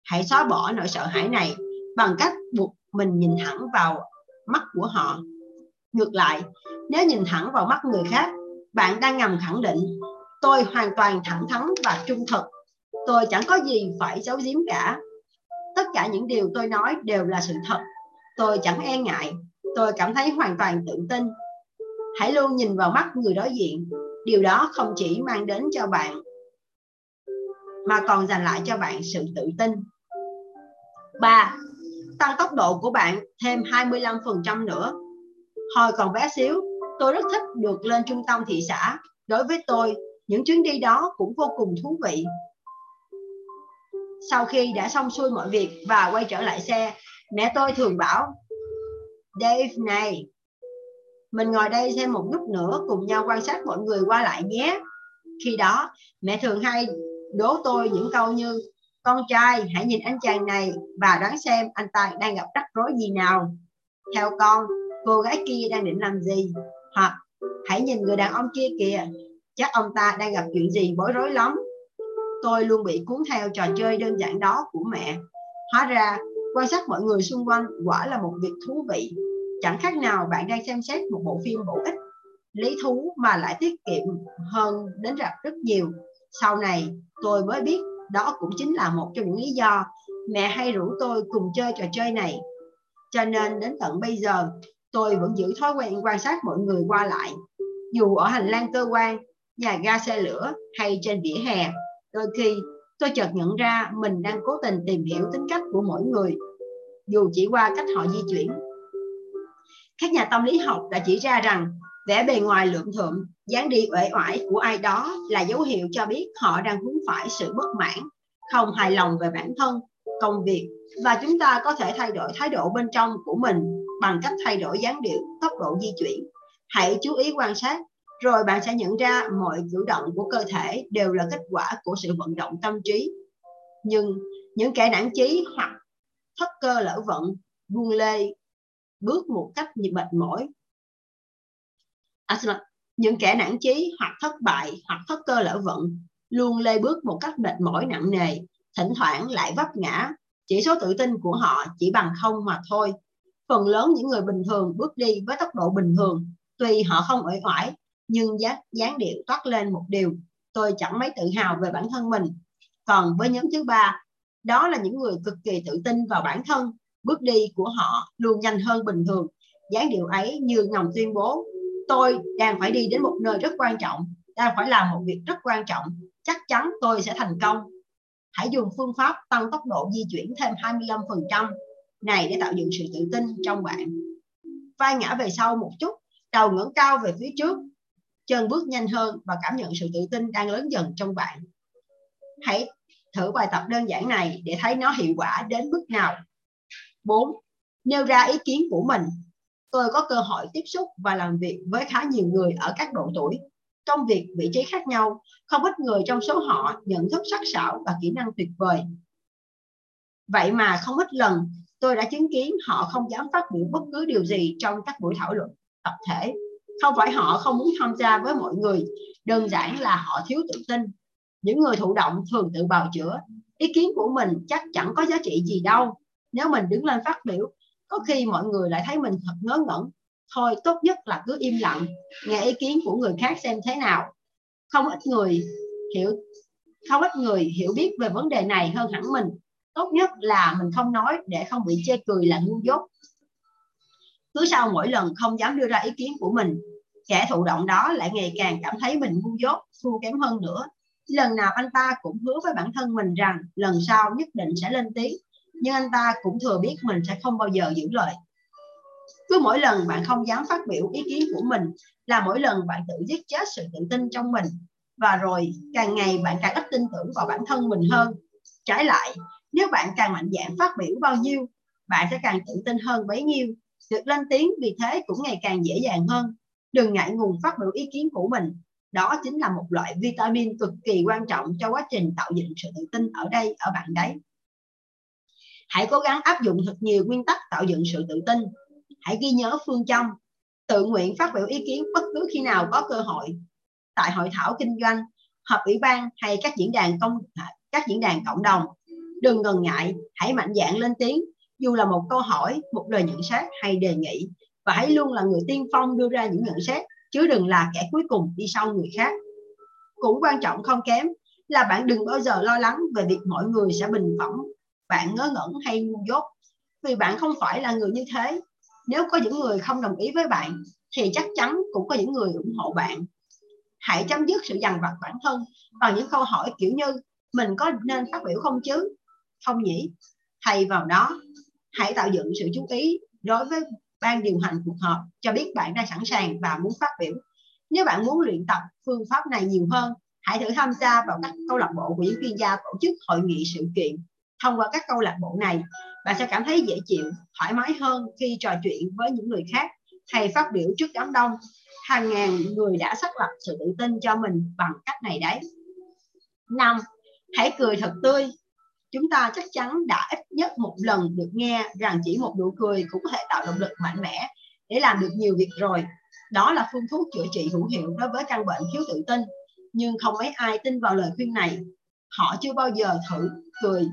Hãy xóa bỏ nỗi sợ hãi này bằng cách buộc mình nhìn thẳng vào mắt của họ. Ngược lại, nếu nhìn thẳng vào mắt người khác, bạn đang ngầm khẳng định tôi hoàn toàn thẳng thắn và trung thực. Tôi chẳng có gì phải giấu giếm cả. Tất cả những điều tôi nói đều là sự thật. Tôi chẳng e ngại. Tôi cảm thấy hoàn toàn tự tin. Hãy luôn nhìn vào mắt người đối diện. Điều đó không chỉ mang đến cho bạn mà còn dành lại cho bạn sự tự tin. 3. Tăng tốc độ của bạn thêm 25% nữa. Hồi còn bé xíu, tôi rất thích được lên trung tâm thị xã. Đối với tôi, những chuyến đi đó cũng vô cùng thú vị. Sau khi đã xong xuôi mọi việc và quay trở lại xe, mẹ tôi thường bảo: Dave này, mình ngồi đây thêm một lúc nữa cùng nhau quan sát mọi người qua lại nhé. Khi đó, mẹ thường hay đố tôi những câu như: Con trai, hãy nhìn anh chàng này và đoán xem anh ta đang gặp rắc rối gì nào. Theo con, cô gái kia đang định làm gì? Hoặc hãy nhìn người đàn ông kia kìa, chắc ông ta đang gặp chuyện gì bối rối lắm. Tôi luôn bị cuốn theo trò chơi đơn giản đó của mẹ. Hóa ra, quan sát mọi người xung quanh quả là một việc thú vị. Chẳng khác nào bạn đang xem xét một bộ phim bổ ích, lý thú mà lại tiết kiệm hơn đến rạp rất nhiều. Sau này, tôi mới biết đó cũng chính là một trong những lý do mẹ hay rủ tôi cùng chơi trò chơi này. Cho nên đến tận bây giờ, tôi vẫn giữ thói quen quan sát mọi người qua lại. Dù ở hành lang cơ quan, nhà ga xe lửa hay trên vỉa hè, đôi khi tôi chợt nhận ra mình đang cố tình tìm hiểu tính cách của mỗi người, dù chỉ qua cách họ di chuyển. Các nhà tâm lý học đã chỉ ra rằng vẻ bề ngoài lượm thượm, dáng đi uể oải của ai đó là dấu hiệu cho biết họ đang vướng phải sự bất mãn, không hài lòng về bản thân, công việc, và chúng ta có thể thay đổi thái độ bên trong của mình bằng cách thay đổi dáng điệu, tốc độ di chuyển. Hãy chú ý quan sát, rồi bạn sẽ nhận ra mọi cử động của cơ thể đều là kết quả của sự vận động tâm trí. Nhưng những kẻ nản chí hoặc thất cơ lỡ vận, buông lê, bước một cách mệt mỏi. Những kẻ nản chí hoặc thất bại hoặc thất cơ lỡ vận luôn lê bước một cách mệt mỏi nặng nề, thỉnh thoảng lại vấp ngã. Chỉ số tự tin của họ chỉ bằng không mà thôi. Phần lớn những người bình thường bước đi với tốc độ bình thường, tuy họ không uể oải, nhưng dáng điệu toát lên một điều tôi chẳng mấy tự hào về bản thân mình. Còn với nhóm thứ ba, đó là những người cực kỳ tự tin vào bản thân, bước đi của họ luôn nhanh hơn bình thường. Dáng điệu ấy như ngầm tuyên bố: tôi đang phải đi đến một nơi rất quan trọng, đang phải làm một việc rất quan trọng, chắc chắn tôi sẽ thành công. Hãy dùng phương pháp tăng tốc độ di chuyển thêm 25% này để tạo dựng sự tự tin trong bạn. Vai ngã về sau một chút, đầu ngẩng cao về phía trước, chân bước nhanh hơn và cảm nhận sự tự tin đang lớn dần trong bạn. Hãy thử bài tập đơn giản này để thấy nó hiệu quả đến mức nào. 4. Nêu ra ý kiến của mình. Tôi có cơ hội tiếp xúc và làm việc với khá nhiều người ở các độ tuổi, công việc, vị trí khác nhau. Không ít người trong số họ nhận thức sắc sảo và kỹ năng tuyệt vời. Vậy mà không ít lần tôi đã chứng kiến họ không dám phát biểu bất cứ điều gì trong các buổi thảo luận tập thể. Không phải họ không muốn tham gia với mọi người, đơn giản là họ thiếu tự tin. Những người thụ động thường tự bào chữa: ý kiến của mình chắc chẳng có giá trị gì đâu. Nếu mình đứng lên phát biểu, có khi mọi người lại thấy mình thật ngớ ngẩn. Thôi tốt nhất là cứ im lặng, nghe ý kiến của người khác xem thế nào. Không ít người hiểu biết về vấn đề này hơn hẳn mình. Tốt nhất là mình không nói để không bị chê cười là ngu dốt. Cứ sau mỗi lần không dám đưa ra ý kiến của mình, kẻ thụ động đó lại ngày càng cảm thấy mình ngu dốt, thua kém hơn nữa. Lần nào anh ta cũng hứa với bản thân mình rằng lần sau nhất định sẽ lên tiếng, nhưng anh ta cũng thừa biết mình sẽ không bao giờ giữ lời. Cứ mỗi lần bạn không dám phát biểu ý kiến của mình là mỗi lần bạn tự giết chết sự tự tin trong mình, và rồi càng ngày bạn càng ít tin tưởng vào bản thân mình hơn. Trái lại, nếu bạn càng mạnh dạn phát biểu bao nhiêu, bạn sẽ càng tự tin hơn bấy nhiêu. Việc lên tiếng vì thế cũng ngày càng dễ dàng hơn. Đừng ngại ngùng phát biểu ý kiến của mình. Đó chính là một loại vitamin cực kỳ quan trọng cho quá trình tạo dựng sự tự tin ở bạn đấy. Hãy cố gắng áp dụng thật nhiều nguyên tắc tạo dựng sự tự tin. Hãy ghi nhớ phương châm tự nguyện phát biểu ý kiến bất cứ khi nào có cơ hội, tại hội thảo kinh doanh, họp ủy ban hay các diễn đàn cộng đồng. Đừng ngần ngại, hãy mạnh dạn lên tiếng, dù là một câu hỏi, một lời nhận xét hay đề nghị, và hãy luôn là người tiên phong đưa ra những nhận xét, chứ đừng là kẻ cuối cùng đi sau người khác. Cũng quan trọng không kém là bạn đừng bao giờ lo lắng về việc mọi người sẽ bình phẩm bạn ngớ ngẩn hay ngu dốt, vì bạn không phải là người như thế. Nếu có những người không đồng ý với bạn thì chắc chắn cũng có những người ủng hộ bạn. Hãy chấm dứt sự dằn vặt bản thân bằng những câu hỏi kiểu như: mình có nên phát biểu không chứ? Không nhỉ? Thay vào đó, hãy tạo dựng sự chú ý đối với ban điều hành cuộc họp, cho biết bạn đang sẵn sàng và muốn phát biểu. Nếu bạn muốn luyện tập phương pháp này nhiều hơn, Hãy thử tham gia vào các câu lạc bộ của những chuyên gia tổ chức hội nghị sự kiện. Thông qua các câu lạc bộ này, bạn sẽ cảm thấy dễ chịu, thoải mái hơn khi trò chuyện với những người khác hay phát biểu trước đám đông. Hàng ngàn người đã xác lập sự tự tin cho mình bằng cách này đấy. 5. Hãy cười thật tươi. Chúng ta chắc chắn đã ít nhất một lần được nghe rằng chỉ một nụ cười cũng có thể tạo động lực mạnh mẽ để làm được nhiều việc rồi. Đó là phương thuốc chữa trị hữu hiệu đối với căn bệnh thiếu tự tin. Nhưng không mấy ai tin vào lời khuyên này. Họ chưa bao giờ thử cười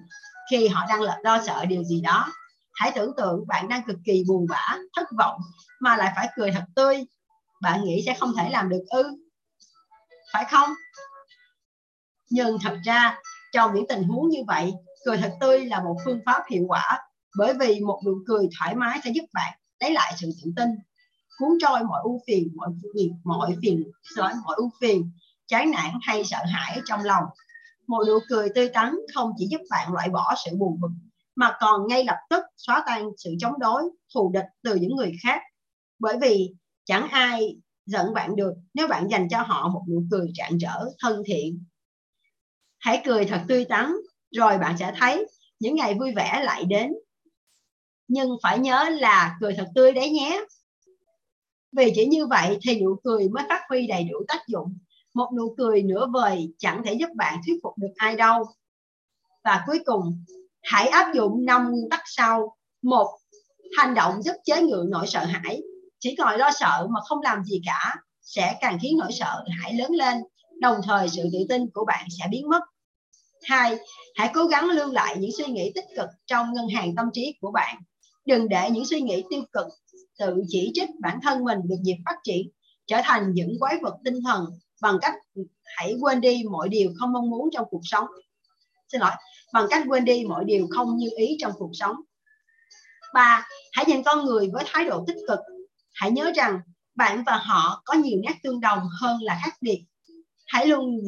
khi họ đang lo sợ điều gì đó. Hãy tưởng tượng bạn đang cực kỳ buồn bã, thất vọng mà lại phải cười thật tươi. Bạn nghĩ sẽ không thể làm được ư? Phải không? Nhưng thật ra, trong những tình huống như vậy, cười thật tươi là một phương pháp hiệu quả, bởi vì một nụ cười thoải mái sẽ giúp bạn lấy lại sự tự tin, cuốn trôi mọi ưu phiền, mọi ưu phiền, chán nản hay sợ hãi trong lòng. Một nụ cười tươi tắn không chỉ giúp bạn loại bỏ sự buồn bực, mà còn ngay lập tức xóa tan sự chống đối, thù địch từ những người khác, bởi vì chẳng ai giận bạn được nếu bạn dành cho họ một nụ cười rạng rỡ, thân thiện. Hãy cười thật tươi tắn, rồi bạn sẽ thấy những ngày vui vẻ lại đến. Nhưng phải nhớ là cười thật tươi đấy nhé. Vì chỉ như vậy thì nụ cười mới phát huy đầy đủ tác dụng. Một nụ cười nửa vời chẳng thể giúp bạn thuyết phục được ai đâu. Và cuối cùng, hãy áp dụng 5 nguyên tắc sau. 1. Hành động giúp chế ngự nỗi sợ hãi. Chỉ ngồi lo sợ mà không làm gì cả sẽ càng khiến nỗi sợ hãi lớn lên, đồng thời sự tự tin của bạn sẽ biến mất. 2. Hãy cố gắng lưu lại những suy nghĩ tích cực trong ngân hàng tâm trí của bạn. Đừng để những suy nghĩ tiêu cực, tự chỉ trích bản thân mình được dịp phát triển, trở thành những quái vật tinh thần bằng cách quên đi mọi điều không mong muốn trong cuộc sống. Bằng cách quên đi mọi điều không như ý trong cuộc sống. 3. Hãy nhìn con người với thái độ tích cực. Hãy nhớ rằng bạn và họ có nhiều nét tương đồng hơn là khác biệt. Hãy luôn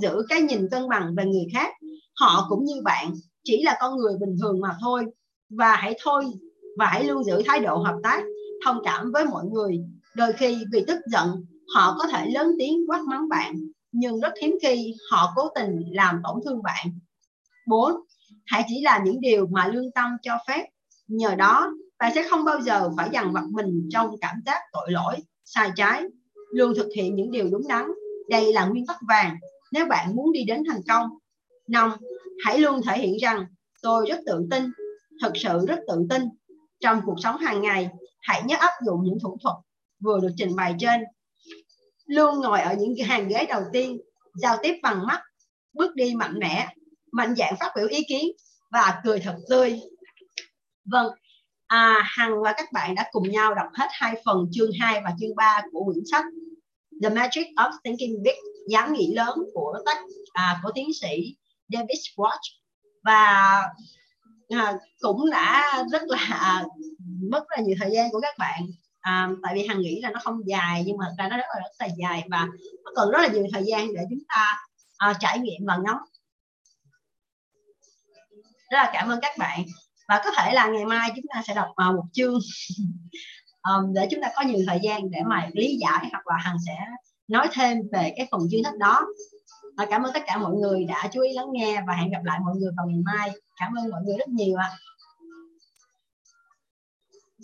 giữ cái nhìn cân bằng về người khác. Họ cũng như bạn, chỉ là con người bình thường mà thôi. Và hãy luôn giữ thái độ hợp tác, thông cảm với mọi người. Đôi khi vì tức giận, họ có thể lớn tiếng quát mắng bạn, nhưng rất hiếm khi họ cố tình làm tổn thương bạn. 4. Hãy chỉ làm những điều mà lương tâm cho phép. Nhờ đó, bạn sẽ không bao giờ phải dằn vặt mình trong cảm giác tội lỗi, sai trái. Luôn thực hiện những điều đúng đắn. Đây là nguyên tắc vàng nếu bạn muốn đi đến thành công. 5. Hãy luôn thể hiện rằng tôi rất tự tin, thật sự rất tự tin. Trong cuộc sống hàng ngày, hãy nhớ áp dụng những thủ thuật vừa được trình bày trên. Luôn ngồi ở những hàng ghế đầu tiên, giao tiếp bằng mắt, bước đi mạnh mẽ, mạnh dạn phát biểu ý kiến và cười thật tươi. Vâng. Hằng và các bạn đã cùng nhau đọc hết 2 phần chương 2 và chương 3 của quyển sách The Magic of Thinking Big, Dám nghĩ lớn của tiến sĩ David Schwartz, và cũng đã rất là mất rất là nhiều thời gian của các bạn, tại vì Hằng nghĩ là nó không dài nhưng mà thật ra nó rất là dài và nó cần rất là nhiều thời gian để chúng ta trải nghiệm và ngắm. Rất là cảm ơn các bạn. Và có thể là ngày mai chúng ta sẽ đọc một chương để chúng ta có nhiều thời gian để mà lý giải, hoặc là Hằng sẽ nói thêm về cái phần chương sách đó. Cảm ơn tất cả mọi người đã chú ý lắng nghe và hẹn gặp lại mọi người vào ngày mai. Cảm ơn mọi người rất nhiều ạ.